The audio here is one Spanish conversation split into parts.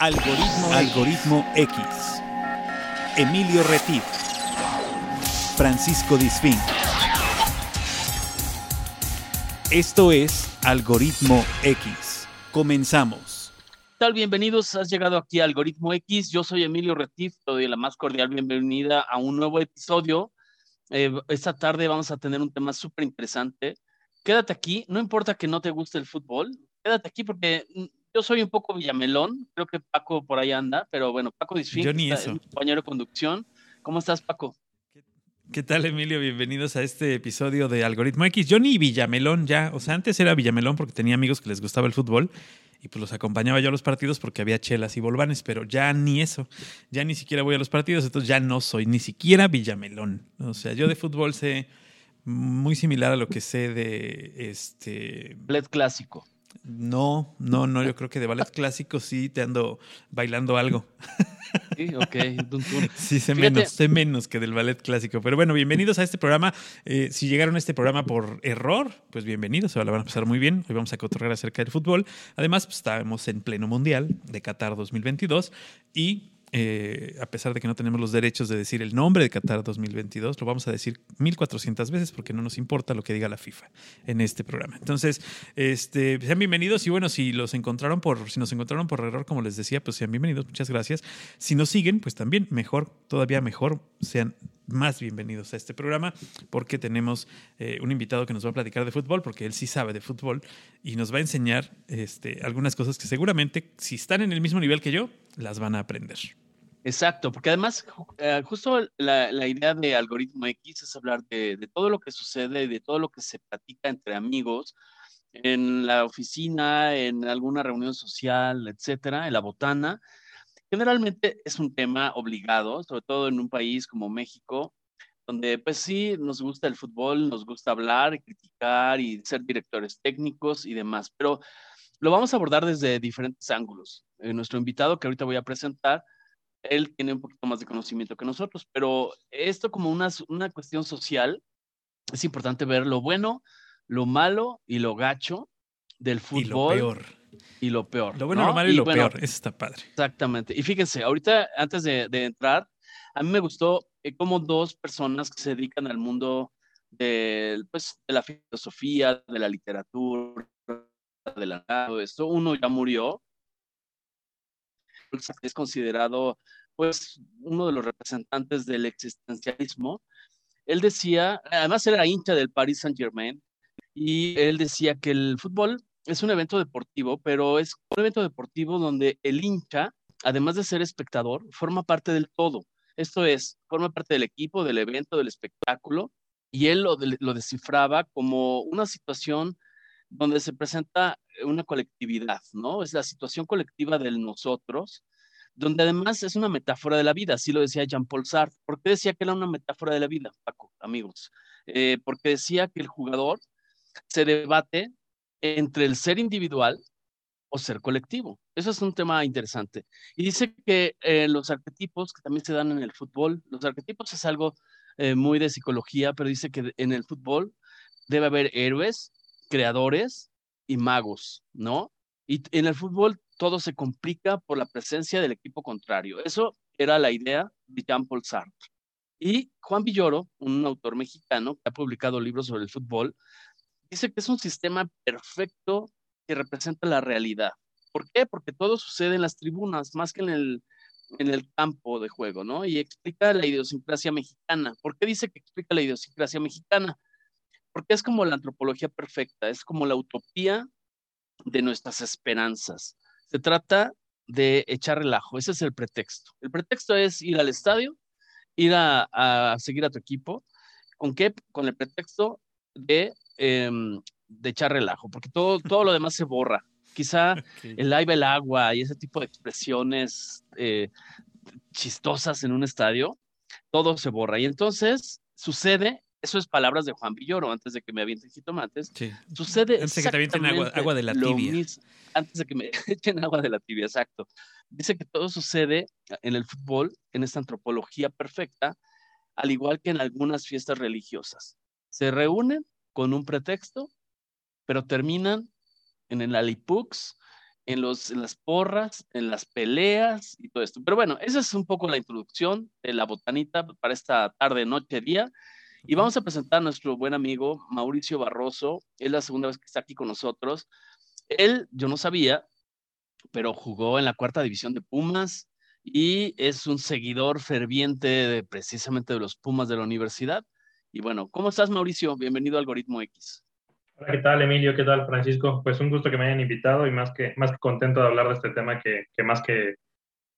Algoritmo X. Emilio Retif. Francisco Disfín. Esto es Algoritmo X. Comenzamos. ¿Qué tal? Bienvenidos. Has llegado aquí a Algoritmo X. Yo soy Emilio Retif. Te doy la más cordial bienvenida a un nuevo episodio. Esta tarde vamos a tener un tema súper interesante. Quédate aquí. No importa que no te guste el fútbol. Quédate aquí porque... yo soy un poco villamelón, creo que Paco por ahí anda, pero bueno, Paco Disfink, compañero de conducción. ¿Cómo estás, Paco? ¿Qué tal, Emilio? Bienvenidos a este episodio de Algoritmo X. Yo ni villamelón ya, o sea, antes era villamelón porque tenía amigos que les gustaba el fútbol y pues los acompañaba yo a los partidos porque había chelas y bolvanes, pero ya ni eso, ya ni siquiera voy a los partidos, entonces ya no soy ni siquiera villamelón. O sea, yo de fútbol sé muy similar a lo que sé de LED clásico. No, yo creo que de ballet clásico sí te ando bailando algo. Sí, ok. Sí, sé menos que del ballet clásico. Pero bueno, bienvenidos a este programa. Si llegaron a este programa por error, pues bienvenidos, se la van a pasar muy bien. Hoy vamos a cotorrear acerca del fútbol. Además, pues, estamos en pleno mundial de Qatar 2022 y... a pesar de que no tenemos los derechos de decir el nombre de Qatar 2022, lo vamos a decir 1400 veces porque no nos importa lo que diga la FIFA en este programa. Entonces, sean bienvenidos y bueno, si nos encontraron por error, como les decía, pues sean bienvenidos, muchas gracias. Si nos siguen, pues también mejor, todavía mejor, sean más bienvenidos a este programa porque tenemos un invitado que nos va a platicar de fútbol porque él sí sabe de fútbol y nos va a enseñar algunas cosas que seguramente, si están en el mismo nivel que yo, las van a aprender. Exacto, porque además justo la idea de Algoritmo X es hablar de todo lo que sucede y de todo lo que se platica entre amigos en la oficina, en alguna reunión social, etcétera, en la botana. Generalmente es un tema obligado, sobre todo en un país como México, donde pues sí nos gusta el fútbol, nos gusta hablar y criticar y ser directores técnicos y demás, pero lo vamos a abordar desde diferentes ángulos. Nuestro invitado que ahorita voy a presentar, él tiene un poquito más de conocimiento que nosotros, pero esto como una cuestión social, es importante ver lo bueno, lo malo y lo gacho del fútbol. Y lo peor. Lo bueno, ¿no? Lo malo y lo peor. Eso está padre. Exactamente. Y fíjense, ahorita antes de entrar, a mí me gustó cómo dos personas que se dedican al mundo de la filosofía, de la literatura, de la todo esto, uno ya murió, es considerado pues uno de los representantes del existencialismo. Él decía, además era hincha del Paris Saint-Germain, y él decía que el fútbol es un evento deportivo, pero es un evento deportivo donde el hincha, además de ser espectador, forma parte del todo. Esto es, forma parte del equipo, del evento, del espectáculo, y él lo descifraba como una situación donde se presenta una colectividad, ¿no? Es la situación colectiva del nosotros, donde además es una metáfora de la vida, así lo decía Jean-Paul Sartre. ¿Por qué decía que era una metáfora de la vida, Paco, amigos? Porque decía que el jugador se debate entre el ser individual o ser colectivo. Eso es un tema interesante. Y dice que los arquetipos que también se dan en el fútbol, los arquetipos es algo muy de psicología, pero dice que en el fútbol debe haber héroes, creadores y magos, ¿no? Y en el fútbol todo se complica por la presencia del equipo contrario. Eso era la idea de Jean-Paul Sartre. Y Juan Villoro, un autor mexicano que ha publicado libros sobre el fútbol, dice que es un sistema perfecto que representa la realidad. ¿Por qué? Porque todo sucede en las tribunas, más que en el campo de juego, ¿no? Y explica la idiosincrasia mexicana. ¿Por qué dice que explica la idiosincrasia mexicana? Porque es como la antropología perfecta, es como la utopía de nuestras esperanzas. Se trata de echar relajo, ese es el pretexto. El pretexto es ir al estadio, ir a seguir a tu equipo. ¿Con qué? Con el pretexto de echar relajo, porque todo lo demás se borra. Quizá okay. El aire, el agua y ese tipo de expresiones chistosas en un estadio, todo se borra. Y entonces sucede... Eso es palabras de Juan Villoro, antes de que me avienten jitomates. Sí. Sucede antes de que te avienten agua de la tibia. Antes de que me echen agua de la tibia, exacto. Dice que todo sucede en el fútbol, en esta antropología perfecta, al igual que en algunas fiestas religiosas. Se reúnen con un pretexto, pero terminan en el alipux, en las porras, en las peleas y todo esto. Pero bueno, esa es un poco la introducción de la botanita para esta tarde, noche, día. Y vamos a presentar a nuestro buen amigo Mauricio Barroso. Es la segunda vez que está aquí con nosotros. Él, yo no sabía, pero jugó en la cuarta división de Pumas y es un seguidor ferviente precisamente de los Pumas de la universidad. Y bueno, ¿cómo estás, Mauricio? Bienvenido a Algoritmo X. Hola, ¿qué tal, Emilio? ¿Qué tal, Francisco? Pues un gusto que me hayan invitado y más que contento de hablar de este tema que más que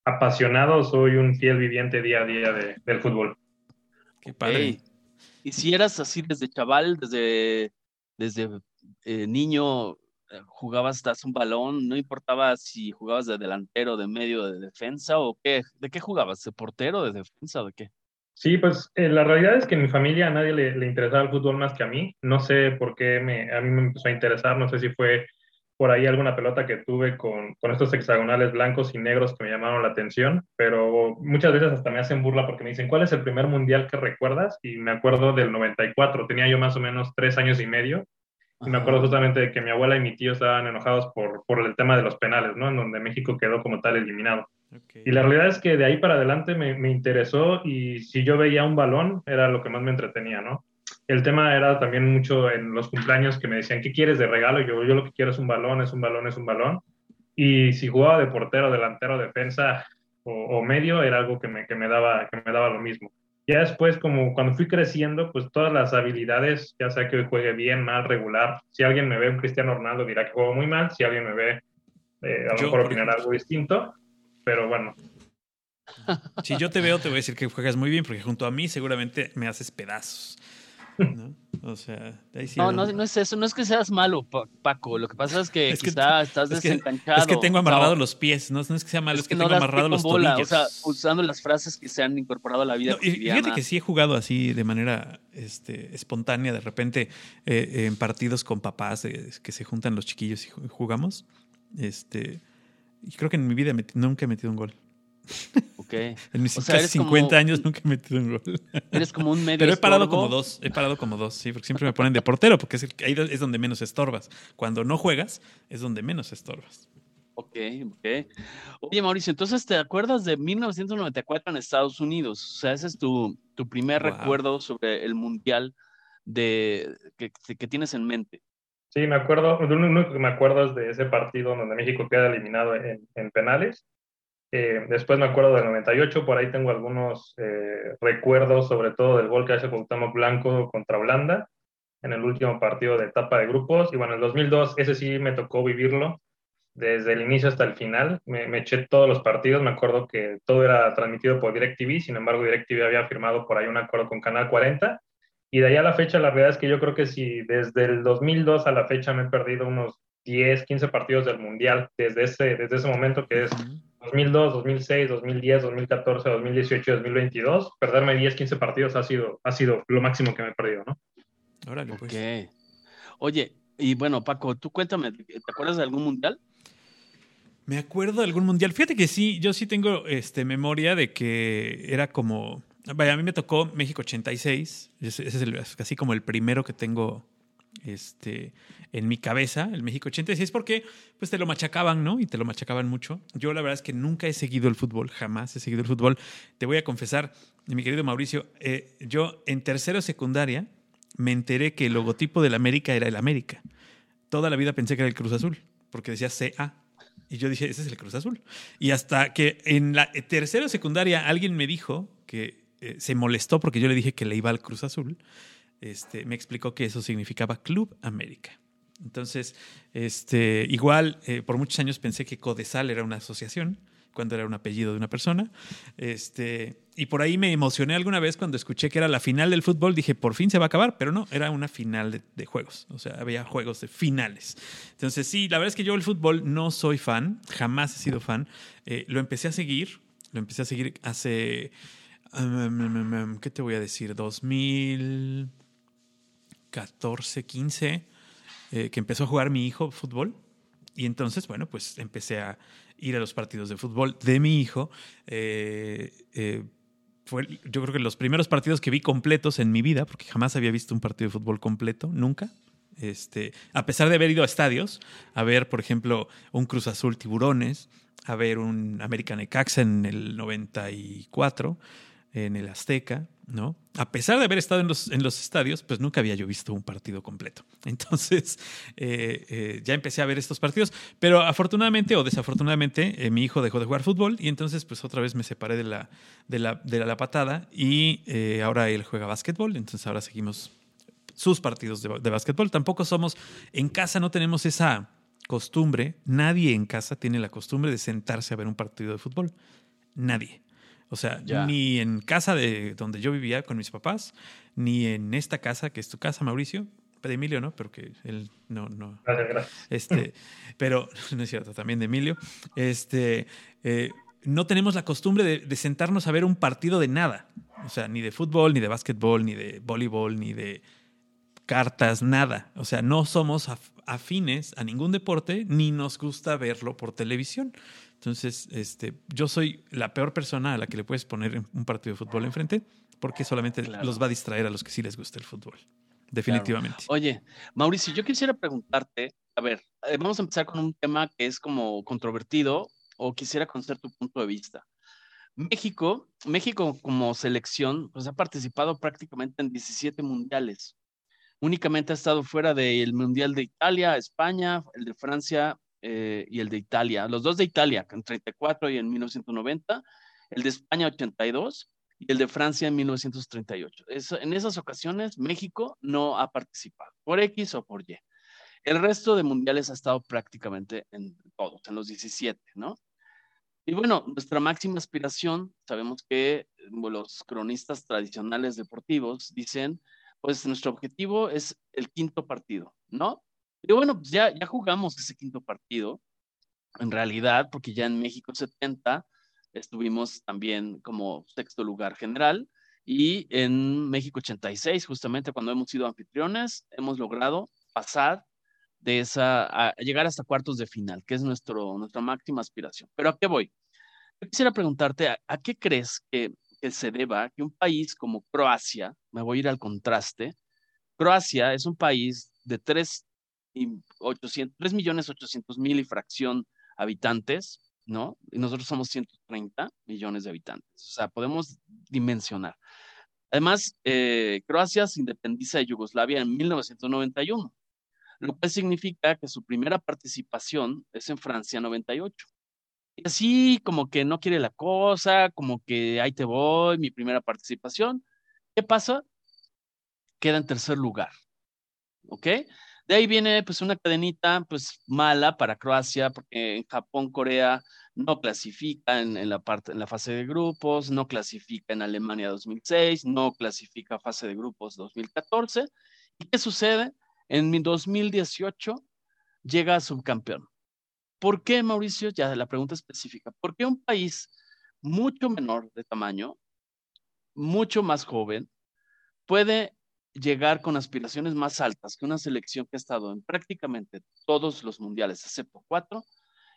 apasionado, soy un fiel viviente día a día del fútbol. ¡Qué padre! Hey. ¿Y si eras así desde chaval, desde niño, jugabas, das un balón, no importaba si jugabas de delantero, de medio, de defensa o qué? ¿De qué jugabas? ¿De portero, de defensa o de qué? Sí, pues la realidad es que en mi familia a nadie le interesaba el fútbol más que a mí. No sé por qué a mí me empezó a interesar, no sé si fue por ahí alguna pelota que tuve con estos hexagonales blancos y negros que me llamaron la atención, pero muchas veces hasta me hacen burla porque me dicen, ¿cuál es el primer mundial que recuerdas? Y me acuerdo del 94, tenía yo más o menos 3 años y medio, y me acuerdo justamente de que mi abuela y mi tío estaban enojados por el tema de los penales, ¿no? En donde México quedó como tal eliminado. Okay. Y la realidad es que de ahí para adelante me interesó, y si yo veía un balón era lo que más me entretenía, ¿no? El tema era también mucho en los cumpleaños que me decían, ¿qué quieres de regalo? Yo lo que quiero es un balón, es un balón, es un balón. Y si jugaba de portero, delantero, defensa o medio, era algo que me daba lo mismo. Ya después, como cuando fui creciendo, pues todas las habilidades, ya sea que hoy juegue bien, mal, regular. Si alguien me ve un Cristiano Ronaldo dirá que juego muy mal, si alguien me ve a lo mejor opinará algo distinto. Pero bueno. Si yo te veo, te voy a decir que juegas muy bien, porque junto a mí seguramente me haces pedazos, ¿no? O sea, ahí sí no es eso, no es que seas malo, Paco. Lo que pasa es que quizás estás desencanchado. Es que tengo amarrado los pies, no es que sea malo, es que tengo amarrado los tobillos. O sea, usando las frases que se han incorporado a la vida cotidiana. Fíjate que sí he jugado así de manera espontánea, de repente en partidos con papás que se juntan los chiquillos y jugamos. Y creo que en mi vida nunca he metido un gol. Ok. En mis casi 50 años nunca he metido un gol. Eres como un medio. Pero he parado como dos, sí, porque siempre me ponen de portero, porque ahí es donde menos estorbas. Cuando no juegas, es donde menos estorbas. Ok. Oye, Mauricio, entonces, ¿te acuerdas de 1994 en Estados Unidos? O sea, ese es tu primer recuerdo sobre el mundial que tienes en mente. Sí, me acuerdo. Lo único que me acuerdo es de ese partido donde México queda eliminado en penales. Después me acuerdo del 98. Por ahí tengo algunos recuerdos, sobre todo del gol que hace Cuauhtémoc Blanco contra Holanda en el último partido de etapa de grupos. Y bueno, el 2002, ese sí me tocó vivirlo desde el inicio hasta el final. Me eché todos los partidos. Me acuerdo que todo era transmitido por DirecTV. Sin embargo, DirecTV había firmado por ahí un acuerdo con Canal 40. Y de ahí a la fecha, la verdad es que yo creo que si desde el 2002 a la fecha me he perdido unos 10, 15 partidos del Mundial desde ese momento, que es 2002, 2006, 2010, 2014, 2018, 2022. Perderme 10, 15 partidos ha sido lo máximo que me he perdido, ¿no? Órale, pues. Okay. Oye, y bueno, Paco, tú cuéntame, ¿te acuerdas de algún Mundial? Me acuerdo de algún Mundial. Fíjate que sí, yo sí tengo memoria de que era como... Vaya, a mí me tocó México 86. Ese es casi como el primero que tengo en mi cabeza, el México 86, porque pues te lo machacaban, ¿no? Y te lo machacaban mucho. Yo la verdad es que nunca he seguido el fútbol, jamás he seguido el fútbol. Te voy a confesar, mi querido Mauricio, yo en tercero secundaria me enteré que el logotipo del América era el América. Toda la vida pensé que era el Cruz Azul, porque decía CA. Y yo dije, ese es el Cruz Azul. Y hasta que en la tercero secundaria alguien me dijo que se molestó porque yo le dije que le iba al Cruz Azul, me explicó que eso significaba Club América. Entonces, igual, por muchos años pensé que Codesal era una asociación, cuando era un apellido de una persona. Y por ahí me emocioné alguna vez cuando escuché que era la final del fútbol. Dije, por fin se va a acabar, pero no, era una final de juegos. O sea, había juegos de finales. Entonces, sí, la verdad es que yo el fútbol no soy fan, jamás he sido fan. Lo empecé a seguir hace... ¿Qué te voy a decir? 2014, 15, que empezó a jugar mi hijo fútbol. Y entonces, bueno, pues empecé a ir a los partidos de fútbol de mi hijo. Fue, yo creo que los primeros partidos que vi completos en mi vida, porque jamás había visto un partido de fútbol completo, nunca. a pesar de haber ido a estadios, a ver, por ejemplo, un Cruz Azul Tiburones, a ver un América Necaxa en el 94, en el Azteca, ¿no? A pesar de haber estado en los estadios, pues nunca había yo visto un partido completo. Entonces ya empecé a ver estos partidos, pero afortunadamente o desafortunadamente mi hijo dejó de jugar fútbol y entonces pues otra vez me separé de la patada y ahora él juega básquetbol, entonces ahora seguimos sus partidos de básquetbol. Tampoco somos, en casa no tenemos esa costumbre, nadie en casa tiene la costumbre de sentarse a ver un partido de fútbol, nadie. O sea, ya. Ni en casa de donde yo vivía con mis papás, ni en esta casa, que es tu casa, Mauricio, de Emilio, ¿no? Pero que él no. Gracias, gracias. Pero no es cierto, también de Emilio. No tenemos la costumbre de sentarnos a ver un partido de nada. O sea, ni de fútbol, ni de básquetbol, ni de voleibol, ni de cartas, nada. O sea, no somos afines a ningún deporte, ni nos gusta verlo por televisión. Entonces, yo soy la peor persona a la que le puedes poner un partido de fútbol enfrente, porque solamente los va a distraer a los que sí les gusta el fútbol, definitivamente. Claro. Oye, Mauricio, yo quisiera preguntarte, a ver, vamos a empezar con un tema que es como controvertido, o quisiera conocer tu punto de vista. México como selección, pues ha participado prácticamente en 17 mundiales. Únicamente ha estado fuera del Mundial de Italia, España, el de Francia, y el de Italia, los dos de Italia en 34 y en 1990, el de España 82 y el de Francia en 1938. En esas ocasiones México no ha participado por X o por Y. El resto de mundiales ha estado prácticamente en todos, en los 17, ¿no? Y bueno, nuestra máxima aspiración, sabemos que los cronistas tradicionales deportivos dicen, pues nuestro objetivo es el quinto partido, ¿no? Y bueno, pues ya jugamos ese quinto partido, en realidad, porque ya en México 70 estuvimos también como sexto lugar general, y en México 86, justamente cuando hemos sido anfitriones, hemos logrado pasar de a llegar hasta cuartos de final, que es nuestra máxima aspiración. Pero ¿a qué voy? Yo quisiera preguntarte, ¿a qué crees que se deba que un país como Croacia, me voy a ir al contraste, Croacia es un país de 3,800,000 y fracción habitantes, ¿no? Y nosotros somos 130 millones de habitantes. O sea, podemos dimensionar. Además, Croacia se independiza de Yugoslavia en 1991, lo que significa que su primera participación es en Francia 98. Y así como que no quiere la cosa, como que ahí te voy, mi primera participación. ¿Qué pasa? Queda en tercer lugar, ¿ok? De ahí viene pues una cadenita pues mala para Croacia, porque en Japón, Corea no clasifica en la fase de grupos, no clasifica en Alemania 2006, no clasifica fase de grupos 2014. ¿Y qué sucede? En 2018 llega subcampeón. ¿Por qué, Mauricio? Ya la pregunta específica. ¿Por qué un país mucho menor de tamaño, mucho más joven, puede llegar con aspiraciones más altas que una selección que ha estado en prácticamente todos los mundiales, excepto 4,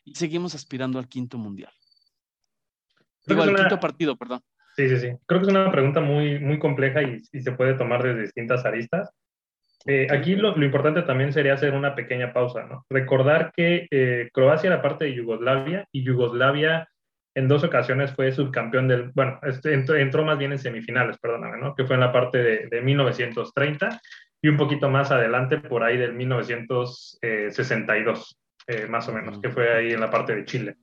y seguimos aspirando al quinto mundial? Quinto partido, perdón. Sí. Creo que es una pregunta muy, muy compleja y se puede tomar desde distintas aristas. Aquí lo importante también sería hacer una pequeña pausa, ¿no? Recordar que Croacia era parte de Yugoslavia y Yugoslavia en dos ocasiones fue subcampeón entró más bien en semifinales, perdóname, ¿no? Que fue en la parte de 1930 y un poquito más adelante, por ahí del 1962, más o menos, que fue ahí en la parte de Chile.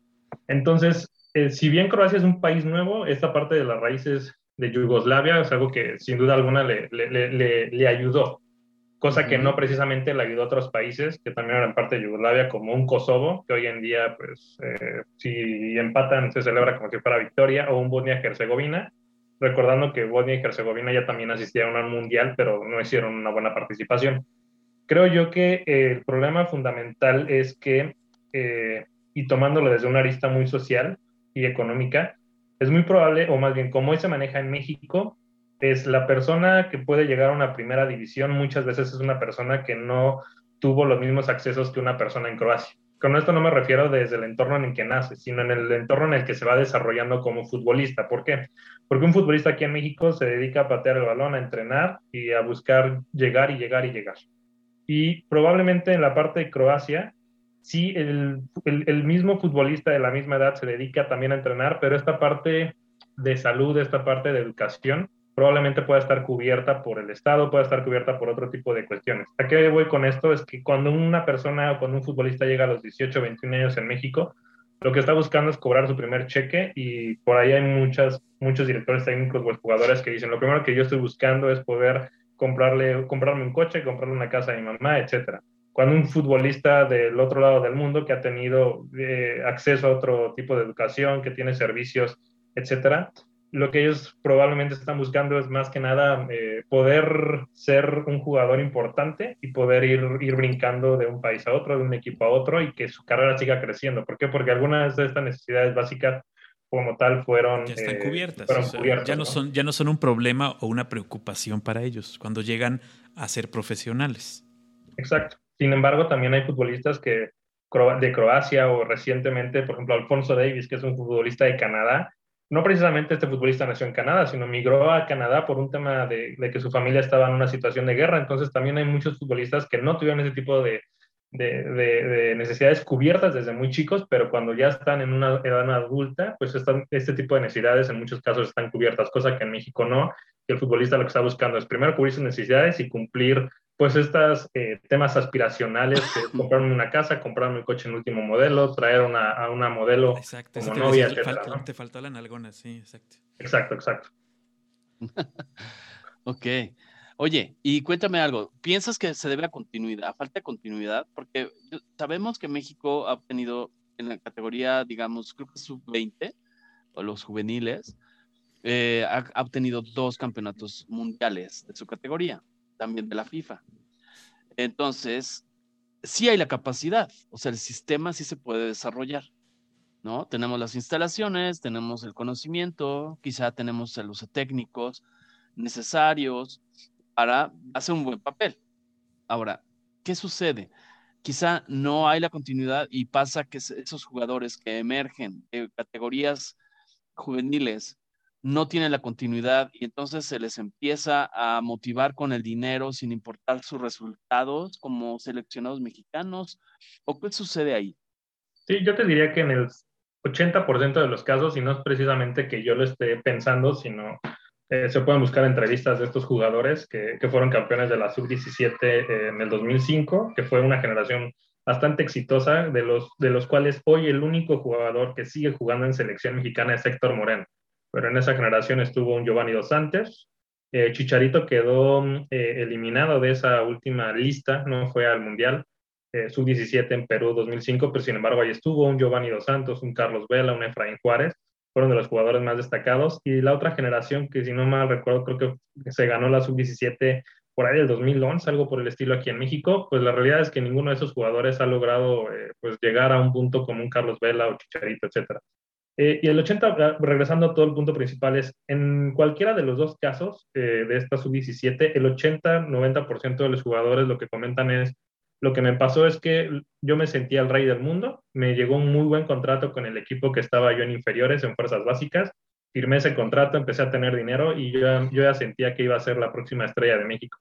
Entonces, si bien Croacia es un país nuevo, esta parte de las raíces de Yugoslavia es algo que sin duda alguna le ayudó, cosa que no precisamente le ayudó a otros países que también eran parte de Yugoslavia, como un Kosovo, que hoy en día, pues, si empatan, se celebra como si fuera victoria, o un Bosnia-Herzegovina, recordando que Bosnia-Herzegovina ya también asistieron al Mundial, pero no hicieron una buena participación. Creo yo que el problema fundamental es que, y tomándolo desde una arista muy social y económica, es muy probable, o más bien, como hoy se maneja en México, es la persona que puede llegar a una primera división muchas veces es una persona que no tuvo los mismos accesos que una persona en Croacia. Con esto no me refiero desde el entorno en el que nace, sino en el entorno en el que se va desarrollando como futbolista. ¿Por qué? Porque un futbolista aquí en México se dedica a patear el balón, a entrenar y a buscar llegar. y probablemente en la parte de Croacia, sí, el mismo futbolista de la misma edad se dedica también a entrenar, pero esta parte de salud, esta parte de educación, probablemente pueda estar cubierta por el Estado, pueda estar cubierta por otro tipo de cuestiones. ¿A qué voy con esto? Es que cuando una persona o cuando un futbolista llega a los 18, 21 años en México, lo que está buscando es cobrar su primer cheque, y por ahí hay muchos directores técnicos o jugadores que dicen, lo primero que yo estoy buscando es poder comprarme un coche, comprarle una casa a mi mamá, etcétera. Cuando un futbolista del otro lado del mundo que ha tenido acceso a otro tipo de educación, que tiene servicios, etcétera, lo que ellos probablemente están buscando es más que nada poder ser un jugador importante y poder ir brincando de un país a otro, de un equipo a otro, y que su carrera siga creciendo. ¿Por qué? Porque algunas de estas necesidades básicas como tal fueron ya están cubiertas. O sea, cubiertas, ya no son un problema o una preocupación para ellos cuando llegan a ser profesionales. Exacto. Sin embargo, también hay futbolistas que de Croacia, o recientemente, por ejemplo, Alfonso Davies, que es un futbolista de Canadá. No precisamente este futbolista nació en Canadá, sino migró a Canadá por un tema de que su familia estaba en una situación de guerra. Entonces también hay muchos futbolistas que no tuvieron ese tipo de necesidades cubiertas desde muy chicos, pero cuando ya están en una edad adulta, pues este tipo de necesidades en muchos casos están cubiertas, cosa que en México no. Y el futbolista lo que está buscando es primero cubrir sus necesidades y cumplir pues estos temas aspiracionales, que comprarme una casa, comprarme un coche en último modelo, traer a una modelo. Exacto, como novia, etcétera, ¿no? Te faltó la nalgona, sí, exacto. Exacto. Ok. Oye, y cuéntame algo, ¿piensas que se debe a falta de continuidad? Porque sabemos que México ha obtenido en la categoría, digamos, creo que sub-20, o los juveniles, ha obtenido 2 campeonatos mundiales de su categoría, también de la FIFA. Entonces, sí hay la capacidad, o sea, el sistema sí se puede desarrollar, ¿no? Tenemos las instalaciones, tenemos el conocimiento, quizá tenemos los técnicos necesarios para hacer un buen papel. Ahora, ¿qué sucede? Quizá no hay la continuidad y pasa que esos jugadores que emergen de categorías juveniles no tienen la continuidad, y entonces se les empieza a motivar con el dinero sin importar sus resultados como seleccionados mexicanos, ¿o qué sucede ahí? Sí, yo te diría que en el 80% de los casos, y no es precisamente que yo lo esté pensando, sino se pueden buscar entrevistas de estos jugadores que fueron campeones de la Sub-17 en el 2005, que fue una generación bastante exitosa, de los cuales hoy el único jugador que sigue jugando en selección mexicana es Héctor Moreno. Pero en esa generación estuvo un Giovanni Dos Santos. Chicharito quedó eliminado de esa última lista, no fue al Mundial Sub-17 en Perú 2005, pero sin embargo ahí estuvo un Giovanni Dos Santos, un Carlos Vela, un Efraín Juárez, fueron de los jugadores más destacados. Y la otra generación, que si no mal recuerdo, creo que se ganó la Sub-17 por ahí del 2011, algo por el estilo aquí en México, pues la realidad es que ninguno de esos jugadores ha logrado pues llegar a un punto como un Carlos Vela o Chicharito, etcétera. Y el 80, regresando a todo el punto principal, es en cualquiera de los dos casos de esta Sub-17, el 80-90% de los jugadores lo que comentan es, lo que me pasó es que yo me sentía el rey del mundo, me llegó un muy buen contrato con el equipo que estaba yo en inferiores, en fuerzas básicas, firmé ese contrato, empecé a tener dinero y yo ya sentía que iba a ser la próxima estrella de México.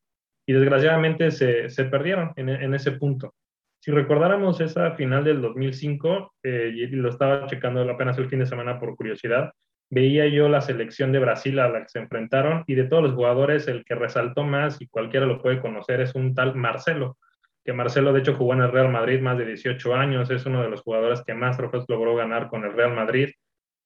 Y desgraciadamente se perdieron en ese punto. Si recordáramos esa final del 2005, y lo estaba checando apenas el fin de semana por curiosidad, veía yo la selección de Brasil a la que se enfrentaron, y de todos los jugadores el que resaltó más, y cualquiera lo puede conocer, es un tal Marcelo, que Marcelo de hecho jugó en el Real Madrid más de 18 años, es uno de los jugadores que más trofeos logró ganar con el Real Madrid,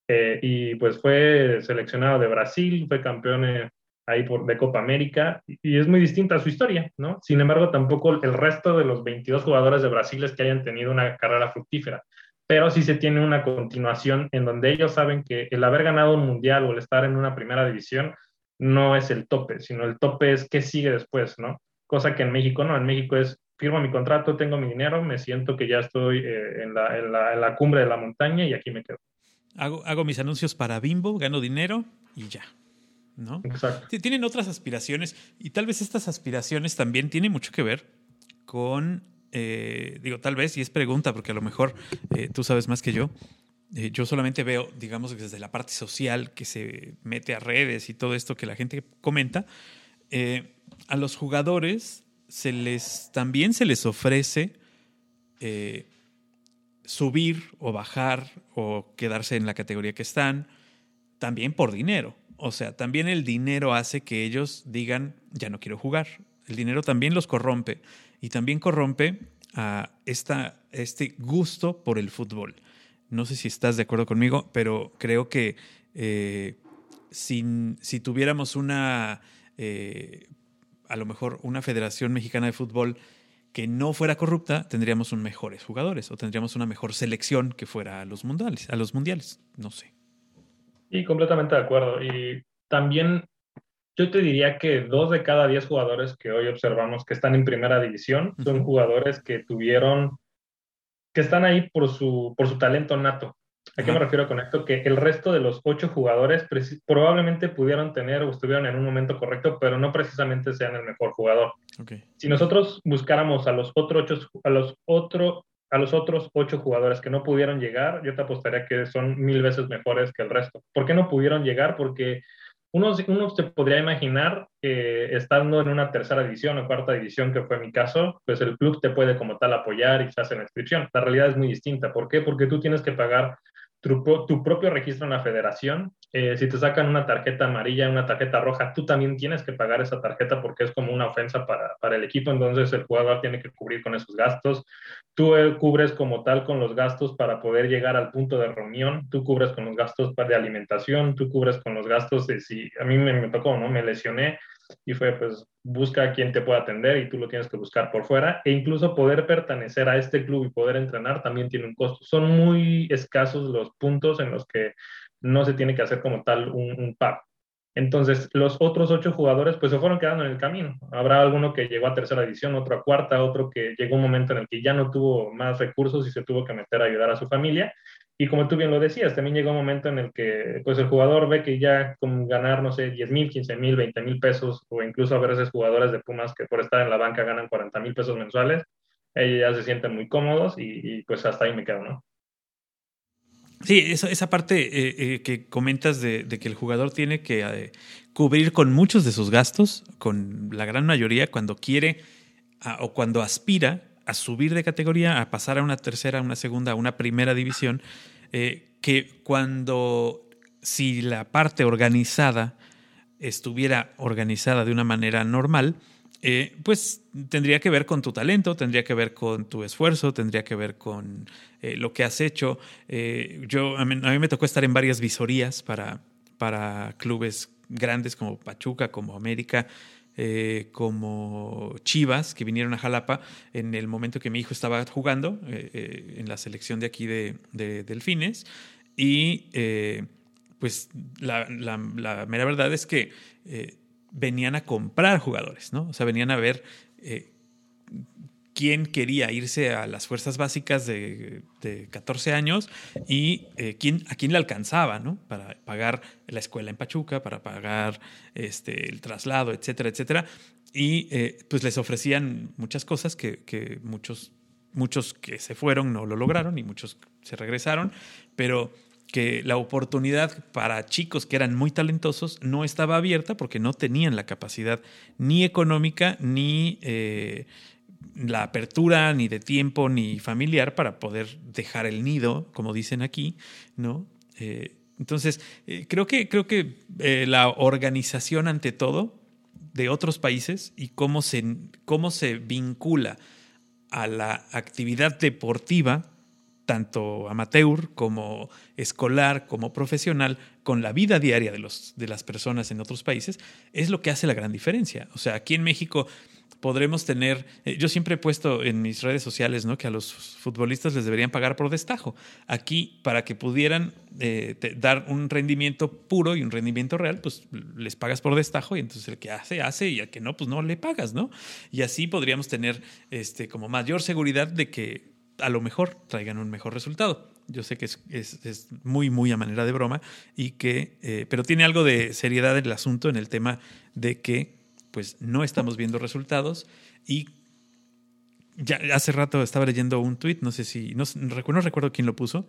y pues fue seleccionado de Brasil, fue campeón ahí de Copa América, y es muy distinta a su historia, ¿no? Sin embargo, tampoco el resto de los 22 jugadores de Brasil es que hayan tenido una carrera fructífera, pero sí se tiene una continuación en donde ellos saben que el haber ganado un mundial o el estar en una primera división no es el tope, sino el tope es qué sigue después, ¿no? Cosa que en México no, en México es firmo mi contrato, tengo mi dinero, me siento que ya estoy en la cumbre de la montaña y aquí me quedo. Hago mis anuncios para Bimbo, gano dinero y ya. ¿No? Exacto. Tienen otras aspiraciones, y tal vez estas aspiraciones también tienen mucho que ver con, digo, tal vez, y es pregunta porque a lo mejor tú sabes más que yo, yo solamente veo, digamos, desde la parte social que se mete a redes y todo esto que la gente comenta, a los jugadores también se les ofrece subir o bajar o quedarse en la categoría que están, también por dinero. O sea, también el dinero hace que ellos digan, ya no quiero jugar. El dinero también los corrompe y también corrompe a este gusto por el fútbol. No sé si estás de acuerdo conmigo, pero creo que si tuviéramos una, a lo mejor una Federación Mexicana de Fútbol que no fuera corrupta, tendríamos mejores jugadores o tendríamos una mejor selección que fuera a los mundiales. No sé. Sí, completamente de acuerdo. Y también yo te diría que 2 de cada 10 jugadores que hoy observamos que están en primera división son jugadores que están ahí por su talento nato. ¿A qué me refiero con esto? Que el resto de los 8 jugadores probablemente pudieron tener o estuvieron en un momento correcto, pero no precisamente sean el mejor jugador. Okay. Si nosotros buscáramos a los otros 8 jugadores que no pudieron llegar, yo te apostaría que son 1000 veces mejores que el resto. ¿Por qué no pudieron llegar? Porque uno se podría imaginar que estando en una tercera división o cuarta división, que fue mi caso, pues el club te puede como tal apoyar y se hace la inscripción. La realidad es muy distinta. ¿Por qué? Porque tú tienes que pagar tu propio registro en la federación. Si te sacan una tarjeta amarilla, una tarjeta roja, tú también tienes que pagar esa tarjeta porque es como una ofensa para el equipo. Entonces el jugador tiene que cubrir con esos gastos. Tú cubres como tal con los gastos para poder llegar al punto de reunión. Tú cubres con los gastos de alimentación. Tú cubres con los gastos de si... A mí me tocó, ¿no? Me lesioné y fue, pues, busca a quien te pueda atender y tú lo tienes que buscar por fuera. E incluso poder pertenecer a este club y poder entrenar también tiene un costo. Son muy escasos los puntos en los que no se tiene que hacer como tal un par. Entonces, los otros 8 jugadores pues se fueron quedando en el camino. Habrá alguno que llegó a tercera división, otro a cuarta, otro que llegó un momento en el que ya no tuvo más recursos y se tuvo que meter a ayudar a su familia. Y como tú bien lo decías, también llegó un momento en el que pues el jugador ve que ya con ganar, no sé, 10,000, 15,000, 20,000 pesos, o incluso a veces jugadores de Pumas que por estar en la banca ganan 40,000 pesos mensuales, ellos ya se sienten muy cómodos y pues hasta ahí me quedo, ¿no? Sí, esa parte que comentas de que el jugador tiene que cubrir con muchos de sus gastos, con la gran mayoría, cuando quiere o cuando aspira a subir de categoría, a pasar a una tercera, a una segunda, a una primera división, que cuando, si la parte organizada estuviera organizada de una manera normal, pues tendría que ver con tu talento, tendría que ver con tu esfuerzo, tendría que ver con lo que has hecho. A mí me tocó estar en varias visorías para clubes grandes como Pachuca, como América, como Chivas, que vinieron a Jalapa en el momento que mi hijo estaba jugando en la selección de aquí de Delfines. Y pues la mera verdad es que venían a comprar jugadores, ¿no? O sea, venían a ver quién quería irse a las fuerzas básicas de 14 años y a quién le alcanzaba, ¿no? Para pagar la escuela en Pachuca, para pagar el traslado, etcétera, etcétera. Y pues les ofrecían muchas cosas que muchos que se fueron no lo lograron y muchos se regresaron, pero que la oportunidad para chicos que eran muy talentosos no estaba abierta porque no tenían la capacidad ni económica, ni la apertura, ni de tiempo, ni familiar para poder dejar el nido, como dicen aquí, ¿no? Entonces, creo que la organización ante todo de otros países y cómo se vincula a la actividad deportiva, tanto amateur como escolar, como profesional, con la vida diaria de las personas en otros países, es lo que hace la gran diferencia. O sea, aquí en México podremos tener... yo siempre he puesto en mis redes sociales, ¿no?, que a los futbolistas les deberían pagar por destajo. Aquí, para que pudieran dar un rendimiento puro y un rendimiento real, pues les pagas por destajo y entonces el que hace y al que no, pues no le pagas, ¿no? Y así podríamos tener como mayor seguridad de que a lo mejor traigan un mejor resultado. Yo sé que es muy, muy a manera de broma, y que, pero tiene algo de seriedad el asunto en el tema de que pues, no estamos viendo resultados. Y ya hace rato estaba leyendo un tuit, no recuerdo quién lo puso,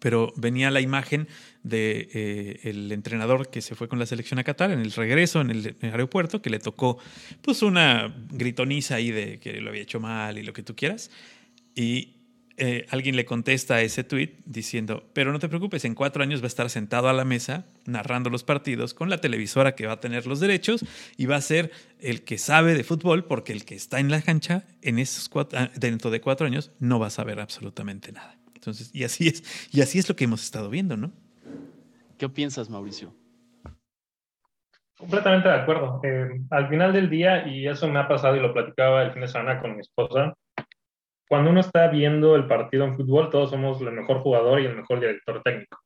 pero venía la imagen de el entrenador que se fue con la selección a Qatar en el regreso, en el aeropuerto, que le tocó pues una gritoniza ahí de que lo había hecho mal y lo que tú quieras. Y alguien le contesta a ese tuit diciendo, pero no te preocupes, en 4 años va a estar sentado a la mesa narrando los partidos con la televisora que va a tener los derechos y va a ser el que sabe de fútbol, porque el que está en la cancha en esos dentro de 4 años no va a saber absolutamente nada. Entonces, y así es lo que hemos estado viendo, ¿no? ¿Qué piensas, Mauricio? Completamente de acuerdo. Al final del día, y eso me ha pasado y lo platicaba el fin de semana con mi esposa, cuando uno está viendo el partido en fútbol, todos somos el mejor jugador y el mejor director técnico.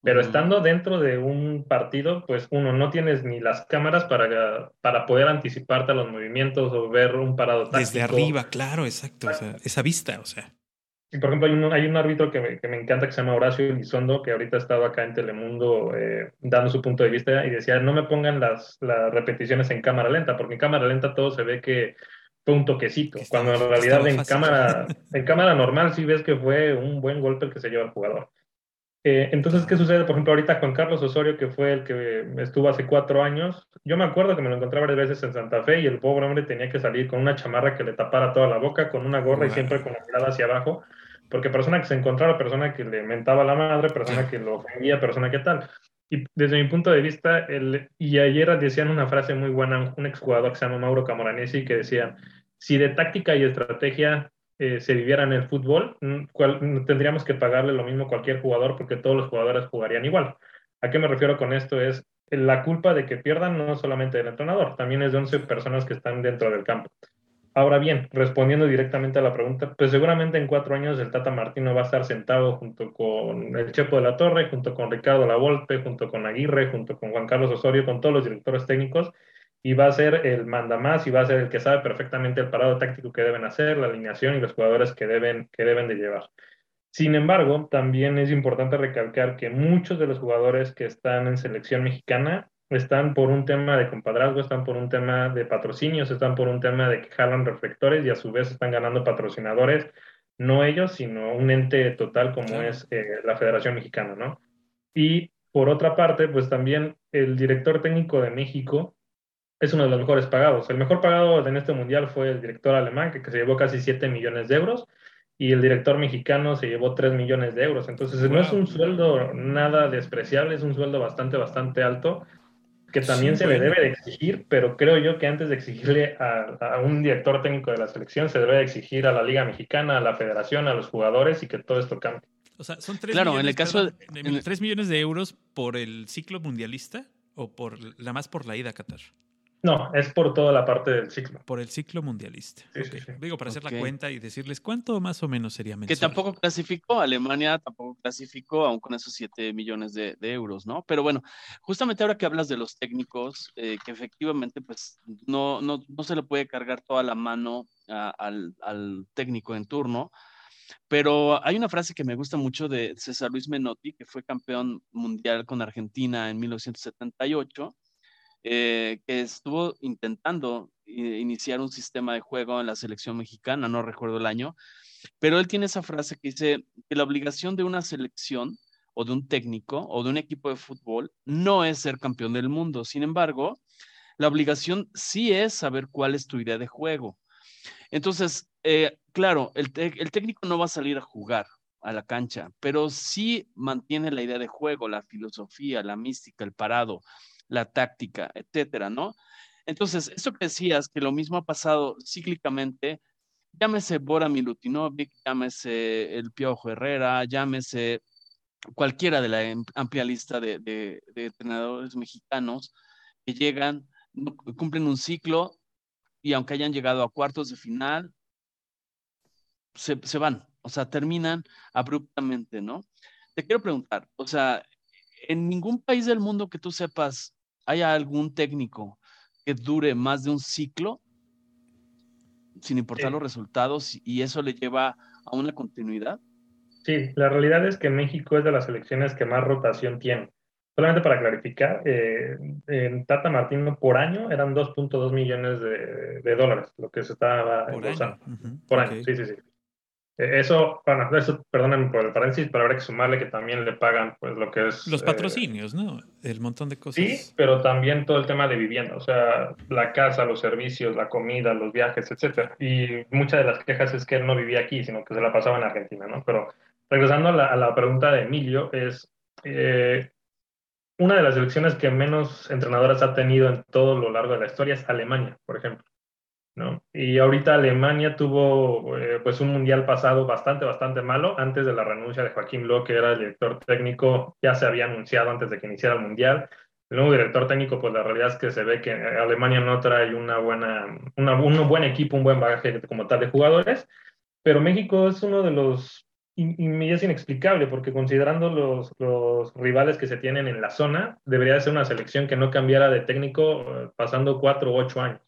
Pero estando dentro de un partido, pues uno no tienes ni las cámaras para poder anticiparte a los movimientos o ver un parado táctico. Desde arriba, claro, exacto. O sea, esa vista, o sea. Y por ejemplo, hay un árbitro que me encanta que se llama Horacio Elizondo, que ahorita ha estado acá en Telemundo dando su punto de vista y decía, no me pongan las repeticiones en cámara lenta, porque en cámara lenta todo se ve que fue un toquecito, cuando en realidad en cámara normal sí ves que fue un buen golpe el que se lleva el jugador. Entonces, ¿qué sucede? Por ejemplo, ahorita Juan Carlos Osorio, que fue el que estuvo hace 4 años, yo me acuerdo que me lo encontré varias veces en Santa Fe y el pobre hombre tenía que salir con una chamarra que le tapara toda la boca, con una gorra y siempre con la mirada hacia abajo, porque persona que se encontraba, persona que le mentaba la madre, persona que lo ofendía, persona que tal. Y desde mi punto de vista, y ayer decían una frase muy buena, un exjugador que se llama Mauro Camoranesi, que decía, si de táctica y estrategia se viviera en el fútbol, tendríamos que pagarle lo mismo a cualquier jugador, porque todos los jugadores jugarían igual. ¿A qué me refiero con esto? Es la culpa de que pierdan no solamente del entrenador, también es de 11 personas que están dentro del campo. Ahora bien, respondiendo directamente a la pregunta, pues seguramente en 4 años el Tata Martino va a estar sentado junto con el Chepo de la Torre, junto con Ricardo Lavolpe, junto con Aguirre, junto con Juan Carlos Osorio, con todos los directores técnicos, y va a ser el mandamás y va a ser el que sabe perfectamente el parado táctico que deben hacer, la alineación y los jugadores que deben de llevar. Sin embargo, también es importante recalcar que muchos de los jugadores que están en selección mexicana están por un tema de compadrazgo, están por un tema de patrocinios, están por un tema de que jalan reflectores y a su vez están ganando patrocinadores, no ellos, sino un ente total como es la Federación Mexicana, ¿no? Y por otra parte, pues también el director técnico de México es uno de los mejores pagados. El mejor pagado en este mundial fue el director alemán, que se llevó casi 7 millones de euros, y el director mexicano se llevó 3 millones de euros. Entonces, no es un sueldo nada despreciable, es un sueldo bastante, bastante alto, que también se le debe de exigir, pero creo yo que antes de exigirle a un director técnico de la selección, se debe de exigir a la Liga Mexicana, a la Federación, a los jugadores y que todo esto cambie. O sea, son 3 claro, millones, en el caso de 3 millones de euros por el ciclo mundialista o por la más por la ida a Qatar. No, es por toda la parte del ciclo. Por el ciclo mundialista. Sí, okay. Sí. Digo, para hacer la cuenta y decirles cuánto más o menos sería mensual. Que tampoco clasificó, Alemania tampoco clasificó, aún con esos 7 millones de euros, ¿no? Pero bueno, justamente ahora que hablas de los técnicos, que efectivamente pues no se le puede cargar toda la mano al técnico en turno, pero hay una frase que me gusta mucho de César Luis Menotti, que fue campeón mundial con Argentina en 1978, que estuvo intentando iniciar un sistema de juego en la selección mexicana, no recuerdo el año, pero él tiene esa frase que dice que la obligación de una selección o de un técnico o de un equipo de fútbol no es ser campeón del mundo. Sin embargo, la obligación sí es saber cuál es tu idea de juego. Entonces, claro, el técnico no va a salir a jugar a la cancha, pero sí mantiene la idea de juego, la filosofía, la mística, el parado, la táctica, etcétera, ¿no? Entonces, eso que decías, que lo mismo ha pasado cíclicamente, llámese Bora Milutinovic, llámese el Piojo Herrera, llámese cualquiera de la amplia lista de entrenadores mexicanos que llegan, cumplen un ciclo y aunque hayan llegado a cuartos de final, se van, o sea, terminan abruptamente, ¿no? Te quiero preguntar, o sea, en ningún país del mundo que tú sepas haya algún técnico que dure más de un ciclo, sin importar los resultados, y eso le lleva a una continuidad. Sí, la realidad es que México es de las selecciones que más rotación tiene. Solamente para clarificar, en Tata Martino por año eran 2.2 millones de dólares, lo que se estaba embolsando. Por año, sí. Eso, perdónenme por el paréntesis, pero habrá que sumarle que también le pagan pues lo que es... Los patrocinios, ¿no? El montón de cosas. Sí, pero también todo el tema de vivienda, o sea, la casa, los servicios, la comida, los viajes, etcétera. Y muchas de las quejas es que él no vivía aquí, sino que se la pasaba en Argentina, ¿no? Pero regresando a la pregunta de Emilio, es una de las selecciones que menos entrenadoras ha tenido en todo lo largo de la historia es Alemania, por ejemplo, ¿no? Y ahorita Alemania tuvo pues un mundial pasado bastante malo. Antes de la renuncia de Joachim Löw, que era el director técnico, ya se había anunciado antes de que iniciara el mundial. El nuevo director técnico, pues la realidad es que se ve que Alemania no trae un buen equipo, un buen bagaje como tal de jugadores, pero México es uno de los, y es inexplicable, porque considerando los rivales que se tienen en la zona, debería de ser una selección que no cambiara de técnico pasando 4 u 8 años.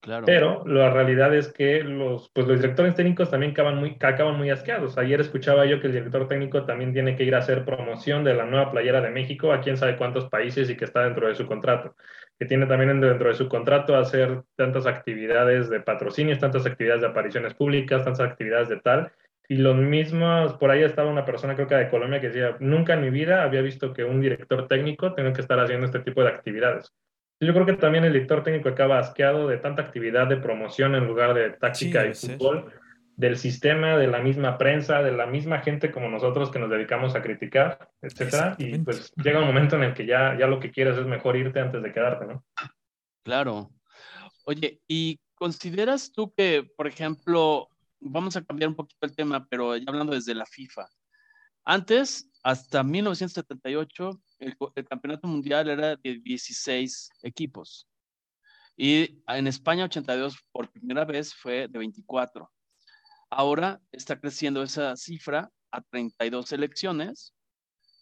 Claro. Pero la realidad es que los directores técnicos también acaban muy asqueados. Ayer escuchaba yo que el director técnico también tiene que ir a hacer promoción de la nueva playera de México a quién sabe cuántos países y que está dentro de su contrato. Que tiene también dentro de su contrato hacer tantas actividades de patrocinios, tantas actividades de apariciones públicas, tantas actividades de tal. Y los mismos, por ahí estaba una persona, creo que de Colombia, que decía, nunca en mi vida había visto que un director técnico tenga que estar haciendo este tipo de actividades. Yo creo que también el director técnico acaba asqueado de tanta actividad de promoción en lugar de táctica y fútbol, del sistema, de la misma prensa, de la misma gente como nosotros que nos dedicamos a criticar, etcétera. Y pues llega un momento en el que ya lo que quieres es mejor irte antes de quedarte, ¿no? Claro. Oye, ¿y consideras tú que, por ejemplo, vamos a cambiar un poquito el tema, pero ya hablando desde la FIFA, antes, hasta 1978, el campeonato mundial era de 16 equipos. Y en España, 82 por primera vez fue de 24. Ahora está creciendo esa cifra a 32 selecciones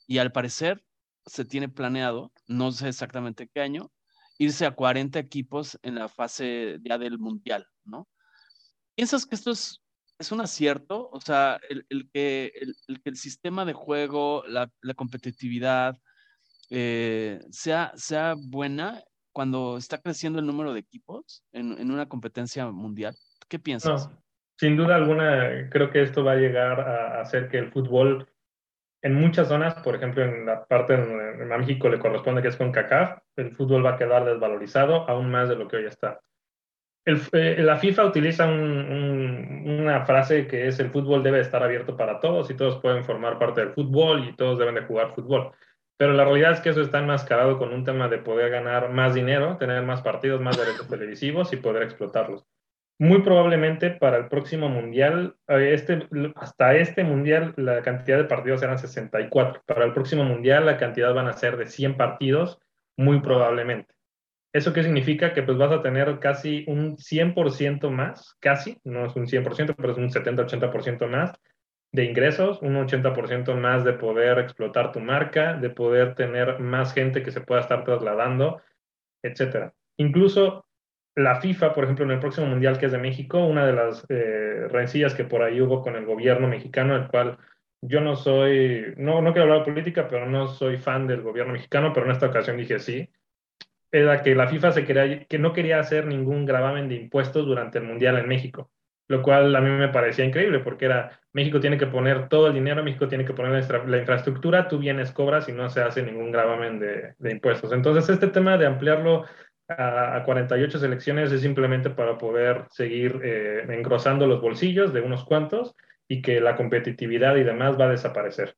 y al parecer se tiene planeado, no sé exactamente qué año, irse a 40 equipos en la fase ya del mundial, ¿no? ¿Piensas que esto es un acierto? O sea, el sistema de juego, la competitividad, sea buena cuando está creciendo el número de equipos en una competencia mundial. ¿Qué piensas? No, sin duda alguna, creo que esto va a llegar a hacer que el fútbol en muchas zonas, por ejemplo en la parte en a México le corresponde que es CONCACAF, el fútbol va a quedar desvalorizado aún más de lo que hoy está. La FIFA utiliza una frase que es: el fútbol debe estar abierto para todos y todos pueden formar parte del fútbol y todos deben de jugar fútbol. Pero la realidad es que eso está enmascarado con un tema de poder ganar más dinero, tener más partidos, más derechos televisivos y poder explotarlos. Muy probablemente para el próximo mundial, hasta este mundial la cantidad de partidos eran 64. Para el próximo mundial la cantidad van a ser de 100 partidos, muy probablemente. ¿Eso qué significa? Que pues vas a tener casi un 100% más, casi, no es un 100%, pero es un 70-80% más de ingresos, un 80% más de poder explotar tu marca, de poder tener más gente que se pueda estar trasladando, etcétera. Incluso la FIFA, por ejemplo, en el próximo Mundial, que es de México, una de las rencillas que por ahí hubo con el gobierno mexicano, el cual... Yo no soy, no quiero hablar de política, pero no soy fan del gobierno mexicano, pero en esta ocasión dije sí, era que la FIFA que no quería hacer ningún gravamen de impuestos durante el Mundial en México, lo cual a mí me parecía increíble, porque era, México tiene que poner todo el dinero, México tiene que poner la infraestructura, tú vienes, cobras y no se hace ningún gravamen de impuestos. Entonces este tema de ampliarlo a 48 selecciones es simplemente para poder seguir engrosando los bolsillos de unos cuantos y que la competitividad y demás va a desaparecer.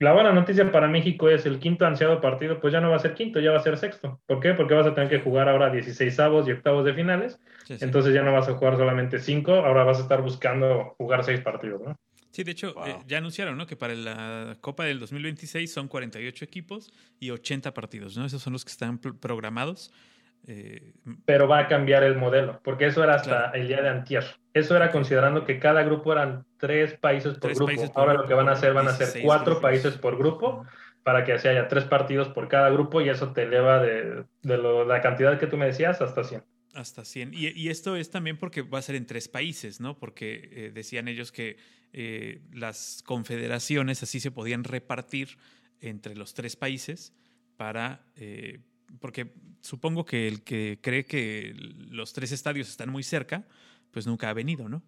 La buena noticia para México es el quinto ansiado partido, pues ya no va a ser quinto, ya va a ser sexto. ¿Por qué? Porque vas a tener que jugar ahora 16avos y octavos de finales. Sí. Entonces ya no vas a jugar solamente 5, ahora vas a estar buscando jugar 6 partidos, ¿no? Sí, de hecho, wow. Ya anunciaron, ¿no?, que para la Copa del 2026 son 48 equipos y 80 partidos, ¿no? Esos son los que están programados. Pero va a cambiar el modelo, porque eso era hasta el día de antier. Eso era considerando que cada grupo eran 3 países por grupo. Ahora lo que van a ser 4 países por grupo para que así haya 3 partidos por cada grupo y eso te eleva de la cantidad que tú me decías hasta 100. Hasta 100. Y esto es también porque va a ser en 3 países, ¿no? Porque decían ellos que las confederaciones así se podían repartir entre los 3 países para... porque supongo que el que cree que los 3 estadios están muy cerca, pues nunca ha venido, ¿no?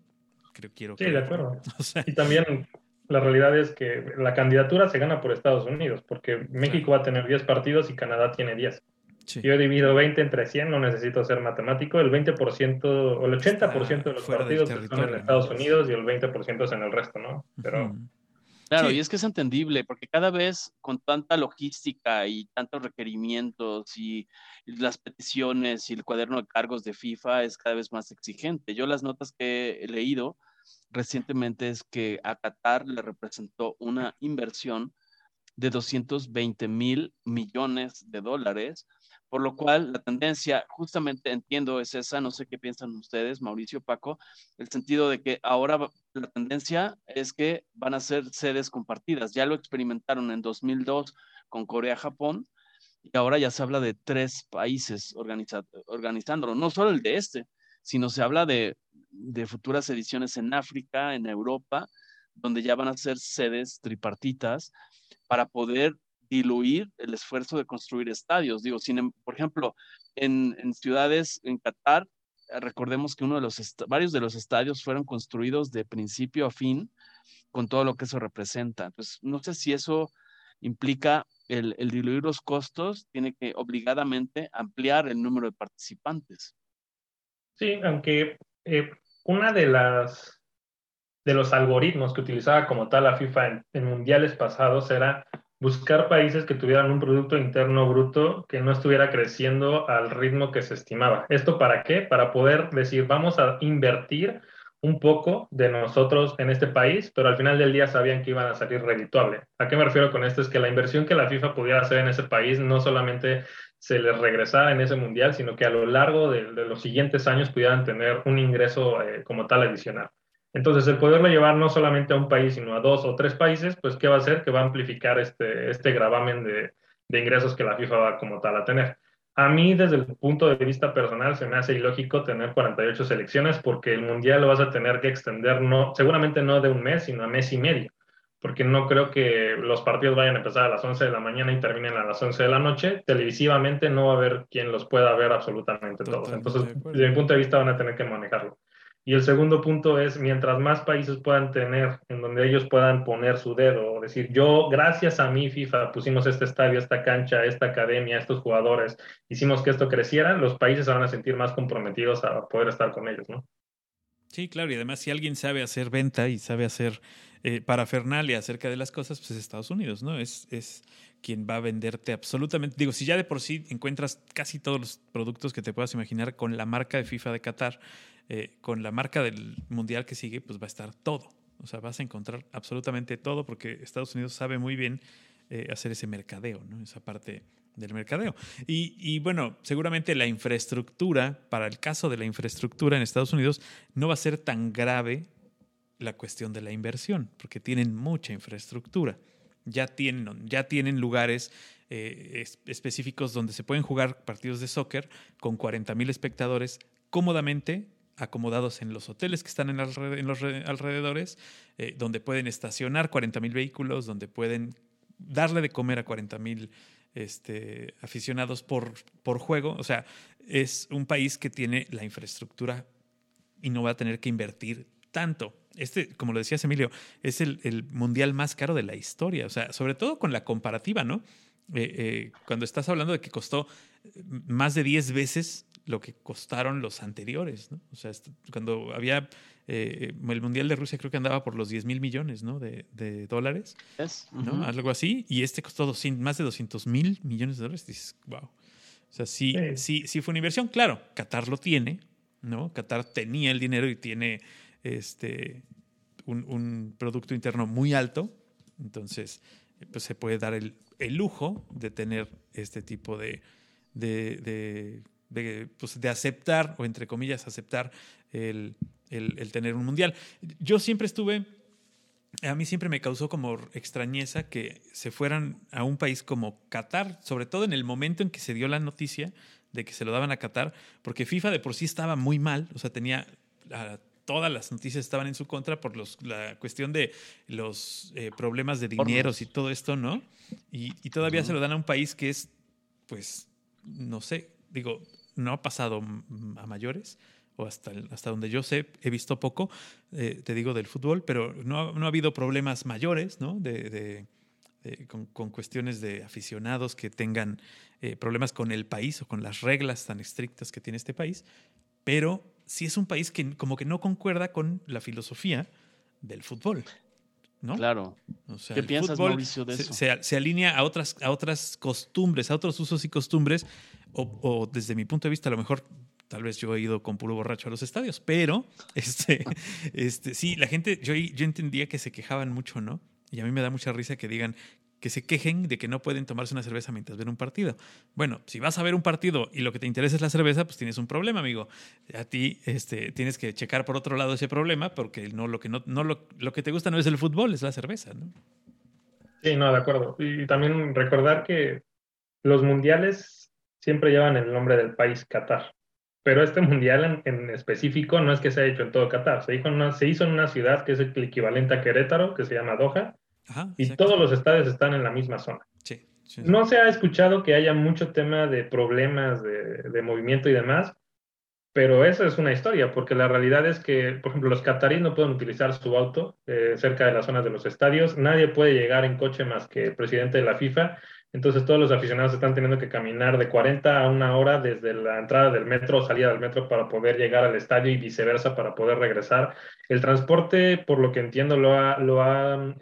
Quiero sí, de acuerdo. O sea... Y también la realidad es que la candidatura se gana por Estados Unidos, porque México va a tener 10 partidos y Canadá tiene 10. Sí. Yo divido 20 entre 100, no necesito ser matemático. El 20% o el 80% de los partidos son en Estados Unidos y el 20% es en el resto, ¿no? Pero... Claro, sí. Y es que es entendible, porque cada vez con tanta logística y tantos requerimientos y las peticiones y el cuaderno de cargos de FIFA es cada vez más exigente. Yo las notas que he leído recientemente es que a Qatar le representó una inversión de $220 mil millones, por lo cual la tendencia, justamente entiendo, es esa. No sé qué piensan ustedes, Mauricio, Paco, el sentido de que ahora la tendencia es que van a ser sedes compartidas. Ya lo experimentaron en 2002 con Corea-Japón y ahora ya se habla de 3 países organizándolo, no solo el de este, sino se habla de futuras ediciones en África, en Europa, donde ya van a ser sedes tripartitas para poder diluir el esfuerzo de construir estadios. Digo, por ejemplo, en ciudades, en Qatar, recordemos que varios de los estadios fueron construidos de principio a fin con todo lo que eso representa. Entonces, no sé si eso implica el diluir los costos, tiene que obligadamente ampliar el número de participantes. Sí, aunque una de los algoritmos que utilizaba como tal la FIFA en mundiales pasados era buscar países que tuvieran un producto interno bruto que no estuviera creciendo al ritmo que se estimaba. ¿Esto para qué? Para poder decir, vamos a invertir un poco de nosotros en este país, pero al final del día sabían que iban a salir redituable. ¿A qué me refiero con esto? Es que la inversión que la FIFA pudiera hacer en ese país no solamente se les regresara en ese mundial, sino que a lo largo de los siguientes años pudieran tener un ingreso como tal adicional. Entonces, el poderlo llevar no solamente a un país, sino a 2 o 3 países, pues, ¿qué va a hacer? Que va a amplificar este gravamen de ingresos que la FIFA va como tal a tener. A mí, desde el punto de vista personal, se me hace ilógico tener 48 selecciones, porque el Mundial lo vas a tener que extender, seguramente no de un mes, sino a mes y medio, porque no creo que los partidos vayan a empezar a las 11 de la mañana y terminen a las 11 de la noche. Televisivamente no va a haber quien los pueda ver absolutamente todos. Entonces, desde mi punto de vista, van a tener que manejarlo. Y el segundo punto es, mientras más países puedan tener, en donde ellos puedan poner su dedo, o decir, yo, gracias a mi FIFA, pusimos este estadio, esta cancha, esta academia, estos jugadores, hicimos que esto creciera, los países se van a sentir más comprometidos a poder estar con ellos, ¿no? Sí, claro, y además si alguien sabe hacer venta y sabe hacer parafernalia acerca de las cosas, pues es Estados Unidos, ¿no? Es quien va a venderte absolutamente. Digo, si ya de por sí encuentras casi todos los productos que te puedas imaginar con la marca de FIFA de Qatar, con la marca del mundial que sigue, pues va a estar todo. O sea, vas a encontrar absolutamente todo porque Estados Unidos sabe muy bien hacer ese mercadeo, ¿no? Esa parte del mercadeo. Y bueno, seguramente la infraestructura, para el caso de la infraestructura en Estados Unidos, no va a ser tan grave la cuestión de la inversión, porque tienen mucha infraestructura. Ya tienen lugares específicos donde se pueden jugar partidos de soccer con 40,000 espectadores cómodamente, acomodados en los hoteles que están en los alrededores, donde pueden estacionar 40,000 vehículos, donde pueden darle de comer a 40,000 aficionados por juego. O sea, es un país que tiene la infraestructura y no va a tener que invertir tanto. Como lo decías, Emilio, es el mundial más caro de la historia. O sea, sobre todo con la comparativa, ¿no? Cuando estás hablando de que costó más de 10 veces lo que costaron los anteriores, ¿no? O sea, cuando había el Mundial de Rusia, creo que andaba por los 10,000 millones, ¿no? de dólares, ¿no? Uh-huh. Algo así, y costó más de 200,000 millones de dólares. Dices, wow. O sea, sí fue una inversión. Claro, Qatar lo tiene, ¿no? Qatar tenía el dinero y tiene un producto interno muy alto. Entonces, pues se puede dar el lujo de tener este tipo de aceptar, o entre comillas aceptar, el tener un mundial. A mí siempre me causó como extrañeza que se fueran a un país como Qatar, sobre todo en el momento en que se dio la noticia de que se lo daban a Qatar, porque FIFA de por sí estaba muy mal. O sea, todas las noticias estaban en su contra por la cuestión de los problemas de dineros y todo esto, ¿no? Y todavía se lo dan a un país que es, pues, no sé, digo, no ha pasado a mayores, o hasta donde yo sé, he visto poco, te digo, del fútbol, pero no ha habido problemas mayores, ¿no? Con cuestiones de aficionados que tengan problemas con el país o con las reglas tan estrictas que tiene este país, pero sí es un país que como que no concuerda con la filosofía del fútbol, ¿no? Claro. O sea, ¿qué piensas, Mauricio, de eso? Se alinea a otras costumbres, a otros usos y costumbres, o desde mi punto de vista, a lo mejor, tal vez yo he ido con puro borracho a los estadios, pero sí, la gente, yo entendía que se quejaban mucho, ¿no? Y a mí me da mucha risa que digan que se quejen de que no pueden tomarse una cerveza mientras ven un partido. Bueno, si vas a ver un partido y lo que te interesa es la cerveza, pues tienes un problema, amigo. A ti tienes que checar por otro lado ese problema, porque lo que te gusta no es el fútbol, es la cerveza, ¿no? Sí, no, de acuerdo. Y también recordar que los mundiales siempre llevan el nombre del país, Qatar. Pero este mundial en específico no es que se haya hecho en todo Qatar. Se hizo en una ciudad que es el equivalente a Querétaro, que se llama Doha. Ajá, y todos los estadios están en la misma zona. Sí, sí, sí. No se ha escuchado que haya mucho tema de problemas de movimiento y demás, pero eso es una historia, porque la realidad es que, por ejemplo, los qataríes no pueden utilizar su auto cerca de las zonas de los estadios. Nadie puede llegar en coche más que el presidente de la FIFA. Entonces todos los aficionados están teniendo que caminar de 40 a una hora desde la entrada del metro o salida del metro para poder llegar al estadio y viceversa para poder regresar. El transporte, por lo que entiendo, lo ha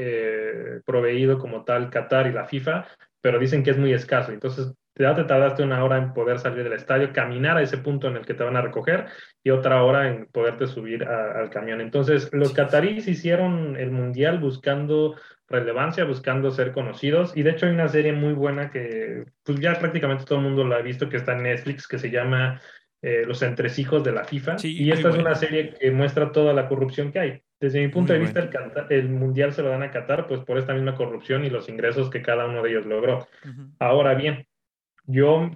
proveído como tal Qatar y la FIFA, pero dicen que es muy escaso. Entonces ya te tardaste una hora en poder salir del estadio, caminar a ese punto en el que te van a recoger y otra hora en poderte subir al camión. Entonces los qataríes hicieron el mundial buscando relevancia, buscando ser conocidos, y de hecho hay una serie muy buena que pues ya prácticamente todo el mundo la ha visto, que está en Netflix, que se llama Los Entresijos de la FIFA, sí, y esta es una serie que muestra toda la corrupción que hay. Desde mi punto de vista, el mundial se lo dan a Qatar pues por esta misma corrupción y los ingresos que cada uno de ellos logró. Uh-huh. Ahora bien, yo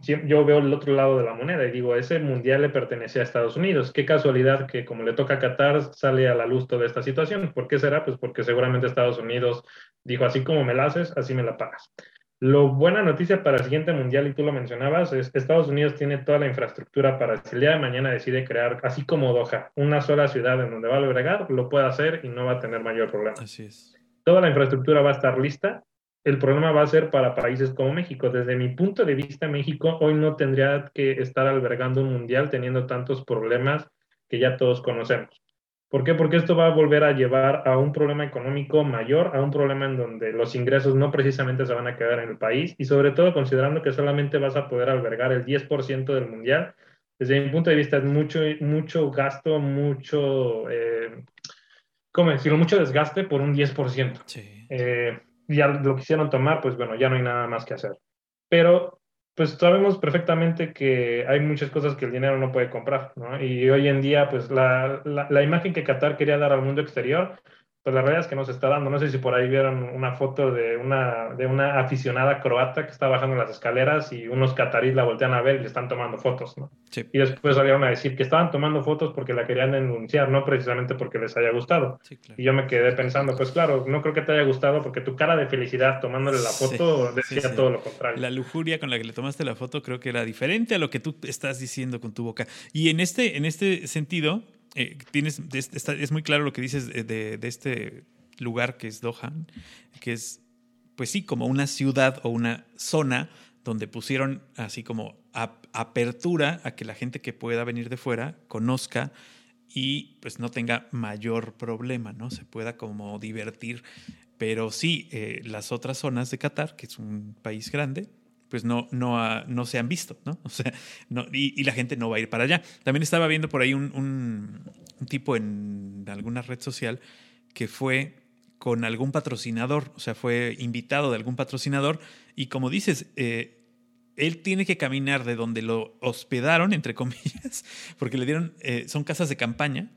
veo el otro lado de la moneda y digo, ese mundial le pertenecía a Estados Unidos. Qué casualidad que como le toca a Qatar sale a la luz toda esta situación. ¿Por qué será? Pues porque seguramente Estados Unidos dijo, así como me la haces, así me la pagas. Lo buena noticia para el siguiente mundial, y tú lo mencionabas, es Estados Unidos tiene toda la infraestructura para, si el día de mañana decide crear, así como Doha, una sola ciudad en donde va a albergar, lo puede hacer y no va a tener mayor problema. Así es. Toda la infraestructura va a estar lista. El problema va a ser para países como México. Desde mi punto de vista, México hoy no tendría que estar albergando un mundial teniendo tantos problemas que ya todos conocemos. ¿Por qué? Porque esto va a volver a llevar a un problema económico mayor, a un problema en donde los ingresos no precisamente se van a quedar en el país, y sobre todo considerando que solamente vas a poder albergar el 10% del mundial. Desde mi punto de vista es mucho gasto, mucho desgaste por un 10%. Sí. Ya lo quisieron tomar, pues bueno, ya no hay nada más que hacer. Pero pues sabemos perfectamente que hay muchas cosas que el dinero no puede comprar, ¿no? Y hoy en día, pues la imagen que Qatar quería dar al mundo exterior, pues la realidad es que no se está dando. No sé si por ahí vieron una foto de una aficionada croata que está bajando las escaleras y unos qataríes la voltean a ver y le están tomando fotos, ¿no? Sí. Y después salieron a decir que estaban tomando fotos porque la querían denunciar, no precisamente porque les haya gustado. Sí, claro. Y yo me quedé pensando, pues claro, no creo que te haya gustado porque tu cara de felicidad tomándole la foto decía todo lo contrario. La lujuria con la que le tomaste la foto creo que era diferente a lo que tú estás diciendo con tu boca. Y en este sentido... es muy claro lo que dices de este lugar que es Doha, que es, pues sí, como una ciudad o una zona donde pusieron así como apertura a que la gente que pueda venir de fuera conozca y pues no tenga mayor problema, ¿no? Se pueda como divertir. Pero sí, las otras zonas de Qatar, que es un país grande, pues no se han visto, ¿no? O sea, no, y la gente no va a ir para allá. También estaba viendo por ahí un tipo en alguna red social que fue con algún patrocinador, o sea, fue invitado de algún patrocinador, y como dices, él tiene que caminar de donde lo hospedaron, entre comillas, porque le dieron, son casas de campaña,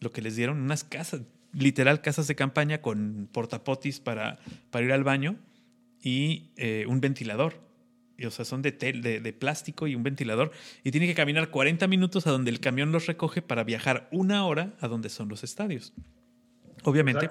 lo que les dieron, unas casas, literal casas de campaña con portapotis para ir al baño y un ventilador. O sea, son de plástico y un ventilador, y tiene que caminar 40 minutos a donde el camión los recoge para viajar una hora a donde son los estadios. Obviamente,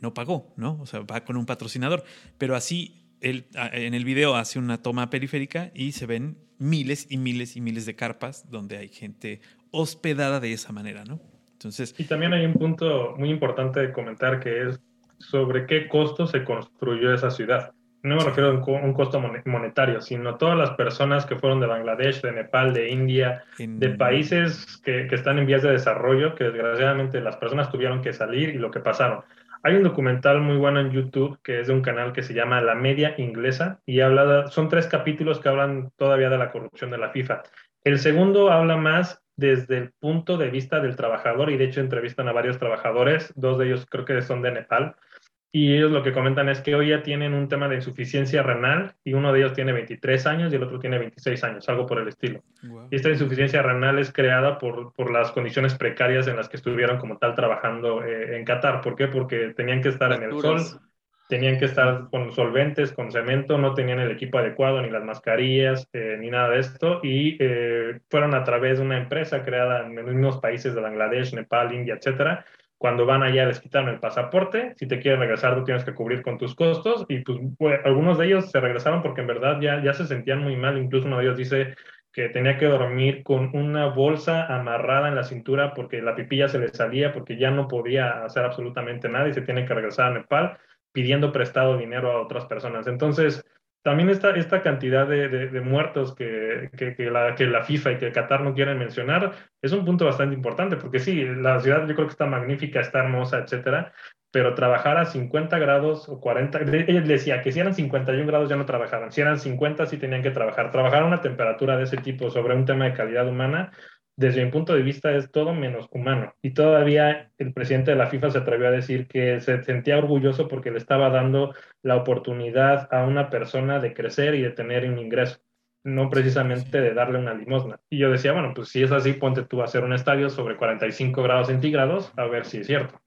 no pagó, ¿no? O sea, va con un patrocinador. Pero así él en el video hace una toma periférica y se ven miles y miles y miles de carpas donde hay gente hospedada de esa manera, ¿no? Entonces, y también hay un punto muy importante de comentar, que es sobre qué costo se construyó esa ciudad. No me refiero a un costo monetario, sino todas las personas que fueron de Bangladesh, de Nepal, de India, de países que están en vías de desarrollo, que desgraciadamente las personas tuvieron que salir y lo que pasaron. Hay un documental muy bueno en YouTube que es de un canal que se llama La Media Inglesa y habla, son 3 capítulos que hablan todavía de la corrupción de la FIFA. El segundo habla más desde el punto de vista del trabajador y de hecho entrevistan a varios trabajadores, 2 de ellos creo que son de Nepal. Y ellos lo que comentan es que hoy ya tienen un tema de insuficiencia renal y uno de ellos tiene 23 años y el otro tiene 26 años, algo por el estilo. Wow. Y esta insuficiencia renal es creada por las condiciones precarias en las que estuvieron como tal trabajando en Qatar. ¿Por qué? Porque tenían que estar en el sol, tenían que estar con solventes, con cemento, no tenían el equipo adecuado, ni las mascarillas, ni nada de esto. Y fueron a través de una empresa creada en los mismos países de Bangladesh, Nepal, India, etcétera. Cuando van allá les quitaron el pasaporte, si te quieren regresar tú tienes que cubrir con tus costos y pues bueno, algunos de ellos se regresaron porque en verdad ya se sentían muy mal, incluso uno de ellos dice que tenía que dormir con una bolsa amarrada en la cintura porque la pipilla se le salía porque ya no podía hacer absolutamente nada y se tiene que regresar a Nepal pidiendo prestado dinero a otras personas. Entonces también esta cantidad de muertos que la FIFA y que Qatar no quieren mencionar es un punto bastante importante, porque sí, la ciudad yo creo que está magnífica, está hermosa, etcétera, pero trabajar a 50 grados o 40, ellos decían que si eran 51 grados ya no trabajaban, si eran 50 sí tenían que trabajar a una temperatura de ese tipo sobre un tema de calidad humana, desde mi punto de vista es todo menos humano. Y todavía el presidente de la FIFA se atrevió a decir que se sentía orgulloso porque le estaba dando la oportunidad a una persona de crecer y de tener un ingreso, no precisamente de darle una limosna. Y yo decía, bueno, pues si es así, ponte tú a hacer un estadio sobre 45 grados centígrados, a ver si es cierto.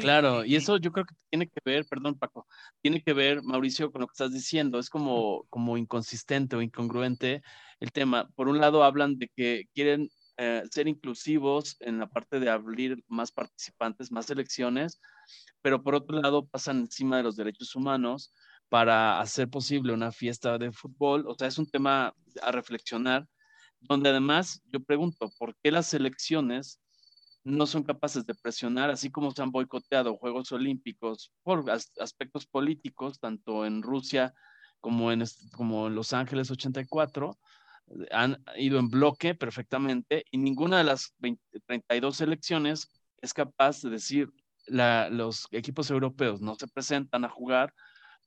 Claro, y eso yo creo que tiene que ver, perdón Paco, tiene que ver, Mauricio, con lo que estás diciendo, es como inconsistente o incongruente el tema. Por un lado hablan de que quieren ser inclusivos en la parte de abrir más participantes, más selecciones, pero por otro lado pasan encima de los derechos humanos para hacer posible una fiesta de fútbol. O sea, es un tema a reflexionar, donde además yo pregunto, ¿por qué las selecciones no son capaces de presionar, así como se han boicoteado Juegos Olímpicos por aspectos políticos, tanto en Rusia como en Los Ángeles 84, han ido en bloque perfectamente y ninguna de las 32 selecciones es capaz de decir los equipos europeos no se presentan a jugar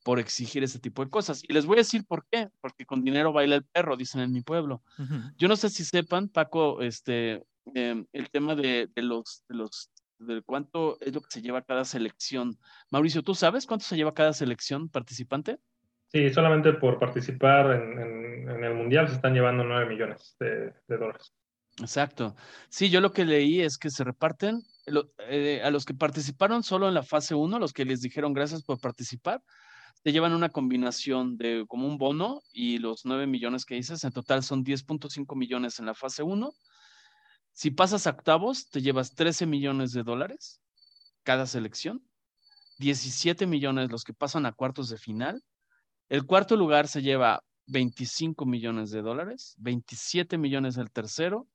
por exigir ese tipo de cosas? Y les voy a decir por qué, porque con dinero baila el perro, dicen en mi pueblo. Uh-huh. Yo no sé si sepan, Paco, el tema de cuánto es lo que se lleva cada selección. Mauricio, ¿tú sabes cuánto se lleva cada selección participante? Sí, solamente por participar en el Mundial se están llevando 9 millones de dólares. Exacto. Sí, yo lo que leí es que se reparten a los que participaron solo en la fase 1, los que les dijeron gracias por participar, se llevan una combinación de como un bono y los 9 millones que dices, en total son 10.5 millones en la fase 1. Si pasas a octavos, te llevas 13 millones de dólares cada selección, 17 millones los que pasan a cuartos de final. El cuarto lugar se lleva 25 millones de dólares, 27 millones el tercero,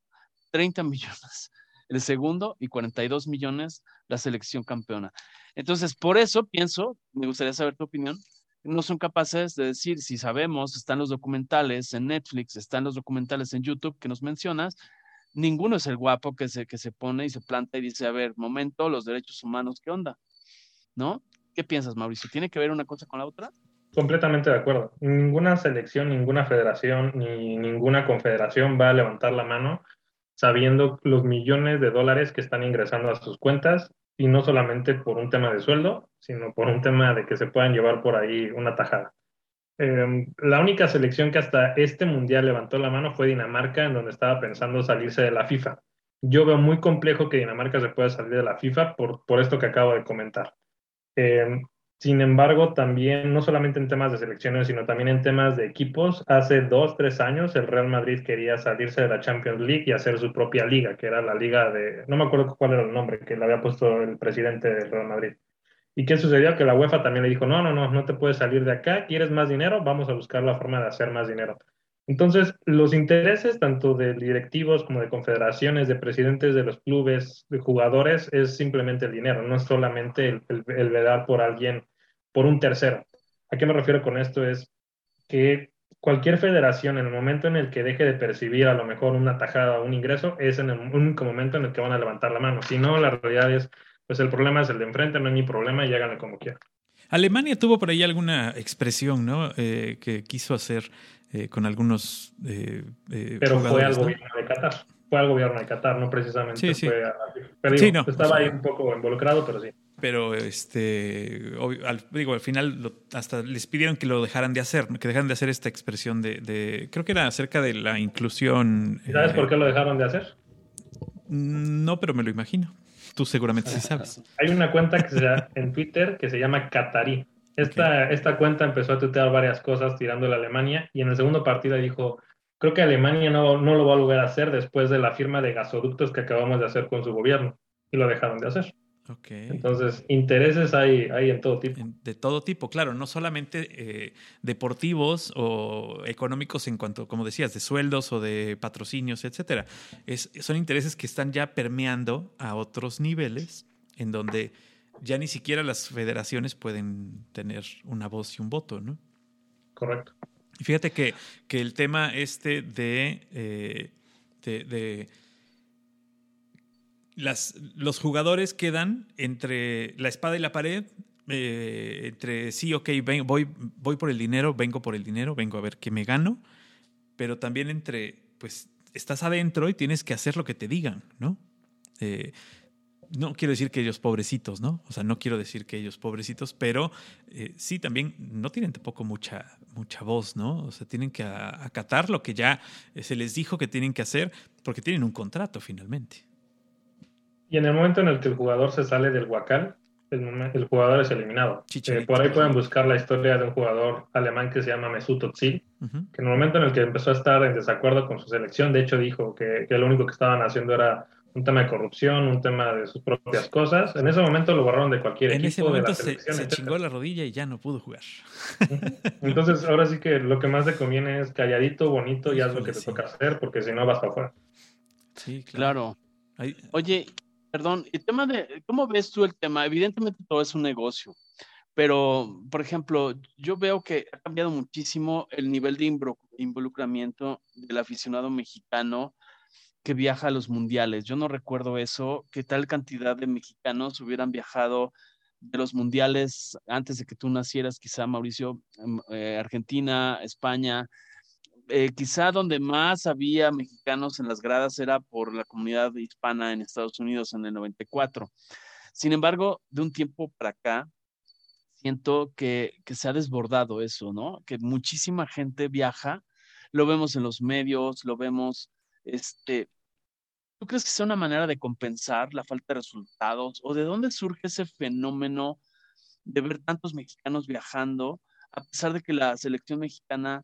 30 millones el segundo y 42 millones la selección campeona. Entonces, por eso pienso, me gustaría saber tu opinión, no son capaces de decir, si sabemos, están los documentales en Netflix, están los documentales en YouTube que nos mencionas, ninguno es el guapo que se pone y se planta y dice, a ver, momento, los derechos humanos, ¿qué onda? ¿No? ¿Qué piensas, Mauricio? ¿Tiene que ver una cosa con la otra? Completamente de acuerdo. Ninguna selección, ninguna federación, ni ninguna confederación va a levantar la mano sabiendo los millones de dólares que están ingresando a sus cuentas, y no solamente por un tema de sueldo, sino por un tema de que se puedan llevar por ahí una tajada. La única selección que hasta este mundial levantó la mano fue Dinamarca, en donde estaba pensando salirse de la FIFA. Yo veo muy complejo que Dinamarca se pueda salir de la FIFA por esto que acabo de comentar. Sin embargo, también, no solamente en temas de selecciones, sino también en temas de equipos, hace 2-3 años el Real Madrid quería salirse de la Champions League y hacer su propia liga, que era la liga de... No me acuerdo cuál era el nombre que le había puesto el presidente del Real Madrid. ¿Y qué sucedió? Que la UEFA también le dijo, no te puedes salir de acá, ¿quieres más dinero? Vamos a buscar la forma de hacer más dinero. Entonces, los intereses tanto de directivos como de confederaciones, de presidentes de los clubes, de jugadores, es simplemente el dinero, no es solamente el velar por alguien, por un tercero. ¿A qué me refiero con esto? Es que cualquier federación, en el momento en el que deje de percibir a lo mejor una tajada o un ingreso, es en el único momento en el que van a levantar la mano. Si no, la realidad es, pues el problema es el de enfrente, no es mi problema y háganlo como quieran. Alemania tuvo por ahí alguna expresión, ¿no? Que quiso hacer con algunos pero fue al gobierno, ¿no?, de Qatar. Fue al gobierno de Qatar, no precisamente sí. Fue a... Pero digo, sí, no, estaba ahí un poco involucrado, pero sí. Pero al final hasta les pidieron que lo dejaran de hacer, que dejaran de hacer esta expresión de creo que era acerca de la inclusión. ¿Sabes por qué lo dejaron de hacer? No, pero me lo imagino. Tú seguramente sí sabes. Hay una cuenta en Twitter que se llama Qatarí. Esta cuenta empezó a tuitear varias cosas tirándole a Alemania, y en el segundo partido dijo, creo que Alemania no lo va a volver a hacer después de la firma de gasoductos que acabamos de hacer con su gobierno, y lo dejaron de hacer. Okay. Entonces, intereses hay en todo tipo. De todo tipo, claro, no solamente deportivos o económicos en cuanto, como decías, de sueldos o de patrocinios, etcétera. Son intereses que están ya permeando a otros niveles en donde ya ni siquiera las federaciones pueden tener una voz y un voto, ¿no? Correcto. Y fíjate que el tema este de los jugadores quedan entre la espada y la pared, entre sí, ok, voy por el dinero, vengo por el dinero, vengo a ver qué me gano, pero también entre, pues, estás adentro y tienes que hacer lo que te digan, ¿no? No quiero decir que ellos pobrecitos, ¿no? O sea, no quiero decir que ellos pobrecitos, pero sí, también no tienen tampoco mucha voz, ¿no? O sea, tienen que acatar lo que ya se les dijo que tienen que hacer porque tienen un contrato finalmente. Y en el momento en el que el jugador se sale del huacal, el jugador es eliminado. Por ahí pueden buscar la historia de un jugador alemán que se llama Mesut Özil, que en el momento en el que empezó a estar en desacuerdo con su selección, de hecho dijo que lo único que estaban haciendo era un tema de corrupción, un tema de sus propias cosas. En ese momento lo borraron de cualquier equipo. En ese momento de la selección, se chingó la rodilla y ya no pudo jugar. Entonces, ahora sí que lo que más te conviene es calladito, bonito, y haz lo que te toca hacer, porque si no vas para afuera. Sí, claro. Oye... Perdón, el tema de, ¿cómo ves tú el tema? Evidentemente todo es un negocio, pero, por ejemplo, yo veo que ha cambiado muchísimo el nivel de involucramiento del aficionado mexicano que viaja a los mundiales. Yo no recuerdo eso, que tal cantidad de mexicanos hubieran viajado de los mundiales antes de que tú nacieras, quizá, Mauricio, Argentina, España. Quizá donde más había mexicanos en las gradas era por la comunidad hispana en Estados Unidos en el 94. Sin embargo, de un tiempo para acá, siento que se ha desbordado eso, ¿no? Que muchísima gente viaja, lo vemos en los medios, lo vemos. ¿Tú crees que sea una manera de compensar la falta de resultados? ¿O de dónde surge ese fenómeno de ver tantos mexicanos viajando, a pesar de que la selección mexicana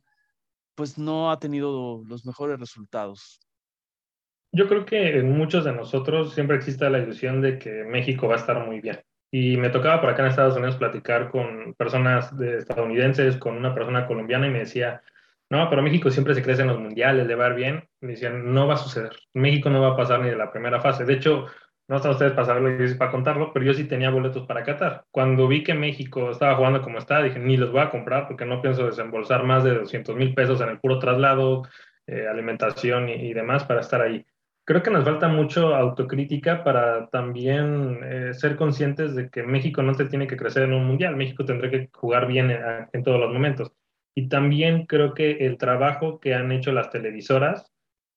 pues no ha tenido los mejores resultados? Yo creo que en muchos de nosotros siempre existe la ilusión de que México va a estar muy bien. Y me tocaba por acá en Estados Unidos platicar con personas estadounidenses, con una persona colombiana, y me decía, no, pero México siempre se crece en los mundiales, le va a ir bien. Me decían, no va a suceder. México no va a pasar ni de la primera fase. De hecho, no están ustedes para saberlo y para contarlo, pero yo sí tenía boletos para Qatar. Cuando vi que México estaba jugando como está, dije, ni los voy a comprar porque no pienso desembolsar más de $200,000 en el puro traslado, alimentación y demás para estar ahí. Creo que nos falta mucho autocrítica para también ser conscientes de que México no se tiene que crecer en un mundial. México tendrá que jugar bien en todos los momentos. Y también creo que el trabajo que han hecho las televisoras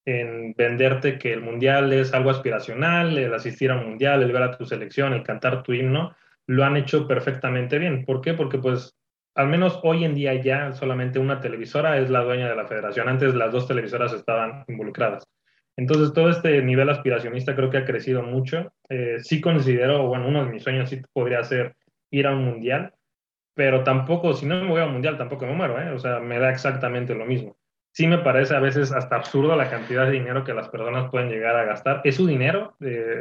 en venderte que el mundial es algo aspiracional, el asistir a un mundial, el ver a tu selección, el cantar tu himno, lo han hecho perfectamente bien. ¿Por qué? Porque pues al menos hoy en día ya solamente una televisora es la dueña de la federación. Antes las dos televisoras estaban involucradas. Entonces todo este nivel aspiracionista creo que ha crecido mucho. Sí considero, bueno, uno de mis sueños sí podría ser ir a un mundial, pero tampoco, si no me voy a un mundial tampoco me muero, O sea, me da exactamente lo mismo. Sí me parece a veces hasta absurdo la cantidad de dinero que las personas pueden llegar a gastar. Es su dinero,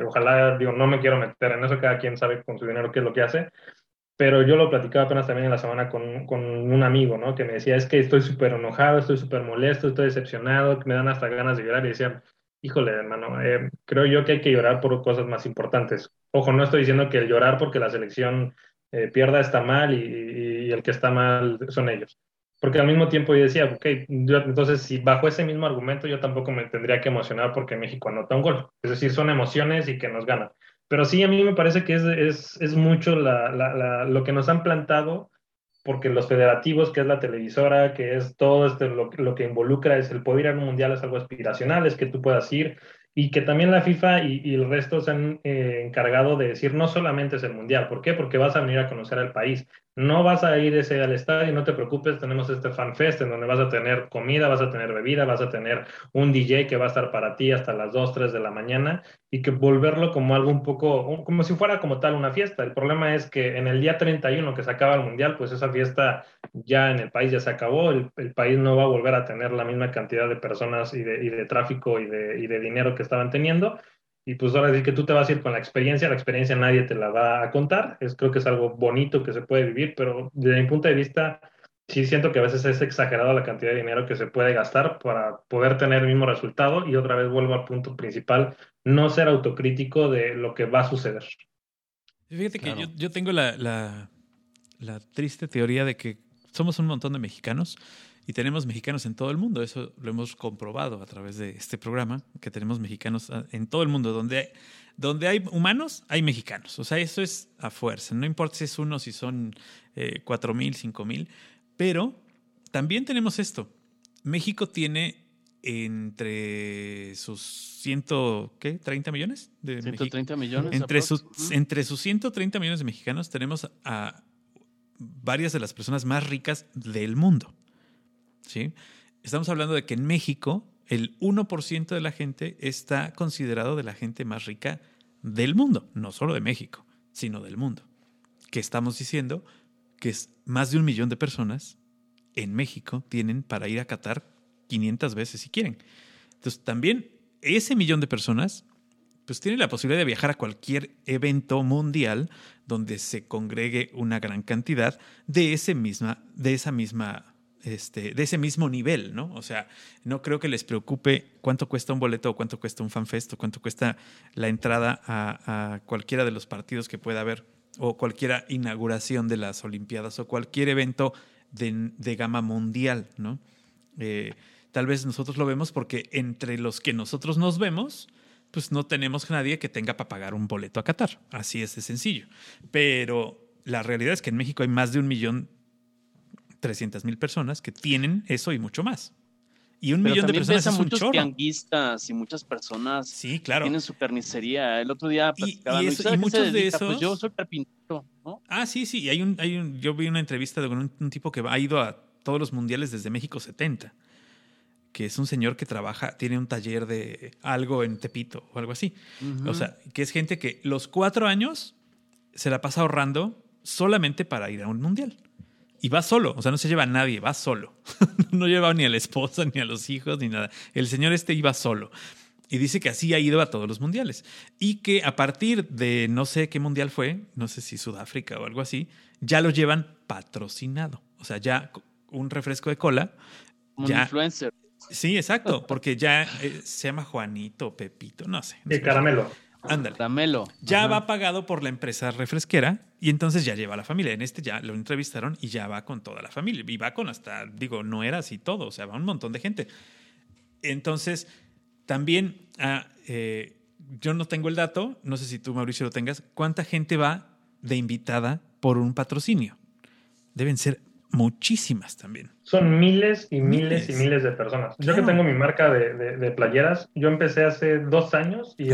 ojalá, no me quiero meter en eso, cada quien sabe con su dinero qué es lo que hace, Pero yo lo platicaba apenas también en la semana con un amigo, ¿no? Que me decía, es que estoy súper enojado, estoy súper molesto, estoy decepcionado, que me dan hasta ganas de llorar. Y decía, híjole, hermano, creo yo que hay que llorar por cosas más importantes. Ojo, no estoy diciendo que el llorar porque la selección pierda está mal y el que está mal son ellos. Porque al mismo tiempo yo decía, ok, entonces si bajo ese mismo argumento yo tampoco me tendría que emocionar porque México anota un gol. Es decir, son emociones y que nos ganan. Pero sí, a mí me parece que es mucho lo que nos han plantado, porque los federativos, que es la televisora, que es todo lo que involucra, es el poder ir a un mundial, es algo aspiracional, es que tú puedas ir, y que también la FIFA y el resto se han encargado de decir, no solamente es el mundial. ¿Por qué? Porque vas a venir a conocer al país, no vas a ir al estadio, no te preocupes, tenemos este fan fest en donde vas a tener comida, vas a tener bebida, vas a tener un DJ que va a estar para ti hasta las 2, 3 de la mañana, y que volverlo como algo un poco, como si fuera como tal una fiesta. El problema es que en el día 31 que se acaba el mundial, pues esa fiesta ya en el país ya se acabó, el país no va a volver a tener la misma cantidad de personas y de tráfico y de dinero que estaban teniendo, y pues ahora sí que tú te vas a ir con la experiencia nadie te la va a contar. Creo que es algo bonito que se puede vivir, pero desde mi punto de vista sí siento que a veces es exagerada la cantidad de dinero que se puede gastar para poder tener el mismo resultado, y otra vez vuelvo al punto principal, no ser autocrítico de lo que va a suceder. Fíjate que yo tengo la triste teoría de que somos un montón de mexicanos, y tenemos mexicanos en todo el mundo. Eso lo hemos comprobado a través de este programa, que tenemos mexicanos en todo el mundo. Donde hay humanos, hay mexicanos. O sea, eso es a fuerza. No importa si es uno, si son 4,000, 5,000. Pero también tenemos esto. México tiene entre sus 130 millones de 130 millones. Entre sus 130 millones de mexicanos tenemos a varias de las personas más ricas del mundo. ¿Sí? Estamos hablando de que en México el 1% de la gente está considerado de la gente más rica del mundo, no solo de México, sino del mundo. Que estamos diciendo que es más de 1 millón de personas en México tienen para ir a Qatar 500 veces si quieren. Entonces también ese 1 millón de personas pues tiene la posibilidad de viajar a cualquier evento mundial donde se congregue una gran cantidad de ese mismo nivel, ¿no? O sea, no creo que les preocupe cuánto cuesta un boleto o cuánto cuesta un fanfest o cuánto cuesta la entrada a cualquiera de los partidos que pueda haber o cualquier inauguración de las Olimpiadas o cualquier evento de gama mundial, ¿no? Tal vez nosotros lo vemos porque entre los que nosotros nos vemos, pues no tenemos nadie que tenga para pagar un boleto a Qatar. Así es de sencillo. Pero la realidad es que en México hay más de 1,300,000 personas que tienen eso y mucho más. Y 1 millón de personas es un chorro. Pero también ves a muchos tianguistas y muchas personas sí, claro, que tienen su carnicería. El otro día platicaban. Y muchos de esos... Pues yo soy carpintero, ¿no? Ah, sí. Y yo vi una entrevista de un tipo que ha ido a todos los mundiales desde México 70, que es un señor que trabaja, tiene un taller de algo en Tepito o algo así. Uh-huh. O sea, que es gente que los 4 años se la pasa ahorrando solamente para ir a un mundial. Y va solo, o sea, no se lleva a nadie, va solo. No lleva ni a la esposa, ni a los hijos, ni nada. El señor iba solo. Y dice que así ha ido a todos los mundiales. Y que a partir de no sé qué mundial fue, no sé si Sudáfrica o algo así, ya lo llevan patrocinado. O sea, ya un refresco de cola. Como un influencer. Sí, exacto, porque ya se llama Juanito, Pepito, no sé. De caramelo. Ándale. Caramelo. Ya va pagado por la empresa refresquera y entonces ya lleva a la familia. En ya lo entrevistaron y ya va con toda la familia. Y va con hasta, no era así todo. O sea, va un montón de gente. Entonces, también yo no tengo el dato. No sé si tú, Mauricio, lo tengas. ¿Cuánta gente va de invitada por un patrocinio? Deben ser muchísimas también. Son miles y miles y miles de personas. Claro. Yo que tengo mi marca de playeras, yo empecé hace 2 años y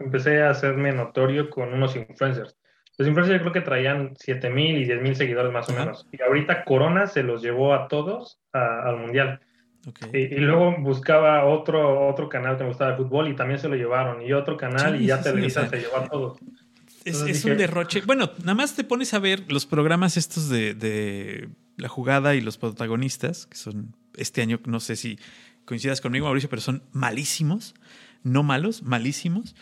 empecé a hacerme notorio con unos influencers. Los influencers yo creo que traían 7,000 y 10,000 seguidores más o menos. Y ahorita Corona se los llevó a todos al mundial. Okay. Y luego buscaba otro canal que me gustaba de fútbol y también se lo llevaron. Y otro canal sí, y ya Televisa se llevó a todos. Es un derroche. Bueno, nada más te pones a ver los programas estos de la jugada y los protagonistas, que son este año, no sé si coincidas conmigo, Mauricio, pero son malísimos, no malos, malísimos.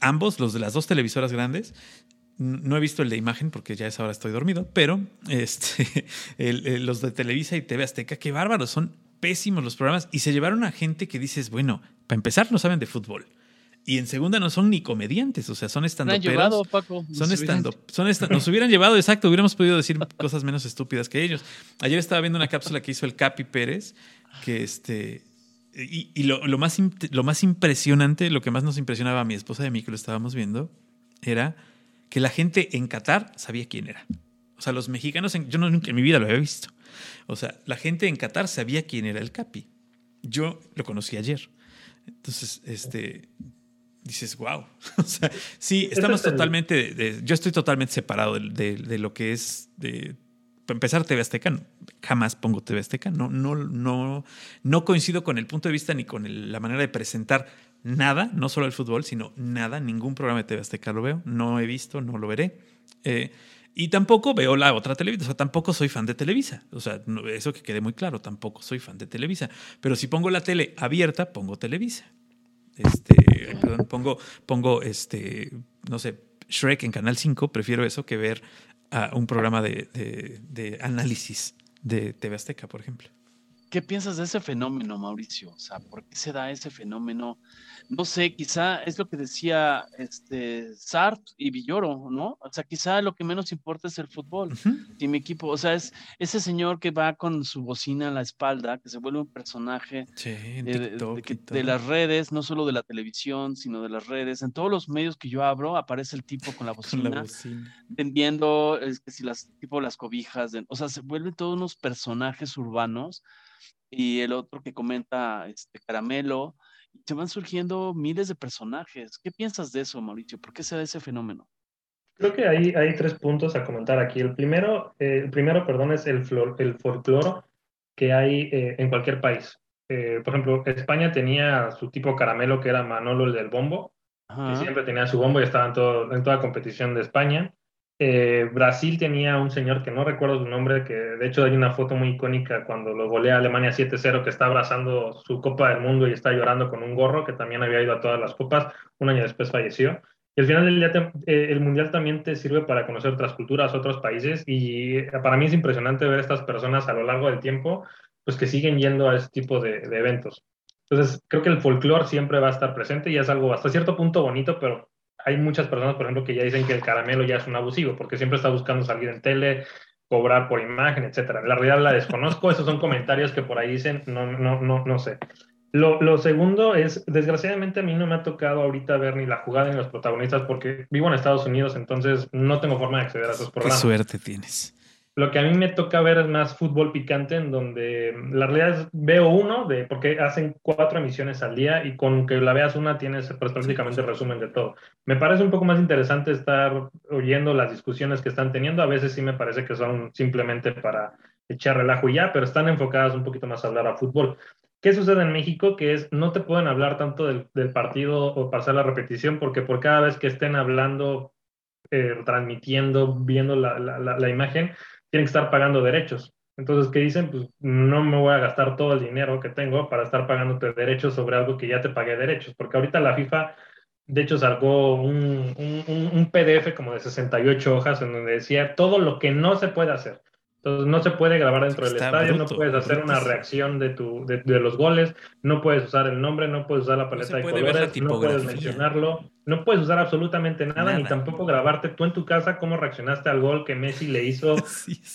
Ambos, los de las dos televisoras grandes, No he visto el de imagen porque ya es ahora estoy dormido, pero los de Televisa y TV Azteca, qué bárbaros, son pésimos los programas y se llevaron a gente que dices, bueno, para empezar no saben de fútbol y en segunda no son ni comediantes, o sea, son estandoperos. Nos hubieran llevado, exacto, hubiéramos podido decir cosas menos estúpidas que ellos. Ayer estaba viendo una cápsula que hizo el Capi Pérez, que lo más impresionante, lo que más nos impresionaba a mi esposa y a mí que lo estábamos viendo, era que la gente en Qatar sabía quién era. O sea, los mexicanos, yo nunca en mi vida lo había visto. O sea, la gente en Qatar sabía quién era el Capi. Yo lo conocí ayer. Entonces, dices, wow. O sea, sí, estamos totalmente... yo estoy totalmente separado de lo que es... Para empezar, TV Azteca, jamás pongo TV Azteca. No coincido con el punto de vista ni con la manera de presentar nada, no solo el fútbol, sino nada. Ningún programa de TV Azteca lo veo. No he visto, no lo veré. Y tampoco veo la otra Televisa. O sea, tampoco soy fan de Televisa. O sea, eso que quede muy claro. Tampoco soy fan de Televisa. Pero si pongo la tele abierta, pongo Televisa. No sé, Shrek en Canal 5. Prefiero eso que ver a un programa de análisis de TV Azteca, por ejemplo. ¿Qué piensas de ese fenómeno, Mauricio? O sea, ¿por qué se da ese fenómeno? No sé, quizá es lo que decía Sartre y Villoro, ¿no? O sea, quizá lo que menos importa es el fútbol. Uh-huh. Y mi equipo, o sea, es ese señor que va con su bocina a la espalda, que se vuelve un personaje de las redes, no solo de la televisión, sino de las redes. En todos los medios que yo abro aparece el tipo con la bocina, vendiendo las cobijas. O sea, se vuelven todos unos personajes urbanos. Y el otro que comenta Caramelo, se van surgiendo miles de personajes. ¿Qué piensas de eso, Mauricio? ¿Por qué se da ese fenómeno? Creo que hay tres puntos a comentar aquí. El primero, es el folclore que hay en cualquier país. Por ejemplo, España tenía su tipo Caramelo, que era Manolo el del bombo. Ajá. Que siempre tenía su bombo y estaba en toda competición de España. Brasil tenía un señor que no recuerdo su nombre, que de hecho hay una foto muy icónica cuando lo golea Alemania 7-0, que está abrazando su Copa del Mundo y está llorando con un gorro, que también había ido a todas las copas. Un año después falleció. Y al final del día el Mundial también te sirve para conocer otras culturas, otros países, y para mí es impresionante ver estas personas a lo largo del tiempo, pues que siguen yendo a este tipo de eventos. Entonces creo que el folclore siempre va a estar presente y es algo hasta cierto punto bonito, pero hay muchas personas, por ejemplo, que ya dicen que el Caramelo ya es un abusivo, porque siempre está buscando salir en tele, cobrar por imagen, etcétera. La realidad la desconozco, esos son comentarios que por ahí dicen, no sé. Lo segundo es, desgraciadamente a mí no me ha tocado ahorita ver ni la jugada ni los protagonistas, porque vivo en Estados Unidos, entonces no tengo forma de acceder a esos programas. Qué suerte tienes. Lo que a mí me toca ver es más fútbol picante, en donde la realidad es, veo porque hacen 4 emisiones al día y con que la veas una tienes prácticamente el resumen de todo. Me parece un poco más interesante estar oyendo las discusiones que están teniendo. A veces sí me parece que son simplemente para echar relajo y ya, pero están enfocadas un poquito más a hablar a fútbol. ¿Qué sucede en México? Que es, no te pueden hablar tanto del partido o pasar la repetición, porque por cada vez que estén hablando, transmitiendo, viendo la imagen, tienen que estar pagando derechos. Entonces, ¿qué dicen? Pues no me voy a gastar todo el dinero que tengo para estar pagándote derechos sobre algo que ya te pagué derechos, porque ahorita la FIFA, de hecho, sacó un PDF como de 68 hojas en donde decía todo lo que no se puede hacer. Entonces, no se puede grabar dentro del estadio, no puedes hacer una reacción de los goles, no puedes usar el nombre, no puedes usar la paleta de colores, no puedes mencionarlo, no puedes usar absolutamente nada, ni tampoco grabarte tú en tu casa cómo reaccionaste al gol que Messi le hizo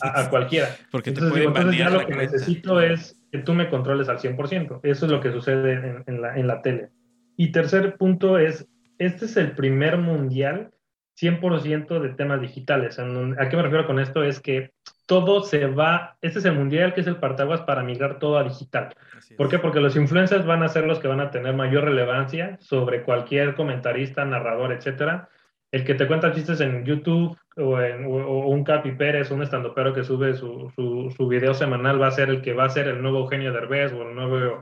a cualquiera. Porque entonces, ya lo que necesito es que tú me controles al 100%. Eso es lo que sucede en la tele. Y tercer punto es, este es el primer mundial 100% de temas digitales. ¿A qué me refiero con esto? Es que todo se va, este es el mundial que es el partaguas para migrar todo a digital. ¿Por qué? Porque los influencers van a ser los que van a tener mayor relevancia sobre cualquier comentarista, narrador, etcétera. El que te cuenta chistes en YouTube o un Capi Pérez, un estandopero que sube su video semanal, va a ser el que va a ser el nuevo Eugenio Derbez o el nuevo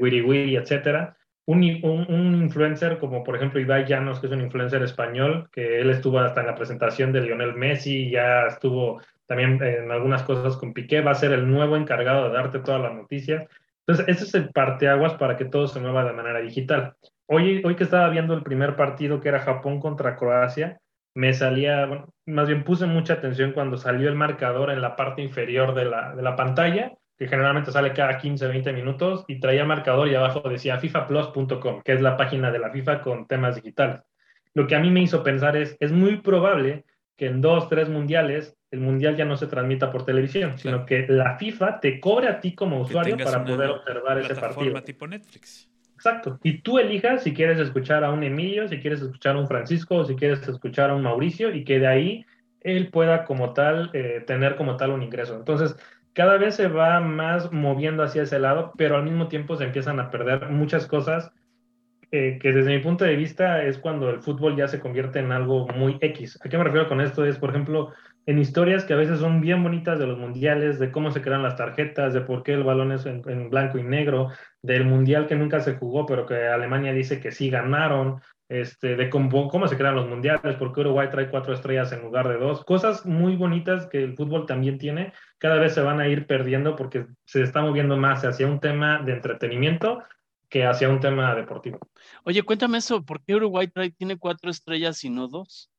Wiri Wiri, etcétera. Un influencer como por ejemplo Ibai Llanos, que es un influencer español, que él estuvo hasta en la presentación de Lionel Messi, ya estuvo también en algunas cosas con Piqué, va a ser el nuevo encargado de darte todas las noticias. Entonces, este es el parteaguas para que todo se mueva de manera digital. Hoy que estaba viendo el primer partido, que era Japón contra Croacia, me salía, bueno, más bien puse mucha atención cuando salió el marcador en la parte inferior de la pantalla, que generalmente sale cada 15, 20 minutos, y traía marcador y abajo decía fifaplus.com, que es la página de la FIFA con temas digitales. Lo que a mí me hizo pensar es muy probable que en 2, 3 mundiales, el mundial ya no se transmita por televisión, sino que la FIFA te cobre a ti como usuario para poder observar ese partido. Tipo Netflix. Exacto. Y tú elijas si quieres escuchar a un Emilio, si quieres escuchar a un Francisco, o si quieres escuchar a un Mauricio, y que de ahí él pueda como tal, tener como tal un ingreso. Entonces, cada vez se va más moviendo hacia ese lado, pero al mismo tiempo se empiezan a perder muchas cosas que desde mi punto de vista es cuando el fútbol ya se convierte en algo muy X. ¿A qué me refiero con esto? Es, por ejemplo, en historias que a veces son bien bonitas de los mundiales, de cómo se crean las tarjetas, de por qué el balón es en blanco y negro, del mundial que nunca se jugó, pero que Alemania dice que sí ganaron, de cómo se crean los mundiales, por qué Uruguay trae 4 estrellas en lugar de 2. Cosas muy bonitas que el fútbol también tiene, cada vez se van a ir perdiendo porque se está moviendo más hacia un tema de entretenimiento que hacia un tema deportivo. Oye, cuéntame eso, ¿por qué Uruguay tiene 4 estrellas y no 2?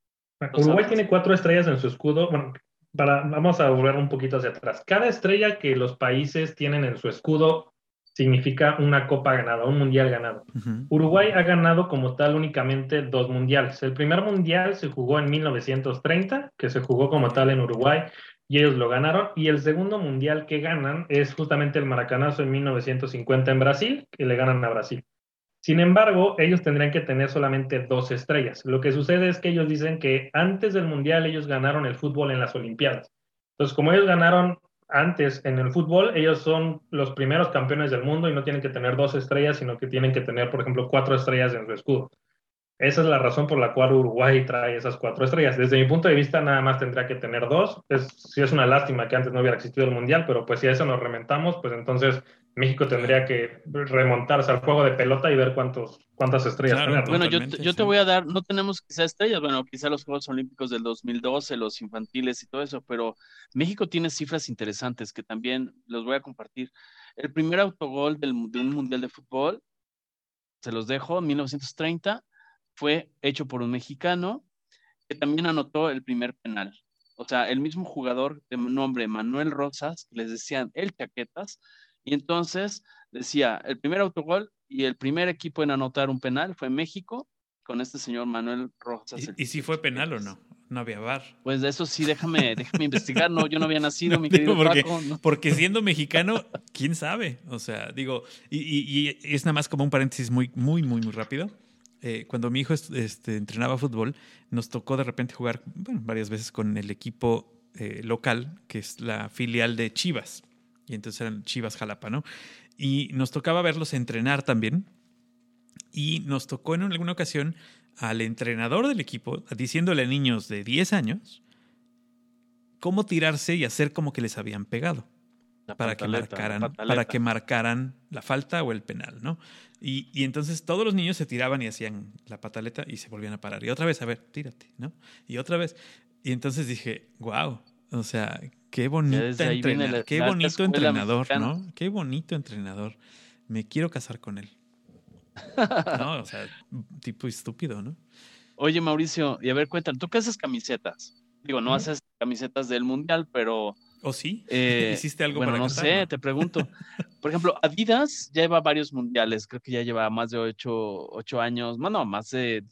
Uruguay tiene 4 estrellas en su escudo. Bueno, vamos a volver un poquito hacia atrás. Cada estrella que los países tienen en su escudo significa una copa ganada, un mundial ganado. Uh-huh. Uruguay ha ganado como tal únicamente 2 mundiales. El primer mundial se jugó en 1930, que se jugó como tal en Uruguay, y ellos lo ganaron. Y el segundo mundial que ganan es justamente el Maracanazo en 1950 en Brasil, que le ganan a Brasil. Sin embargo, ellos tendrían que tener solamente 2 estrellas. Lo que sucede es que ellos dicen que antes del mundial ellos ganaron el fútbol en las Olimpiadas. Entonces, como ellos ganaron antes en el fútbol, ellos son los primeros campeones del mundo y no tienen que tener 2 estrellas, sino que tienen que tener, por ejemplo, 4 estrellas en su escudo. Esa es la razón por la cual Uruguay trae esas 4 estrellas. Desde mi punto de vista, nada más tendría que tener 2. Sí es una lástima que antes no hubiera existido el mundial, pero pues si a eso nos remontamos, pues entonces México tendría que remontarse al juego de pelota y ver cuántas estrellas tener. Bueno, yo te voy a dar, no tenemos quizá estrellas, bueno, quizá los Juegos Olímpicos del 2012, los infantiles y todo eso, pero México tiene cifras interesantes que también los voy a compartir. El primer autogol de un mundial de fútbol, se los dejo, en 1930, fue hecho por un mexicano que también anotó el primer penal. O sea, el mismo jugador de nombre Manuel Rosas, que les decían el Chaquetas, y entonces decía, el primer autogol y el primer equipo en anotar un penal fue México, con este señor Manuel Rosas. ¿Y si fue penal o no? No había VAR. Pues de eso sí, déjame investigar. No, yo no había nacido, no, mi querido Paco. No. Porque siendo mexicano, ¿quién sabe? O sea, digo, y es nada más como un paréntesis muy, muy, muy, muy rápido. Cuando mi hijo entrenaba fútbol, nos tocó de repente jugar, bueno, varias veces con el equipo local, que es la filial de Chivas. Y entonces eran Chivas Jalapa, ¿no? Y nos tocaba verlos entrenar también. Y nos tocó en alguna ocasión al entrenador del equipo diciéndole a niños de 10 años cómo tirarse y hacer como que les habían pegado para que marcaran la falta o el penal, ¿no? Y entonces todos los niños se tiraban y hacían la pataleta y se volvían a parar. Y otra vez, a ver, tírate, ¿no? Y otra vez. Y entonces dije, wow, o sea, qué bonito entrenador, mexicana, ¿no? Qué bonito entrenador. Me quiero casar con él. No, o sea, tipo estúpido, ¿no? Oye, Mauricio, y a ver, cuéntame, ¿tú qué haces camisetas? Digo, no haces camisetas del mundial, pero... ¿O sí? ¿Hiciste algo para cantar? Bueno, no sé, te pregunto. Por ejemplo, Adidas ya lleva varios mundiales. Creo que ya lleva más de 8 años. Bueno, más de...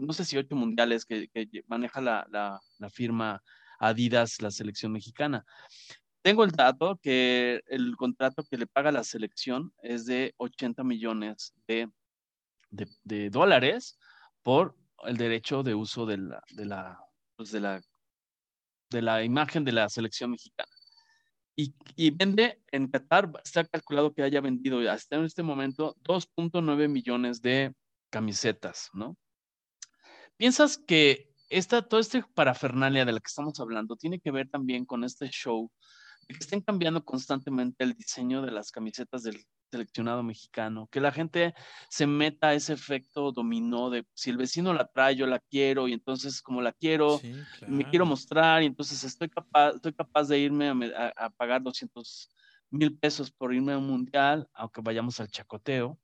No sé si 8 mundiales que maneja la firma Adidas, la selección mexicana. Tengo el dato que el contrato que le paga la selección es de 80 millones de dólares por el derecho de uso de la imagen de la selección mexicana. Y vende en Qatar, está calculado que haya vendido hasta en este momento 2.9 millones de camisetas, ¿no? ¿Piensas que toda esta parafernalia de la que estamos hablando tiene que ver también con este show de que estén cambiando constantemente el diseño de las camisetas del seleccionado mexicano, que la gente se meta a ese efecto dominó de si el vecino la trae, yo la quiero, y entonces como la quiero, sí, claro, me quiero mostrar, y entonces estoy capaz de irme a pagar 200,000 pesos por irme a un mundial, aunque vayamos al chacoteo?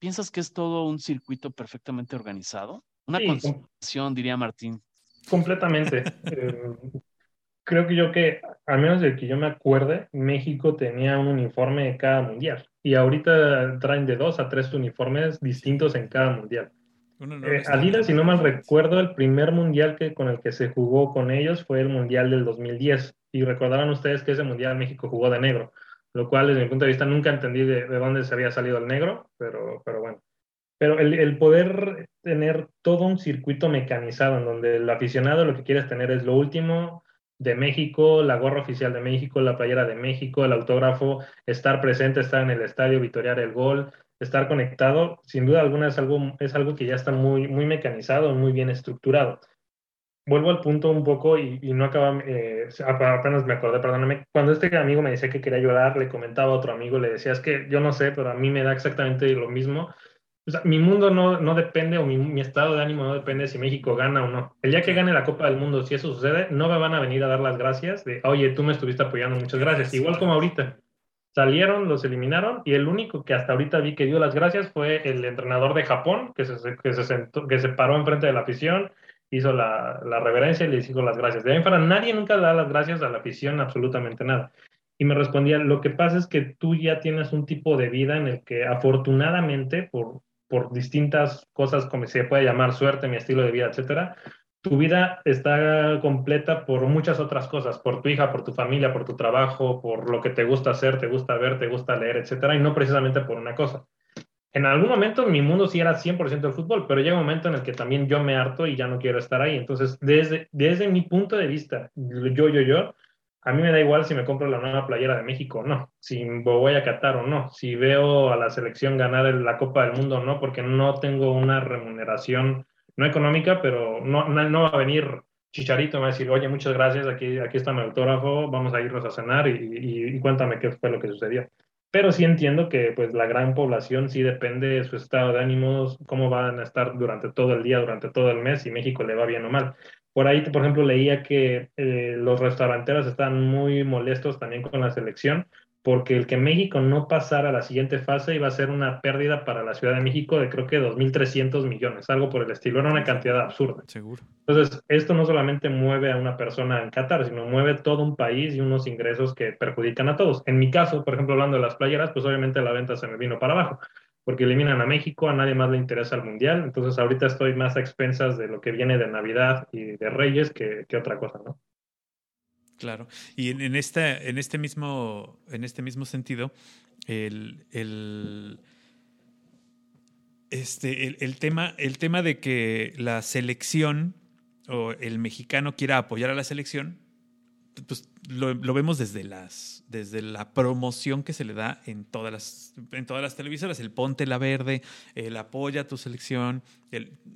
¿Piensas que es todo un circuito perfectamente organizado? Una conspiración, diría Martín. Completamente. Creo que al menos del que yo me acuerde, México tenía un uniforme de cada mundial. Y ahorita traen de 2 a 3 uniformes distintos en cada mundial. Adidas, si no mal recuerdo, el primer mundial con el que se jugó con ellos fue el mundial del 2010. Y recordarán ustedes que ese mundial México jugó de negro, lo cual desde mi punto de vista nunca entendí de dónde se había salido el negro, pero bueno. Pero el poder tener todo un circuito mecanizado en donde el aficionado lo que quieres tener es lo último de México, la gorra oficial de México, la playera de México, el autógrafo, estar presente, estar en el estadio, vitorear el gol, estar conectado, sin duda alguna es algo que ya está muy, muy mecanizado, muy bien estructurado. Vuelvo al punto un poco y no acaba, apenas me acordé, perdóname, cuando este amigo me decía que quería llorar, le comentaba a otro amigo, le decía, es que yo no sé, pero a mí me da exactamente lo mismo. O sea, mi mundo no depende, o mi estado de ánimo no depende si México gana o no. El día que gane la Copa del Mundo, si eso sucede, no me van a venir a dar las gracias de, oye, tú me estuviste apoyando, muchas gracias. Igual como ahorita. Salieron, los eliminaron, y el único que hasta ahorita vi que dio las gracias fue el entrenador de Japón, que se paró enfrente de la afición, hizo la reverencia y les dijo las gracias. De ahí en fuera, nadie nunca da las gracias a la afición, absolutamente nada. Y me respondía, lo que pasa es que tú ya tienes un tipo de vida en el que afortunadamente, por distintas cosas, como se puede llamar suerte, mi estilo de vida, etcétera, tu vida está completa por muchas otras cosas, por tu hija, por tu familia, por tu trabajo, por lo que te gusta hacer, te gusta ver, te gusta leer, etcétera, y no precisamente por una cosa. En algún momento mi mundo sí era 100% el fútbol, pero llega un momento en el que también yo me harto y ya no quiero estar ahí. Entonces, desde mi punto de vista, yo, a mí me da igual si me compro la nueva playera de México o no, si voy a Qatar o no, si veo a la selección ganar la Copa del Mundo o no, porque no tengo una remuneración, no económica, pero no va a venir Chicharito, me va a decir, oye, muchas gracias, aquí está mi autógrafo, vamos a irnos a cenar y cuéntame qué fue lo que sucedió. Pero sí entiendo que pues, la gran población sí depende de su estado de ánimos, cómo van a estar durante todo el día, durante todo el mes, si México le va bien o mal. Por ahí, por ejemplo, leía que los restauranteros están muy molestos también con la selección, porque el que México no pasara a la siguiente fase iba a ser una pérdida para la Ciudad de México de creo que 2.300 millones, algo por el estilo. Era una cantidad absurda. Seguro. Entonces, esto no solamente mueve a una persona en Qatar, sino mueve todo un país y unos ingresos que perjudican a todos. En mi caso, por ejemplo, hablando de las playeras, pues obviamente la venta se me vino para abajo, porque eliminan a México, a nadie más le interesa el Mundial. Entonces, ahorita estoy más a expensas de lo que viene de Navidad y de Reyes que otra cosa, ¿no? Claro. Y en este mismo sentido, el tema de que la selección o el mexicano quiera apoyar a la selección, pues lo vemos desde la promoción que se le da en todas las televisoras, el ponte la verde, el apoya a tu selección,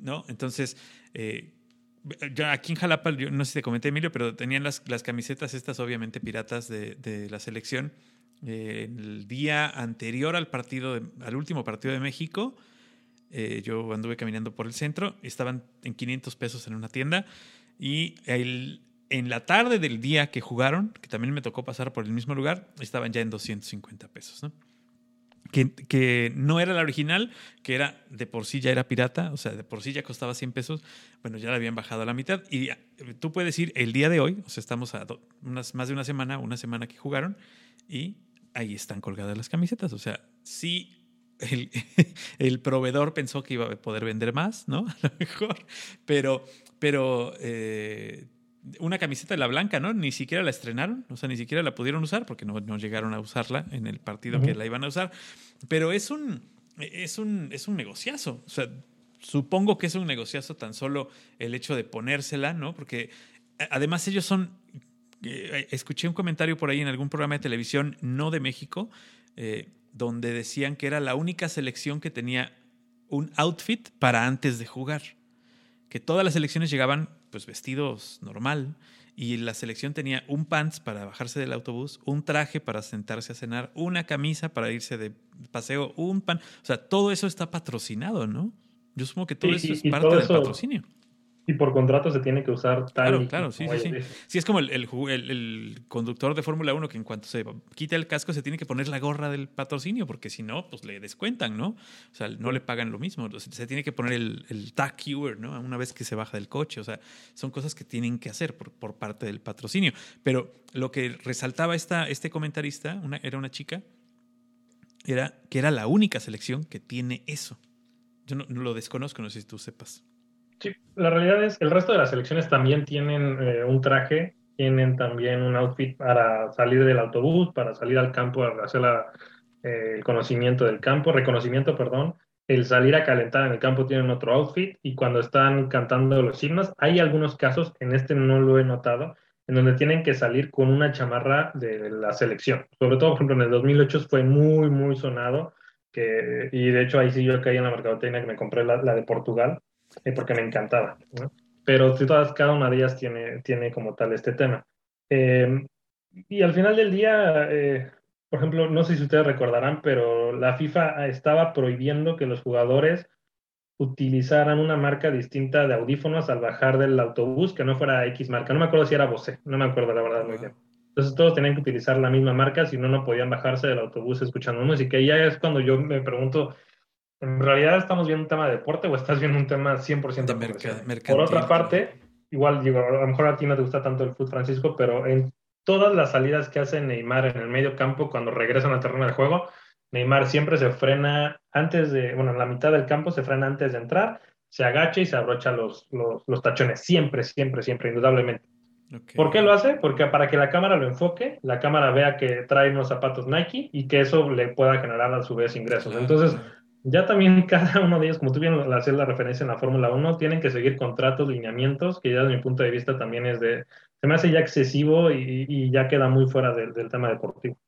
¿no? Entonces, yo aquí en Jalapa, yo no sé si te comenté, Emilio, pero tenían las camisetas estas obviamente piratas de la selección. El día anterior al último partido de México, yo anduve caminando por el centro, estaban en $500 en una tienda, y en la tarde del día que jugaron, que también me tocó pasar por el mismo lugar, estaban ya en $250, ¿no? Que no era la original, que era de por sí ya era pirata, o sea, de por sí ya costaba $100, bueno, ya la habían bajado a la mitad. Y tú puedes ir el día de hoy, o sea, estamos a más de una semana que jugaron, y ahí están colgadas las camisetas. O sea, sí, el proveedor pensó que iba a poder vender más, ¿no? A lo mejor, pero una camiseta de la blanca, ¿no? Ni siquiera la estrenaron, o sea, ni siquiera la pudieron usar porque no llegaron a usarla en el partido que la iban a usar. Pero es un negociazo. O sea, supongo que es un negociazo tan solo el hecho de ponérsela, ¿no? Porque además ellos son... escuché un comentario por ahí en algún programa de televisión, no de México, donde decían que era la única selección que tenía un outfit para antes de jugar. Que todas las selecciones llegaban pues vestidos normal, y la selección tenía un pants para bajarse del autobús, un traje para sentarse a cenar, una camisa para irse de paseo, un pan. O sea, todo eso está patrocinado, ¿no? Yo supongo que todo eso es parte del patrocinio. y por contrato se tiene que usar tal. Claro, claro, sí, sí, sí. Sí, es como el conductor de Fórmula 1 que en cuanto se quita el casco se tiene que poner la gorra del patrocinio, porque si no, pues le descuentan, ¿no? O sea, no le pagan lo mismo. Entonces, se tiene que poner el tag QR, ¿no? Una vez que se baja del coche. O sea, son cosas que tienen que hacer por parte del patrocinio. Pero lo que resaltaba este comentarista, era una chica, era que era la única selección que tiene eso. Yo no lo desconozco, no sé si tú sepas. Sí, la realidad es el resto de las selecciones también tienen un traje, tienen también un outfit para salir del autobús, para salir al campo, hacer el conocimiento del campo, reconocimiento. El salir a calentar en el campo tienen otro outfit, y cuando están cantando los himnos, hay algunos casos, en este no lo he notado, en donde tienen que salir con una chamarra de la selección. Sobre todo, por ejemplo, en el 2008 fue muy, muy sonado, y de hecho ahí sí yo caí en la mercadotecnia que me compré la de Portugal, porque me encantaba, ¿no? Pero todas, cada una de ellas tiene como tal este tema. Y al final del día, por ejemplo, no sé si ustedes recordarán, pero la FIFA estaba prohibiendo que los jugadores utilizaran una marca distinta de audífonos al bajar del autobús, que no fuera X marca. No me acuerdo si era Bose, no me acuerdo la verdad muy bien. Entonces todos tenían que utilizar la misma marca, si no, no podían bajarse del autobús escuchando música. Y ya es cuando yo me pregunto, ¿en realidad estamos viendo un tema de deporte o estás viendo un tema 100% de mercado? Por otra parte, igual digo, a lo mejor a ti no te gusta tanto el fútbol, Francisco, pero en todas las salidas que hace Neymar en el medio campo, cuando regresan al terreno del juego, Neymar siempre se frena en la mitad del campo se frena antes de entrar, se agacha y se abrocha los tachones, siempre, indudablemente. Okay. ¿Por qué lo hace? Porque para que la cámara lo enfoque, la cámara vea que trae unos zapatos Nike y que eso le pueda generar a su vez ingresos. Claro. Entonces, ya también cada uno de ellos, como tú bien haces la referencia en la Fórmula 1, tienen que seguir contratos, lineamientos, que ya desde mi punto de vista también se me hace ya excesivo y ya queda muy fuera del tema deportivo.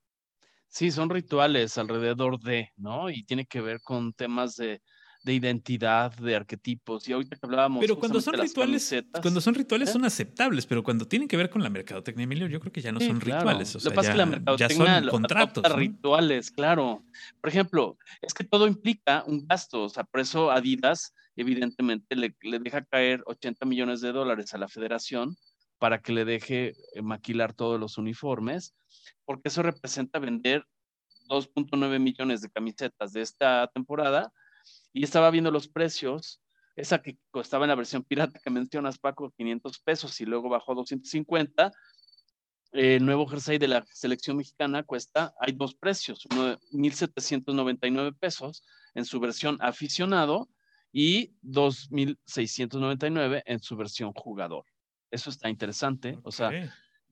Sí, son rituales alrededor de, ¿no? Y tiene que ver con temas de identidad, de arquetipos. Y ahorita que hablábamos... Pero cuando son rituales son aceptables, pero cuando tienen que ver con la mercadotecnia, Emilio, yo creo que ya no son rituales. O sea, ya, que la mercadotecnia ya son contratos, ¿no? Rituales, claro. Por ejemplo, es que todo implica un gasto. O sea, por eso Adidas, evidentemente, le deja caer $80 millones a la federación para que le deje maquilar todos los uniformes, porque eso representa vender 2.9 millones de camisetas de esta temporada. Y estaba viendo los precios, esa que costaba en la versión pirata que mencionas, Paco, $500 y luego bajó a 250. El nuevo jersey de la selección mexicana hay dos precios, uno, $1,799 en su versión aficionado y $2,699 en su versión jugador. Eso está interesante, okay. O sea,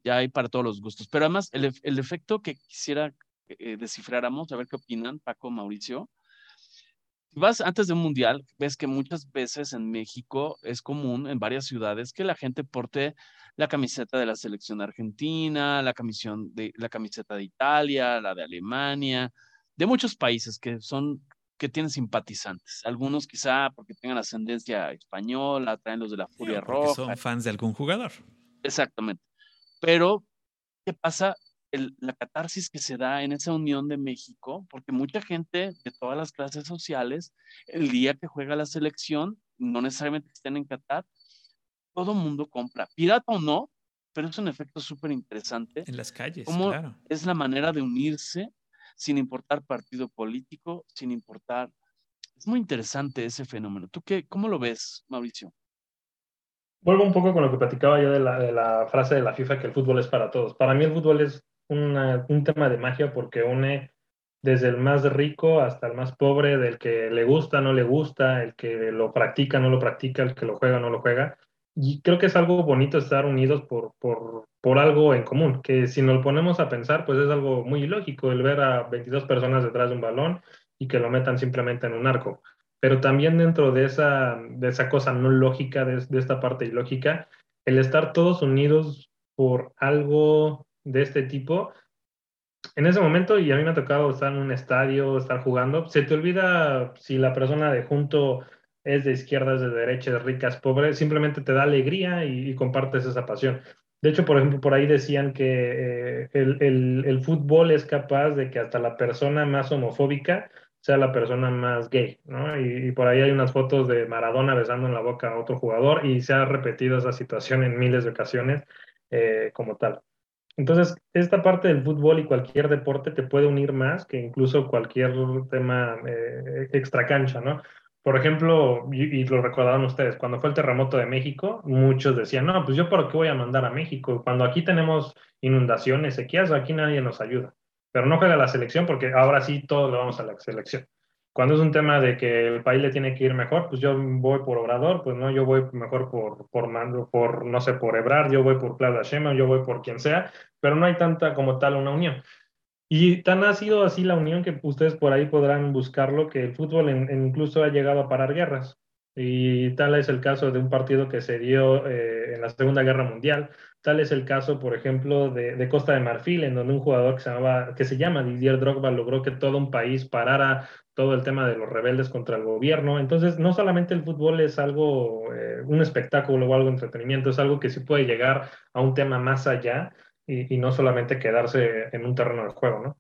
ya hay para todos los gustos. Pero además, el efecto que quisiera que descifráramos, a ver qué opinan, Paco, Mauricio. Vas antes de un mundial, ves que muchas veces en México es común en varias ciudades que la gente porte la camiseta de la selección argentina, la camiseta de Italia, la de Alemania, de muchos países que tienen simpatizantes. Algunos quizá porque tengan ascendencia española, traen los de la Furia Roja. Son fans de algún jugador. Exactamente. Pero, ¿qué pasa? La catarsis que se da en esa unión de México, porque mucha gente de todas las clases sociales, el día que juega la selección, no necesariamente estén en Qatar, todo mundo compra, pirata o no, pero es un efecto súper interesante. En las calles, claro. Es la manera de unirse sin importar partido político, sin importar... Es muy interesante ese fenómeno. ¿Tú cómo lo ves, Mauricio? Vuelvo un poco con lo que platicaba yo de la frase de la FIFA, que el fútbol es para todos. Para mí el fútbol es un tema de magia, porque une desde el más rico hasta el más pobre, del que le gusta, no le gusta, el que lo practica, no lo practica, el que lo juega, no lo juega. Y creo que es algo bonito estar unidos por algo en común, que si nos ponemos a pensar, pues es algo muy ilógico el ver a 22 personas detrás de un balón y que lo metan simplemente en un arco. Pero también dentro de esa cosa no lógica, de esta parte ilógica, el estar todos unidos por algo de este tipo, en ese momento, y a mí me ha tocado estar en un estadio, estar jugando, se te olvida si la persona de junto es de izquierda, es de derecha, es rica, es pobre, simplemente te da alegría y compartes esa pasión. De hecho, por ejemplo, por ahí decían que el fútbol es capaz de que hasta la persona más homofóbica sea la persona más gay, ¿no? Y por ahí hay unas fotos de Maradona besando en la boca a otro jugador y se ha repetido esa situación en miles de ocasiones como tal. Entonces, esta parte del fútbol y cualquier deporte te puede unir más que incluso cualquier tema extracancha, ¿no? Por ejemplo, y lo recordaban ustedes, cuando fue el terremoto de México, muchos decían, no, pues yo ¿para qué voy a mandar a México? Cuando aquí tenemos inundaciones, sequías, aquí nadie nos ayuda. Pero no juega la selección porque ahora sí todos le vamos a la selección. Cuando es un tema de que el país le tiene que ir mejor, pues yo voy por Obrador, pues no, yo voy mejor por no sé, por Ebrard, yo voy por Claudia Sheinbaum, yo voy por quien sea, pero no hay tanta como tal una unión. Y tan ha sido así la unión que ustedes por ahí podrán buscarlo, que el fútbol incluso ha llegado a parar guerras. Y tal es el caso de un partido que se dio en la Segunda Guerra Mundial. Tal es el caso, por ejemplo, de Costa de Marfil, en donde un jugador que se llama Didier Drogba logró que todo un país parara todo el tema de los rebeldes contra el gobierno. Entonces, no solamente el fútbol es algo, un espectáculo o algo de entretenimiento, es algo que sí puede llegar a un tema más allá. Y no solamente quedarse en un terreno de juego, ¿no?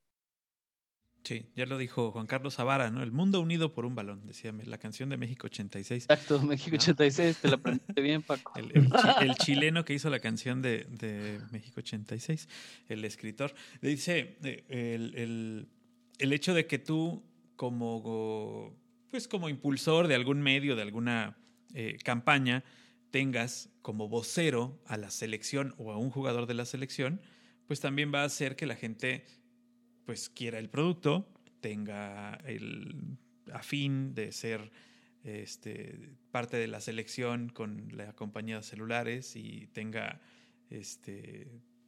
Sí, ya lo dijo Juan Carlos Zavara, ¿no? El mundo unido por un balón, decía la canción de México 86. Exacto, México 86, te la aprendiste bien, Paco. El chileno que hizo la canción de México 86, el escritor. Dice, el hecho de que tú, como impulsor de algún medio, de alguna campaña, tengas como vocero a la selección o a un jugador de la selección, pues también va a hacer que la gente pues quiera el producto, tenga el afín de ser parte de la selección con la compañía de celulares y tenga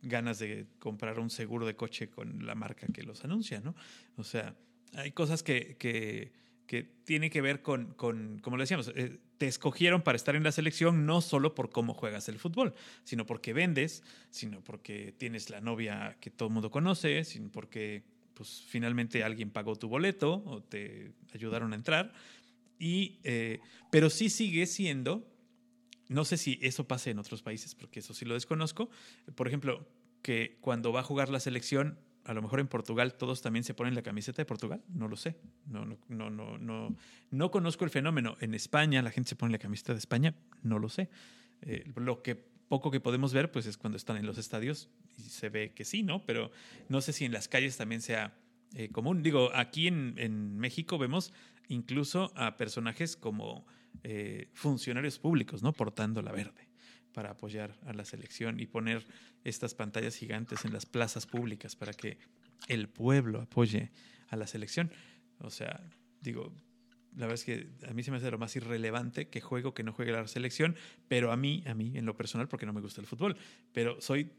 ganas de comprar un seguro de coche con la marca que los anuncia, ¿no? O sea, hay cosas que tiene que ver con como le decíamos, te escogieron para estar en la selección no solo por cómo juegas el fútbol, sino porque vendes, sino porque tienes la novia que todo el mundo conoce, sino porque pues, finalmente alguien pagó tu boleto o te ayudaron a entrar. Pero sí sigue siendo, no sé si eso pasa en otros países, porque eso sí lo desconozco, por ejemplo, que cuando va a jugar la selección, a lo mejor en Portugal todos también se ponen la camiseta de Portugal, no lo sé, no conozco el fenómeno. En España la gente se pone la camiseta de España, no lo sé. Lo que poco que podemos ver pues es cuando están en los estadios y se ve que sí, ¿no? Pero no sé si en las calles también sea común. Digo, aquí en México vemos incluso a personajes como funcionarios públicos, ¿no? Portando la verde para apoyar a la selección y poner estas pantallas gigantes en las plazas públicas para que el pueblo apoye a la selección. O sea, digo, la verdad es que a mí se me hace lo más irrelevante que juego, que no juegue la selección, pero a mí en lo personal, porque no me gusta el fútbol, pero soy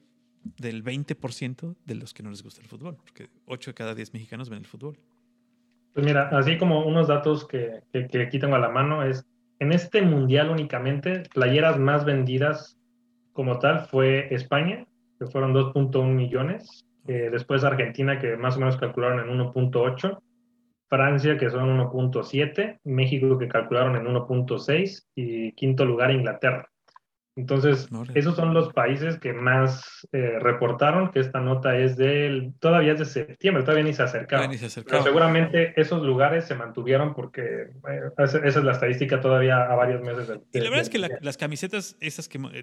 del 20% de los que no les gusta el fútbol, porque 8 de cada 10 mexicanos ven el fútbol. Pues mira, así como unos datos que aquí tengo a la mano es, en este mundial únicamente, playeras más vendidas como tal fue España, que fueron 2.1 millones. Después Argentina, que más o menos calcularon en 1.8. Francia, que son 1.7. México, que calcularon en 1.6. Y quinto lugar, Inglaterra. Entonces, esos son los países que más reportaron, que esta nota es todavía es de septiembre, todavía ni se acercaron. Pero seguramente esos lugares se mantuvieron porque esa es la estadística todavía a varios meses. Y la verdad es que las camisetas,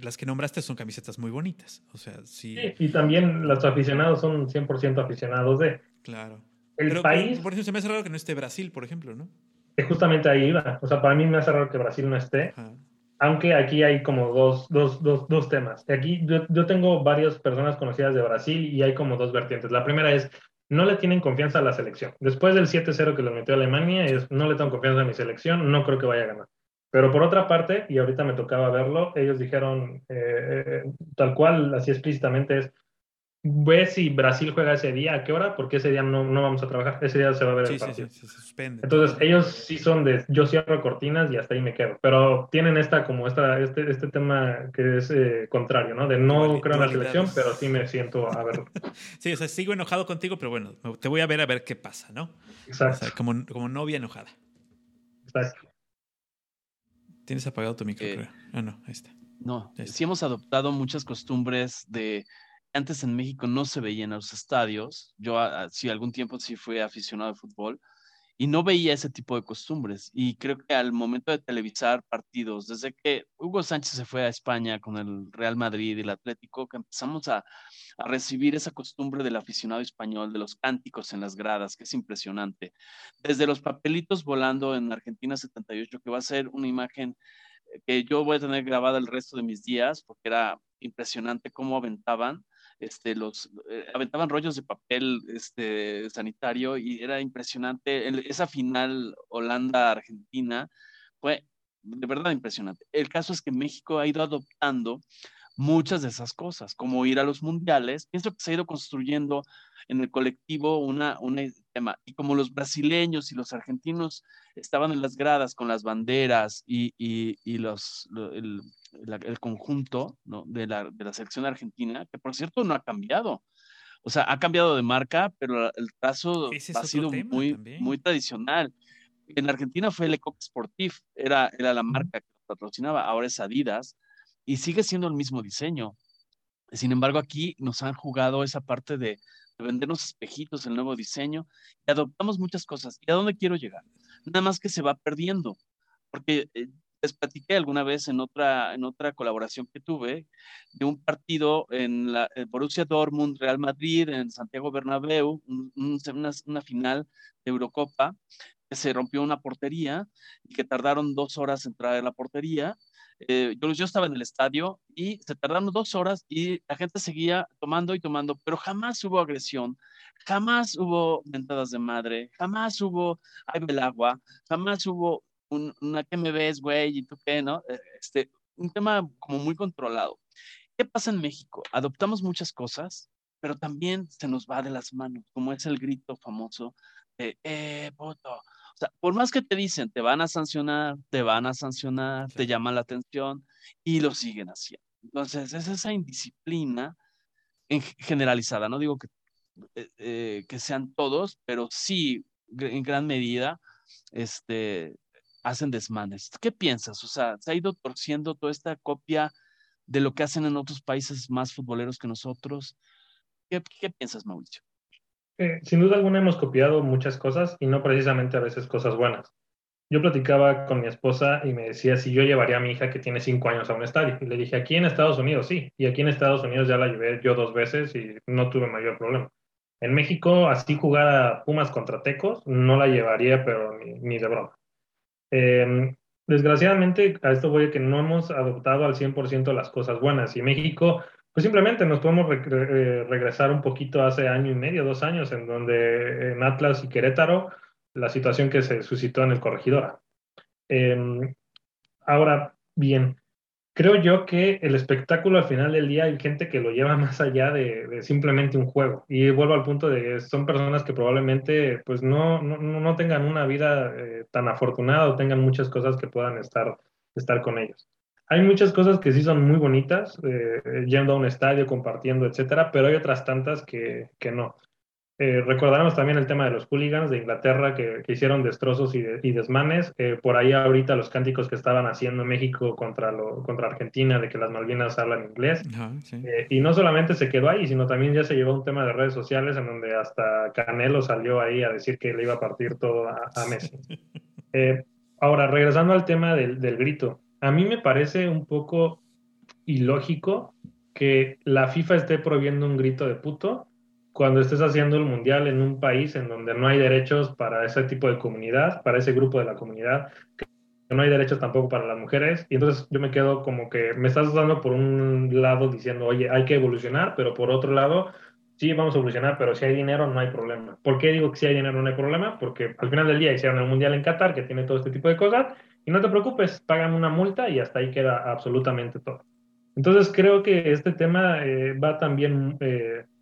las que nombraste son camisetas muy bonitas. O sea, sí, y también los aficionados son 100% aficionados de... Claro. Pero país... Por eso se me hace raro que no esté Brasil, por ejemplo, ¿no? Justamente ahí iba. O sea, para mí me hace raro que Brasil no esté... Ajá. Aunque aquí hay como dos temas. Aquí yo tengo varias personas conocidas de Brasil y hay como dos vertientes. La primera es, no le tienen confianza a la selección. Después del 7-0 que le metió a Alemania, no le tengo confianza a mi selección, no creo que vaya a ganar. Pero por otra parte, y ahorita me tocaba verlo, ellos dijeron tal cual, así explícitamente es, ve si Brasil juega ese día, ¿a qué hora? Porque ese día no vamos a trabajar, ese día se va a ver el partido. Sí, se suspende. Entonces ellos sí son de yo cierro cortinas y hasta ahí me quedo, pero tienen este tema que es contrario, ¿no? De no creo en la selección, pero sí me siento a verlo. Sí, o sea, sigo enojado contigo, pero bueno, te voy a ver qué pasa, ¿no? Exacto. O sea, como novia enojada. Exacto. Tienes apagado tu micro, creo. Ah, no, ahí está. No, ahí está. Sí hemos adoptado muchas costumbres de... Antes en México no se veían los estadios. Yo, algún tiempo sí fui aficionado al fútbol y no veía ese tipo de costumbres. Y creo que al momento de televisar partidos, desde que Hugo Sánchez se fue a España con el Real Madrid y el Atlético, que empezamos a recibir esa costumbre del aficionado español, de los cánticos en las gradas, que es impresionante. Desde los papelitos volando en Argentina 78, que va a ser una imagen que yo voy a tener grabada el resto de mis días, porque era impresionante cómo aventaban. Aventaban rollos de papel sanitario, y era impresionante. Esa final Holanda-Argentina fue de verdad impresionante. El caso es que México ha ido adoptando muchas de esas cosas, como ir a los mundiales. Pienso que se ha ido construyendo en el colectivo un tema. Y como los brasileños y los argentinos estaban en las gradas con las banderas y el conjunto, ¿no?, de la selección argentina, que por cierto no ha cambiado. O sea, ha cambiado de marca, pero el trazo ha sido muy tradicional. En Argentina fue el Lecoq Sportif, era la marca que patrocinaba, ahora es Adidas, y sigue siendo el mismo diseño. Sin embargo, aquí nos han jugado esa parte de vendernos espejitos, el nuevo diseño, y adoptamos muchas cosas. ¿Y a dónde quiero llegar? Nada más que se va perdiendo, porque... les platiqué alguna vez en otra colaboración que tuve de un partido en Borussia Dortmund, Real Madrid, en Santiago Bernabéu, una final de Eurocopa, que se rompió una portería y que tardaron 2 horas en traer la portería. Yo estaba en el estadio y se tardaron 2 horas y la gente seguía tomando y tomando, pero jamás hubo agresión, jamás hubo mentadas de madre, jamás hubo ay del agua, jamás hubo una que me ves, güey, y tú qué, ¿no? Un tema como muy controlado. ¿Qué pasa en México? Adoptamos muchas cosas, pero también se nos va de las manos, como es el grito famoso de puto. O sea, por más que te dicen, te van a sancionar, sí, te llaman la atención, y lo siguen haciendo. Entonces, es esa indisciplina generalizada. No digo que sean todos, pero sí, en gran medida, hacen desmanes. ¿Qué piensas? O sea, se ha ido torciendo toda esta copia de lo que hacen en otros países más futboleros que nosotros. ¿Qué piensas, Mauricio? Sin duda alguna hemos copiado muchas cosas y no precisamente a veces cosas buenas. Yo platicaba con mi esposa y me decía si yo llevaría a mi hija que tiene 5 años a un estadio. Y le dije, aquí en Estados Unidos sí. Y aquí en Estados Unidos ya la llevé yo 2 veces y no tuve mayor problema. En México, así jugar a Pumas contra Tecos, no la llevaría, pero ni de broma. Desgraciadamente a esto voy a que no hemos adoptado al 100% las cosas buenas, y México pues simplemente nos podemos regresar un poquito hace año y medio, 2 años, en donde en Atlas y Querétaro la situación que se suscitó en el Corregidora. Ahora bien, creo yo que el espectáculo al final del día hay gente que lo lleva más allá de simplemente un juego, y vuelvo al punto de que son personas que probablemente pues no tengan una vida tan afortunada o tengan muchas cosas que puedan estar con ellos. Hay muchas cosas que sí son muy bonitas, yendo a un estadio, compartiendo, etcétera, pero hay otras tantas que no. Recordaremos también el tema de los hooligans de Inglaterra que hicieron destrozos y desmanes. Por ahí ahorita los cánticos que estaban haciendo México contra Argentina, de que las Malvinas hablan inglés. Uh-huh, sí. Y no solamente se quedó ahí, sino también ya se llevó un tema de redes sociales en donde hasta Canelo salió ahí a decir que le iba a partir todo a Messi. Ahora, regresando al tema del grito, a mí me parece un poco ilógico que la FIFA esté prohibiendo un grito de puto cuando estés haciendo el mundial en un país en donde no hay derechos para ese tipo de comunidad, para ese grupo de la comunidad, que no hay derechos tampoco para las mujeres. Y entonces yo me quedo como que me estás dando por un lado diciendo, oye, hay que evolucionar, pero por otro lado, sí, vamos a evolucionar, pero si hay dinero no hay problema. ¿Por qué digo que si hay dinero no hay problema? Porque al final del día hicieron el mundial en Qatar, que tiene todo este tipo de cosas, y no te preocupes, pagan una multa y hasta ahí queda absolutamente todo. Entonces creo que este tema va también,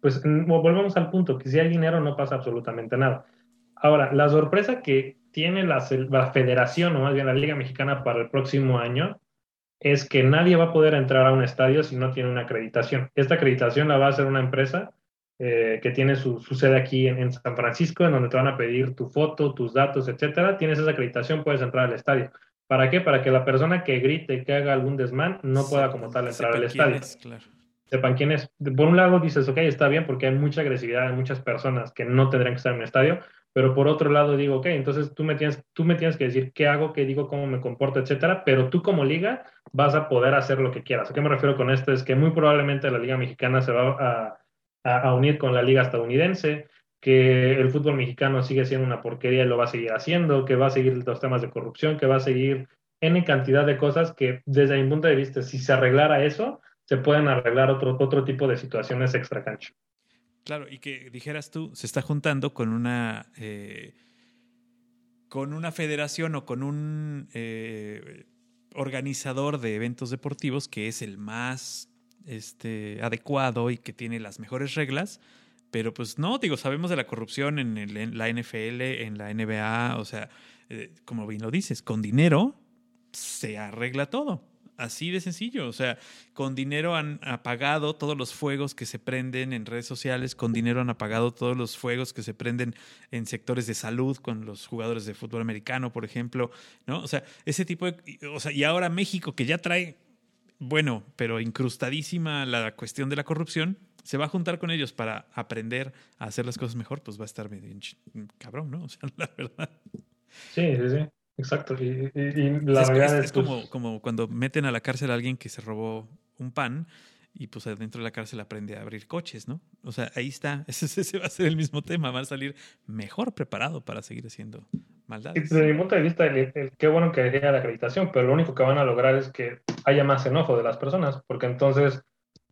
pues volvemos al punto, que si hay dinero no pasa absolutamente nada. Ahora, la sorpresa que tiene la federación, o más bien la Liga Mexicana para el próximo año, es que nadie va a poder entrar a un estadio si no tiene una acreditación. Esta acreditación la va a hacer una empresa que tiene su sede aquí en San Francisco, en donde te van a pedir tu foto, tus datos, etcétera. Tienes esa acreditación, puedes entrar al estadio. ¿Para qué? Para que la persona que grite, que haga algún desmán, no pueda como tal entrar al estadio. Claro. Sepan quién es. Por un lado dices, ok, está bien, porque hay mucha agresividad en muchas personas que no tendrían que estar en el estadio, Pero por otro lado digo, ok, entonces tú me tienes que decir qué hago, qué digo, cómo me comporto, etcétera, pero tú como liga vas a poder hacer lo que quieras. ¿A qué me refiero con esto? Es que muy probablemente la liga mexicana se va a unir con la liga estadounidense, que el fútbol mexicano sigue siendo una porquería y lo va a seguir haciendo, que va a seguir los temas de corrupción, que va a seguir N cantidad de cosas que desde mi punto de vista, si se arreglara eso, se pueden arreglar otro tipo de situaciones extracancha. Claro, y que dijeras tú, se está juntando con una federación o con un organizador de eventos deportivos que es el más adecuado y que tiene las mejores reglas, pero pues no, digo, sabemos de la corrupción en la NFL, en la NBA, o sea, como bien lo dices, con dinero se arregla todo. Así de sencillo, o sea, con dinero han apagado todos los fuegos que se prenden en redes sociales, con dinero han apagado todos los fuegos que se prenden en sectores de salud con los jugadores de fútbol americano, por ejemplo, ¿no? O sea, ese tipo de... O sea, y ahora México, que ya trae, bueno, pero incrustadísima la cuestión de la corrupción, se va a juntar con ellos para aprender a hacer las cosas mejor, pues va a estar medio cabrón, ¿no? O sea, la verdad. Sí, sí, sí. Exacto. Y la verdad es como cuando meten a la cárcel a alguien que se robó un pan y pues adentro de la cárcel aprende a abrir coches, ¿no? O sea, ahí está. Ese va a ser el mismo tema. Va a salir mejor preparado para seguir haciendo maldades. Desde mi punto de vista, qué bueno que haya la acreditación, pero lo único que van a lograr es que haya más enojo de las personas, porque entonces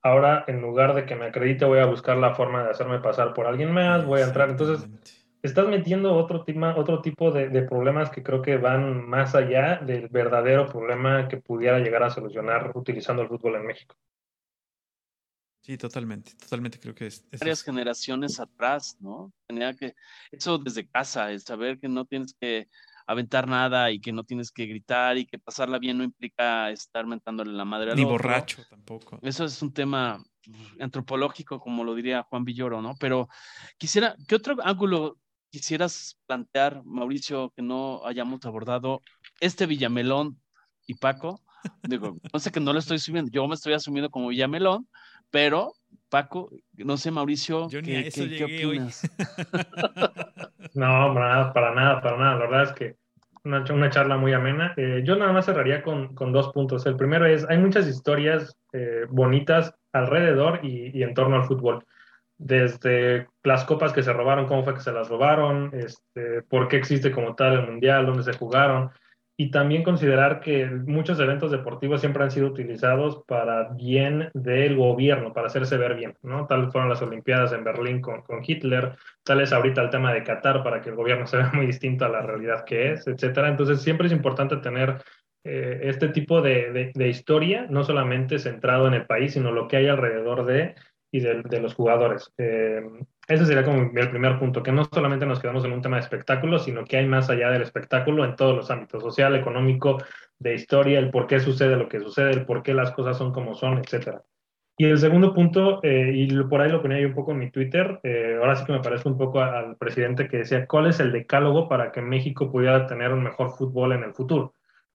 ahora en lugar de que me acredite voy a buscar la forma de hacerme pasar por alguien más, voy a entrar. Entonces... estás metiendo otro tipo de problemas que creo que van más allá del verdadero problema que pudiera llegar a solucionar utilizando el fútbol en México. Sí, totalmente creo que es varias generaciones atrás, ¿no? Tenía que eso desde casa, el saber que no tienes que aventar nada y que no tienes que gritar y que pasarla bien no implica estar mentándole la madre al otro. Ni borracho tampoco. Eso es un tema antropológico, como lo diría Juan Villoro, ¿no? Pero quisiera, ¿qué otro ángulo quisieras plantear, Mauricio, que no hayamos abordado? Villamelón y Paco, digo, no sé, que no lo estoy subiendo, yo me estoy asumiendo como Villamelón, pero Paco, no sé, Mauricio, ¿qué opinas? No, para nada, la verdad es que una charla muy amena. Yo nada más cerraría con dos puntos. El primero es, hay muchas historias bonitas alrededor y en torno al fútbol. Desde las copas que se robaron, cómo fue que se las robaron, por qué existe como tal el mundial, dónde se jugaron, y también considerar que muchos eventos deportivos siempre han sido utilizados para bien del gobierno, para hacerse ver bien, ¿no? Tal fueron las Olimpiadas en Berlín con Hitler, tal es ahorita el tema de Qatar para que el gobierno se vea muy distinto a la realidad que es, etcétera. Entonces siempre es importante tener este tipo de historia, no solamente centrado en el país, sino lo que hay alrededor de... y de los jugadores. Ese sería como el primer punto, que no solamente nos quedamos en un tema de espectáculo, sino que hay más allá del espectáculo en todos los ámbitos, social, económico, de historia, el por qué sucede lo que sucede, el por qué las cosas son como son, etcétera. Y el segundo punto, y por ahí lo ponía yo un poco en mi Twitter, ahora sí que me parece un poco al presidente que decía, ¿cuál es el decálogo para que México pudiera tener un mejor fútbol en el futuro?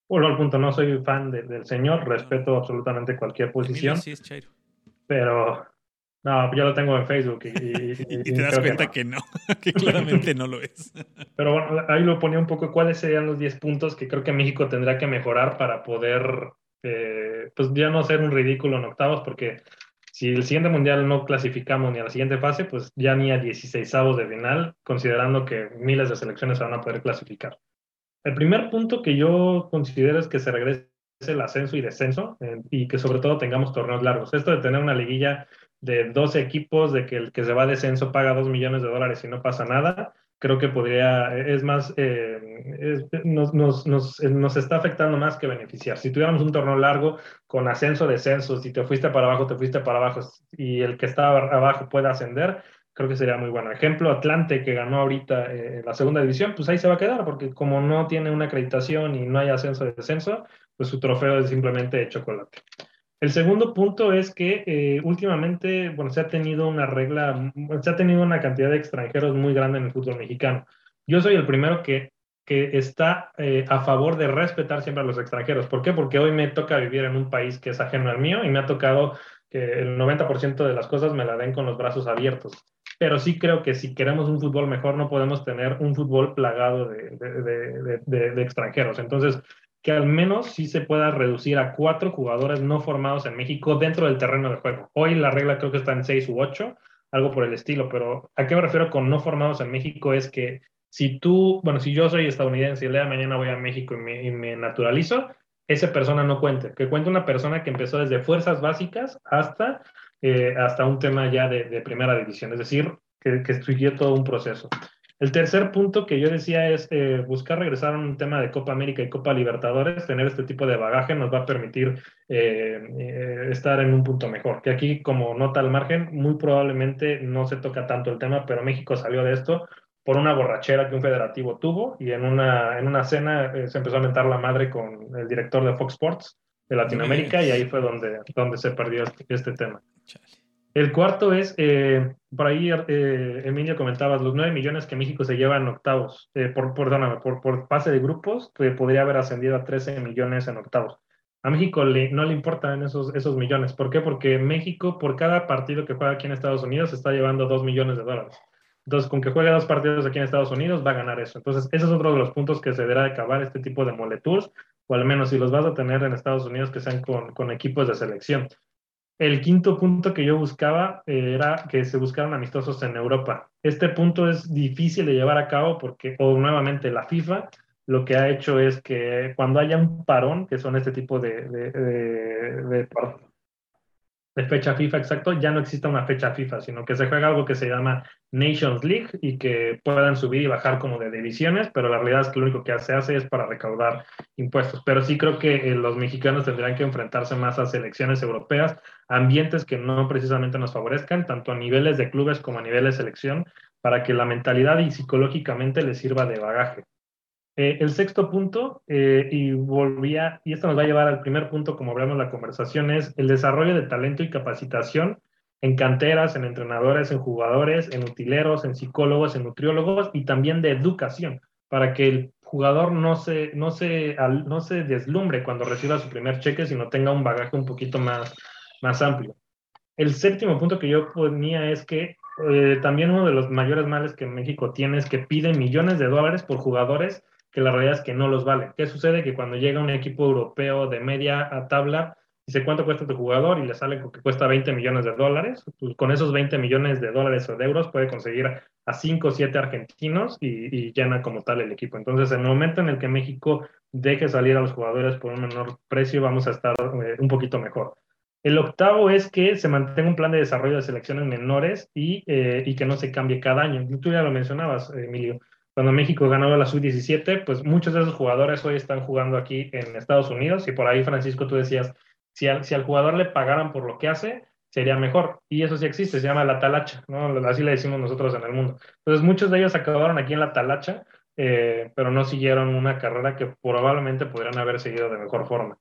Bueno, al punto, no soy fan del señor, respeto absolutamente cualquier posición. Sí, es chairo. Pero... no, yo lo tengo en Facebook. Y te das cuenta que no, que claramente no lo es. Pero bueno, ahí lo ponía un poco, ¿cuáles serían los 10 puntos que creo que México tendrá que mejorar para poder, pues ya no ser un ridículo en octavos? Porque si el siguiente mundial no clasificamos ni a la siguiente fase, pues ya ni a 16avos de final, considerando que miles de selecciones se van a poder clasificar. El primer punto que yo considero es que se regrese el ascenso y descenso, y que sobre todo tengamos torneos largos. Esto de tener una liguilla de 12 equipos, de que el que se va a descenso paga $2 millones y no pasa nada, creo que podría, es más, nos está afectando más que beneficiar. Si tuviéramos un torneo largo con ascenso, descenso, si te fuiste para abajo, y el que está abajo puede ascender, creo que sería muy bueno. Ejemplo, Atlante, que ganó ahorita la segunda división, pues ahí se va a quedar, porque como no tiene una acreditación y no hay ascenso, descenso, pues su trofeo es simplemente de chocolate. El segundo punto es que últimamente, bueno, se ha tenido una cantidad de extranjeros muy grande en el fútbol mexicano. Yo soy el primero que está a favor de respetar siempre a los extranjeros. ¿Por qué? Porque hoy me toca vivir en un país que es ajeno al mío y me ha tocado que el 90% de las cosas me la den con los brazos abiertos. Pero sí creo que si queremos un fútbol mejor, no podemos tener un fútbol plagado de extranjeros. Entonces, que al menos sí se pueda reducir a 4 jugadores no formados en México dentro del terreno de juego. Hoy la regla creo que está en 6 u 8, algo por el estilo, pero ¿a qué me refiero con no formados en México? Es que si yo soy estadounidense y el día de mañana voy a México y me naturalizo, esa persona no cuenta. Que cuenta una persona que empezó desde fuerzas básicas hasta un tema ya de primera división, es decir, que estudió todo un proceso. El tercer punto que yo decía es buscar regresar a un tema de Copa América y Copa Libertadores. Tener este tipo de bagaje nos va a permitir estar en un punto mejor. Que aquí, como nota al margen, muy probablemente no se toca tanto el tema, pero México salió de esto por una borrachera que un federativo tuvo, y en una cena se empezó a mentar la madre con el director de Fox Sports de Latinoamérica, y ahí fue donde se perdió este tema. Chale. El cuarto es, por ahí, Emilio, comentabas, los 9 millones que México se lleva en octavos, por pase de grupos, que podría haber ascendido a 13 millones en octavos. A México no le importan esos millones. ¿Por qué? Porque México, por cada partido que juega aquí en Estados Unidos, está llevando $2 millones. Entonces, con que juegue 2 partidos aquí en Estados Unidos, va a ganar eso. Entonces, ese es otro de los puntos que se deberá de acabar, este tipo de moletours, o al menos si los vas a tener en Estados Unidos, que sean con equipos de selección. El quinto punto que yo buscaba era que se buscaran amistosos en Europa. Este punto es difícil de llevar a cabo porque, nuevamente, la FIFA lo que ha hecho es que cuando haya un parón, que son este tipo de fecha FIFA, exacto, ya no exista una fecha FIFA, sino que se juega algo que se llama Nations League y que puedan subir y bajar como de divisiones, pero la realidad es que lo único que se hace es para recaudar impuestos. Pero sí creo que los mexicanos tendrán que enfrentarse más a selecciones europeas, ambientes que no precisamente nos favorezcan, tanto a niveles de clubes como a niveles de selección, para que la mentalidad y psicológicamente les sirva de bagaje. El sexto punto, y esto nos va a llevar al primer punto, como hablamos en la conversación, es el desarrollo de talento y capacitación en canteras, en entrenadores, en jugadores, en utileros, en psicólogos, en nutriólogos, y también de educación, para que el jugador no se deslumbre cuando reciba su primer cheque, sino tenga un bagaje un poquito más amplio. El séptimo punto que yo ponía es que también uno de los mayores males que México tiene es que pide millones de dólares por jugadores que la realidad es que no los vale. ¿Qué sucede? Que cuando llega un equipo europeo de media a tabla, dice cuánto cuesta tu jugador y le sale que cuesta $20 millones, pues con esos $20 millones o de euros puede conseguir a 5 o 7 argentinos y llena como tal el equipo. Entonces, en el momento en el que México deje salir a los jugadores por un menor precio, vamos a estar un poquito mejor. El octavo es que se mantenga un plan de desarrollo de selecciones menores y que no se cambie cada año. Tú ya lo mencionabas, Emilio. Cuando México ganó la Sub-17, pues muchos de esos jugadores hoy están jugando aquí en Estados Unidos, y por ahí, Francisco, tú decías, si al jugador le pagaran por lo que hace, sería mejor, y eso sí existe, se llama la talacha, ¿no? Así le decimos nosotros en el mundo. Entonces muchos de ellos acabaron aquí en la talacha, pero no siguieron una carrera que probablemente podrían haber seguido de mejor forma.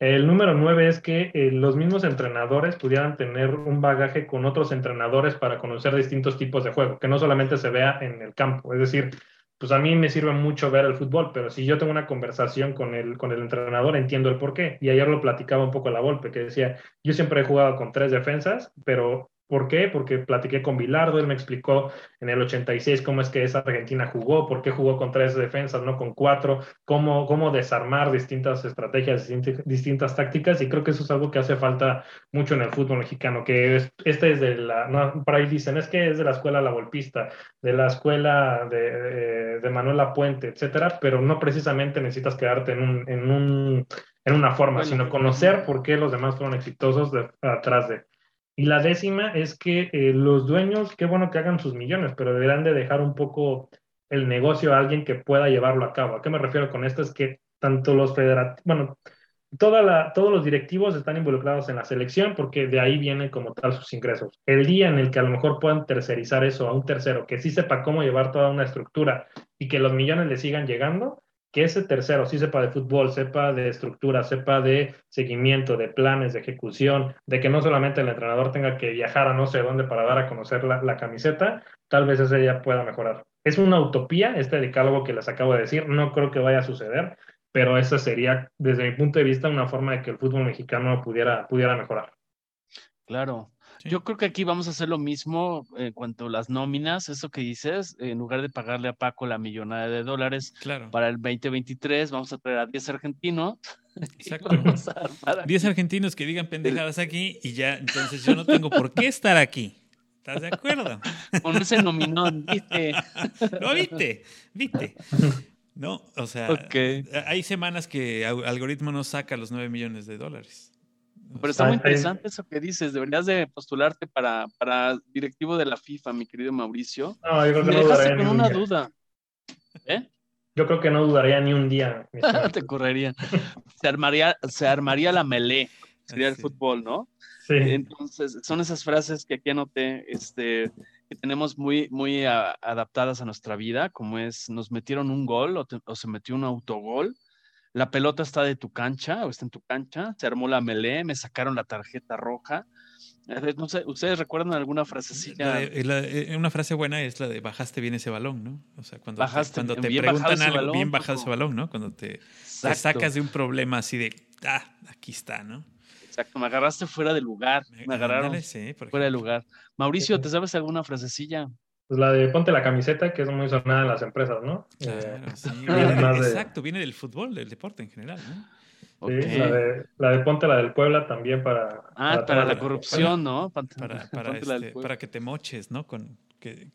El número 9 es que los mismos entrenadores pudieran tener un bagaje con otros entrenadores para conocer distintos tipos de juego, que no solamente se vea en el campo. Es decir, pues a mí me sirve mucho ver el fútbol, pero si yo tengo una conversación con el entrenador, entiendo el porqué. Y ayer lo platicaba un poco Lavolpe, que decía, yo siempre he jugado con 3 defensas, pero ¿por qué? Porque platiqué con Bilardo, él me explicó en el 86 cómo es que esa Argentina jugó, por qué jugó con 3 defensas, no con 4, cómo desarmar distintas estrategias, distintas tácticas, y creo que eso es algo que hace falta mucho en el fútbol mexicano, que por ahí dicen, es que es de la escuela lavolpista, de la escuela de Manuel Lapuente, etcétera, pero no precisamente necesitas quedarte en una forma, sino conocer por qué los demás fueron exitosos atrás de. Y la décima es que los dueños, qué bueno que hagan sus millones, pero deberán de dejar un poco el negocio a alguien que pueda llevarlo a cabo. ¿A qué me refiero con esto? Es que tanto los federativos, todos los directivos están involucrados en la selección porque de ahí vienen como tal sus ingresos. El día en el que a lo mejor puedan tercerizar eso a un tercero, que sí sepa cómo llevar toda una estructura y que los millones le sigan llegando, que ese tercero sí sepa de fútbol, sepa de estructura, sepa de seguimiento, de planes, de ejecución, de que no solamente el entrenador tenga que viajar a no sé dónde para dar a conocer la camiseta, tal vez ese ya pueda mejorar. Es una utopía este decálogo que les acabo de decir, no creo que vaya a suceder, pero esa sería, desde mi punto de vista, una forma de que el fútbol mexicano pudiera mejorar. Claro. Sí. Yo creo que aquí vamos a hacer lo mismo en cuanto a las nóminas, eso que dices, en lugar de pagarle a Paco la millonada de dólares, claro, para el 2023, vamos a traer a 10 argentinos. Exacto. 10 argentinos que digan pendejadas aquí y ya, entonces yo no tengo por qué estar aquí. ¿Estás de acuerdo? Con ese nominón, ¿viste? Lo viste, ¿viste? No, o sea, okay, hay semanas que Algoritmo no saca los 9 millones de dólares. Pero está muy interesante eso que dices. Deberías de postularte para directivo de la FIFA, mi querido Mauricio. No, yo creo que me no dudaría con una duda. ¿Eh? Yo creo que no dudaría ni un día. Te correría. Se armaría la melé. Sería el fútbol, ¿no? Sí. Entonces, son esas frases que aquí anoté, que tenemos muy, muy adaptadas a nuestra vida, como es, nos metieron un gol o se metió un autogol, la pelota está de tu cancha o está en tu cancha, se armó la melé, me sacaron la tarjeta roja. No sé, ¿ustedes recuerdan alguna frasecilla? Una frase buena es la de bajaste bien ese balón, ¿no? O sea, cuando te preguntan algo, balón, bien bajado ese balón, ¿no? Cuando te sacas de un problema así de, aquí está, ¿no? Exacto, me agarraste fuera de lugar, me agarraron fuera de lugar. Mauricio, ¿te sabes alguna frasecilla? Pues la de ponte la camiseta, que es muy sonada en las empresas, ¿no? Claro, sí. Exacto, viene del fútbol, del deporte en general, ¿no? Sí, okay. la de ponte la del Puebla también para la corrupción, ¿no? Para que te moches, ¿no? Cuando te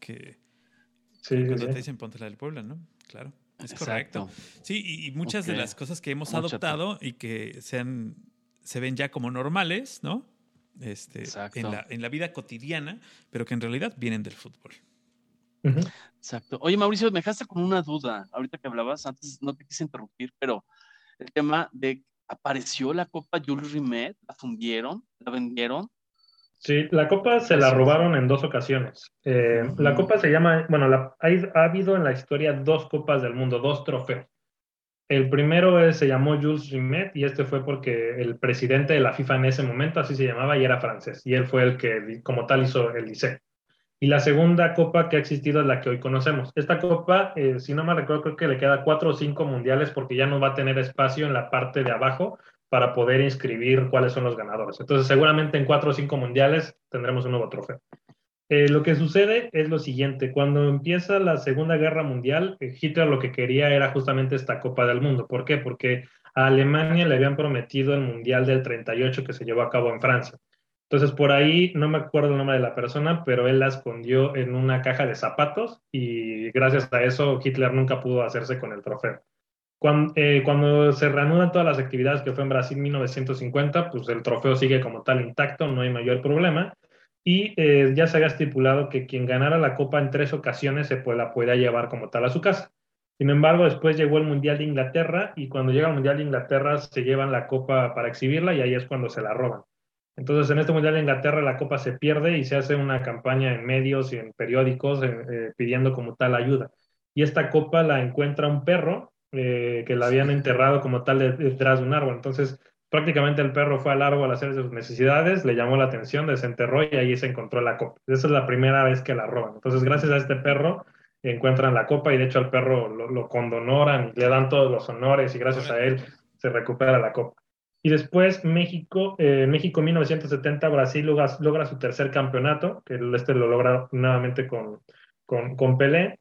dicen ponte la del Puebla, ¿no? Claro, es correcto. Sí, y muchas de las cosas que hemos adoptado y que se ven ya como normales, ¿no? En la vida cotidiana, pero que en realidad vienen del fútbol. Uh-huh. Exacto. Oye, Mauricio, me dejaste con una duda. Ahorita que hablabas, antes no te quise interrumpir, pero el tema de apareció la Copa Jules Rimet, la fundieron, la vendieron. Sí, la Copa se la robaron en 2 ocasiones. La Copa se llama, bueno, ha habido en la historia 2 Copas del Mundo, 2 trofeos. El primero se llamó Jules Rimet y este fue porque el presidente de la FIFA en ese momento así se llamaba y era francés. Y él fue el que como tal hizo el diseño. Y la segunda copa que ha existido es la que hoy conocemos. Esta copa, si no me recuerdo, creo que le queda 4 o 5 mundiales porque ya no va a tener espacio en la parte de abajo para poder inscribir cuáles son los ganadores. Entonces, seguramente en 4 o 5 mundiales tendremos un nuevo trofeo. Lo que sucede es lo siguiente. Cuando empieza la Segunda Guerra Mundial, Hitler lo que quería era justamente esta Copa del Mundo. ¿Por qué? Porque a Alemania le habían prometido el Mundial del 38 que se llevó a cabo en Francia. Entonces, por ahí, no me acuerdo el nombre de la persona, pero él la escondió en una caja de zapatos y gracias a eso Hitler nunca pudo hacerse con el trofeo. Cuando se reanudan todas las actividades, que fue en Brasil 1950, pues el trofeo sigue como tal intacto, no hay mayor problema. Y ya se había estipulado que quien ganara la Copa en 3 ocasiones la podía llevar como tal a su casa. Sin embargo, después llegó el Mundial de Inglaterra y cuando llega el Mundial de Inglaterra se llevan la Copa para exhibirla y ahí es cuando se la roban. Entonces, en este Mundial de Inglaterra la Copa se pierde y se hace una campaña en medios y en periódicos pidiendo como tal ayuda. Y esta Copa la encuentra un perro que la habían enterrado como tal detrás de un árbol. Entonces, prácticamente el perro fue al árbol a hacer sus necesidades, le llamó la atención, desenterró y ahí se encontró la Copa. Esa es la primera vez que la roban. Entonces, gracias a este perro encuentran la Copa y de hecho al perro lo condonoran, le dan todos los honores y gracias a él se recupera la Copa. Y después México 1970, Brasil logra su tercer campeonato, que lo logra nuevamente con Pelé,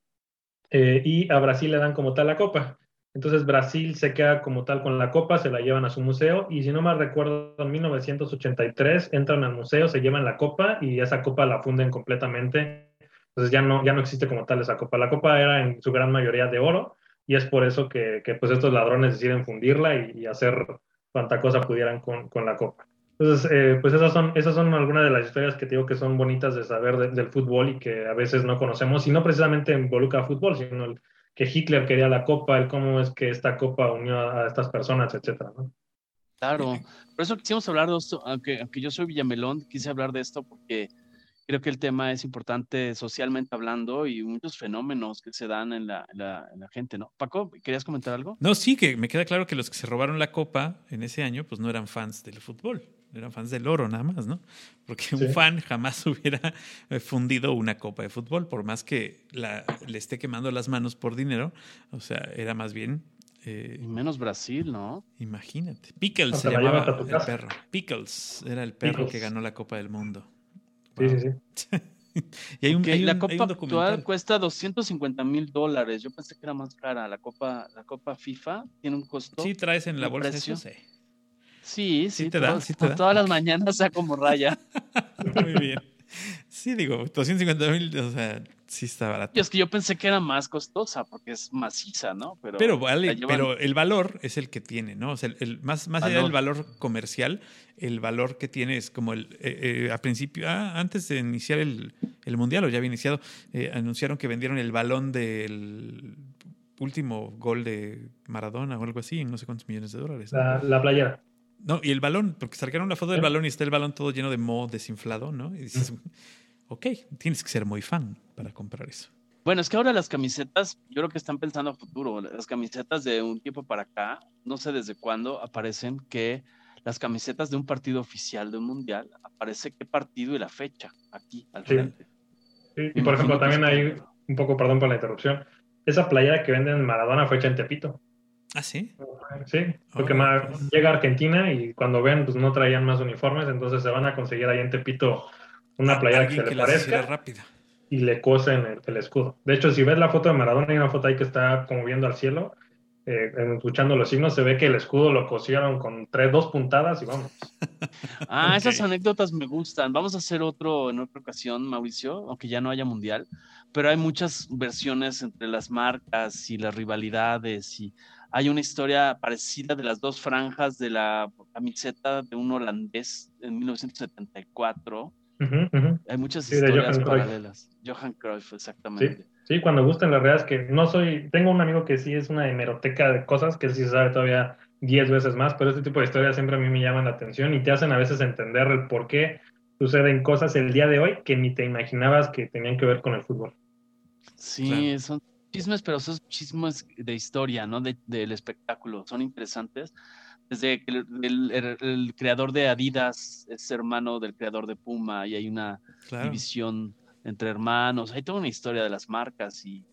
y a Brasil le dan como tal la Copa. Entonces Brasil se queda como tal con la Copa, se la llevan a su museo, y si no mal recuerdo, en 1983 entran al museo, se llevan la Copa, y esa Copa la funden completamente. Entonces ya no existe como tal esa Copa. La Copa era en su gran mayoría de oro, y es por eso que pues estos ladrones deciden fundirla y hacer cuánta cosa pudieran con la Copa. Entonces, pues esas son algunas de las historias que te digo que son bonitas de saber del fútbol y que a veces no conocemos, y no precisamente involucra fútbol, sino que Hitler quería la Copa, el cómo es que esta Copa unió a estas personas, etcétera, ¿no? Claro, por eso quisimos hablar de esto, aunque yo soy villamelón, quise hablar de esto porque creo que el tema es importante socialmente hablando y muchos fenómenos que se dan en la gente, ¿no? Paco, ¿querías comentar algo? No, sí, que me queda claro que los que se robaron la Copa en ese año, pues no eran fans del fútbol, eran fans del oro nada más, ¿no? Porque un fan jamás hubiera fundido una copa de fútbol, por más que le esté quemando las manos por dinero, o sea, era más bien... y menos Brasil, ¿no? Imagínate. Pickles se llamaba el perro. Pickles era el perro que ganó la Copa del Mundo. Wow. Sí. Y hay okay, la copa actual cuesta $250,000. Yo pensé que era más cara. La copa FIFA tiene un costo. Sí, traes en la bolsa precio. Eso, sí. Sí, te dan. Todas las mañanas saco como raya. Muy bien. Sí, digo, $250,000, o sea, sí está barato. Y es que yo pensé que era más costosa porque es maciza, ¿no? Pero vale, pero el valor es el que tiene, ¿no? O sea, más allá del valor comercial, el valor que tiene es como antes de iniciar el Mundial, o ya había iniciado, anunciaron que vendieron el balón del último gol de Maradona o algo así, no sé cuántos millones de dólares. La playera. No, y el balón, porque sacaron la foto del balón y está el balón todo lleno de moho desinflado, ¿no? Y dices, ok, tienes que ser muy fan para comprar eso. Bueno, es que ahora las camisetas, yo creo que están pensando a futuro. Las camisetas de un tiempo para acá, no sé desde cuándo, aparecen que las camisetas de un partido oficial de un mundial, aparece qué partido y la fecha aquí al frente. Sí. Y por ejemplo, también hay, un poco, perdón por la interrupción, esa playera que venden en Maradona fue hecha en Tepito. ¿Ah, sí? Sí, porque llega a Argentina y cuando ven, pues no traían más uniformes, entonces se van a conseguir ahí en Tepito una playera que se le parezca rápido. Y le cosen el escudo. De hecho, si ves la foto de Maradona, hay una foto ahí que está como viendo al cielo, escuchando los signos, se ve que el escudo lo cosieron con dos puntadas y vamos. Okay. Esas anécdotas me gustan. Vamos a hacer otro en otra ocasión, Mauricio, aunque ya no haya mundial, pero hay muchas versiones entre las marcas y las rivalidades y... Hay una historia parecida de las dos franjas de la camiseta de un holandés en 1974. Hay muchas historias paralelas. Johan Cruyff, exactamente. Sí, cuando gusten, la verdad es que tengo un amigo que sí es una hemeroteca de cosas, que él sí sabe todavía 10 veces más, pero este tipo de historias siempre a mí me llaman la atención y te hacen a veces entender el por qué suceden cosas el día de hoy que ni te imaginabas que tenían que ver con el fútbol. Sí, claro. Son chismes, pero esos chismes de historia, ¿no? Del espectáculo, son interesantes. Desde que el creador de Adidas es hermano del creador de Puma y hay una división entre hermanos. Hay toda una historia de las marcas y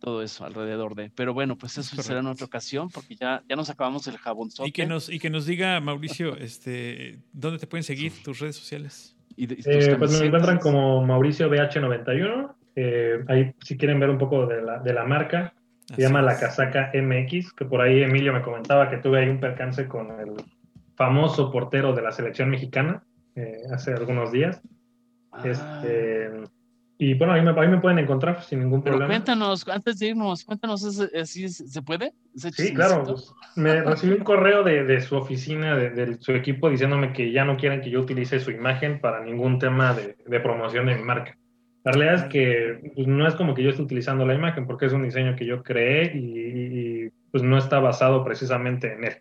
todo eso alrededor de... Pero bueno, pues eso será en otra ocasión porque ya nos acabamos el jabonzote. Y que nos diga, Mauricio, ¿dónde te pueden seguir tus redes sociales? Pues me encuentran como Mauricio BH91. Ahí si quieren ver un poco de la marca, se llama La Casaca MX, que por ahí Emilio me comentaba que tuve ahí un percance con el famoso portero de la selección mexicana hace algunos días. Y bueno, ahí me pueden encontrar sin ningún problema. Pero cuéntanos, antes de irnos, si se puede. Sí, claro. Pues, me recibí un correo de su oficina, de su equipo, diciéndome que ya no quieren que yo utilice su imagen para ningún tema de promoción de mi marca. La realidad es que pues, no es como que yo esté utilizando la imagen porque es un diseño que yo creé y pues no está basado precisamente en él.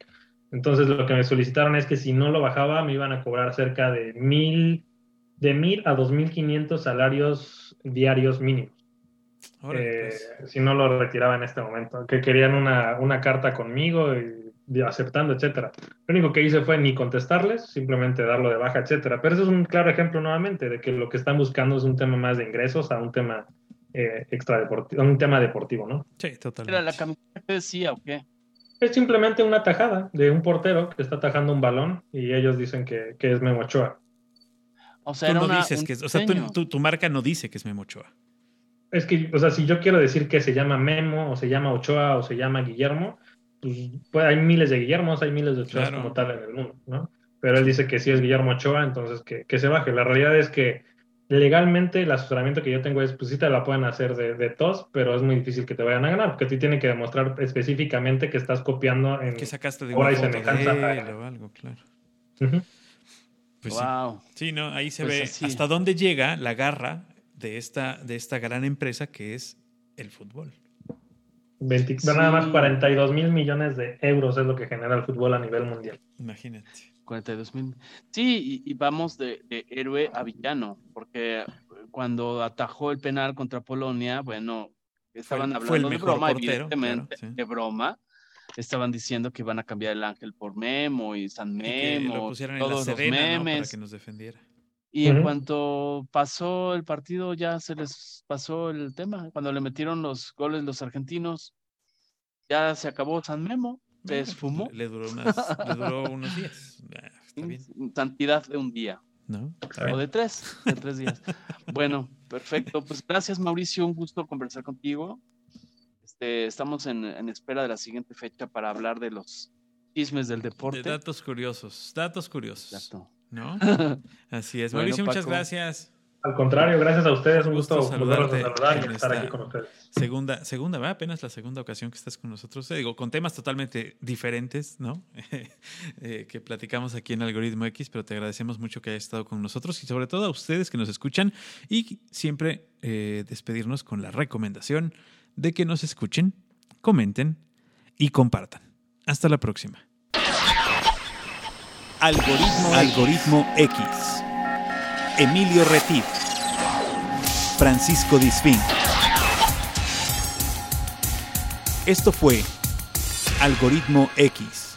Entonces lo que me solicitaron es que si no lo bajaba me iban a cobrar cerca de 1,000 a 2,500 salarios diarios mínimos. Si no lo retiraba en este momento, que querían una carta conmigo y aceptando, etcétera. Lo único que hice fue ni contestarles, simplemente darlo de baja, etcétera. Pero eso es un claro ejemplo nuevamente de que lo que están buscando es un tema más de ingresos a un tema extradeportivo, un tema deportivo, ¿no? Sí, totalmente. ¿Era la camiseta que decía o qué? Es simplemente una tajada de un portero que está atajando un balón y ellos dicen que es Memo Ochoa. O sea, tu marca no dice que es Memo Ochoa. Es que, o sea, si yo quiero decir que se llama Memo, o se llama Ochoa, o se llama Guillermo, pues hay miles de Guillermos, hay miles de Ochoas como tal en el mundo, ¿no? Pero él dice que sí es Guillermo Ochoa, entonces que se baje. La realidad es que legalmente el asesoramiento que yo tengo es, pues sí te la pueden hacer de tos, pero es muy difícil que te vayan a ganar, porque tú tienes que demostrar específicamente que estás copiando en... Que sacaste de una foto de él o algo, claro. Pues wow. Sí, no, ahí se ve así. Hasta dónde llega la garra de esta gran empresa que es el fútbol. Nada más 42,000 millones de euros es lo que genera el fútbol a nivel mundial. Imagínate. 42,000. Sí, y vamos de héroe a villano, porque cuando atajó el penal contra Polonia, bueno, estaban hablando de broma, portero, evidentemente, claro, sí. De broma. Estaban diciendo que iban a cambiar el Ángel por Memo y San Memo, y lo pusieron en todos la Serena, los memes, ¿no? Para que nos defendiera. Y en cuanto pasó el partido, ya se les pasó el tema. Cuando le metieron los goles los argentinos, ya se acabó San Memo, se esfumó. Le duró unos días. Está bien. Santidad de un día. ¿no? O de tres días. Bueno, perfecto. Pues gracias, Mauricio, un gusto conversar contigo. Estamos en espera de la siguiente fecha para hablar de los chismes del deporte. De datos curiosos. Exacto. ¿No? Así es. Bueno, Mauricio, Paco, muchas gracias. Al contrario, gracias a ustedes. Un gusto volverlos a saludar y estar aquí con ustedes. Segunda, ¿verdad? Apenas la segunda ocasión que estás con nosotros. Digo, con temas totalmente diferentes, ¿no? Que platicamos aquí en Algoritmo X, pero te agradecemos mucho que hayas estado con nosotros y sobre todo a ustedes que nos escuchan, y siempre despedirnos con la recomendación de que nos escuchen, comenten y compartan. Hasta la próxima. Algoritmo X. Emilio Retif, Francisco Disfín. Esto fue Algoritmo X.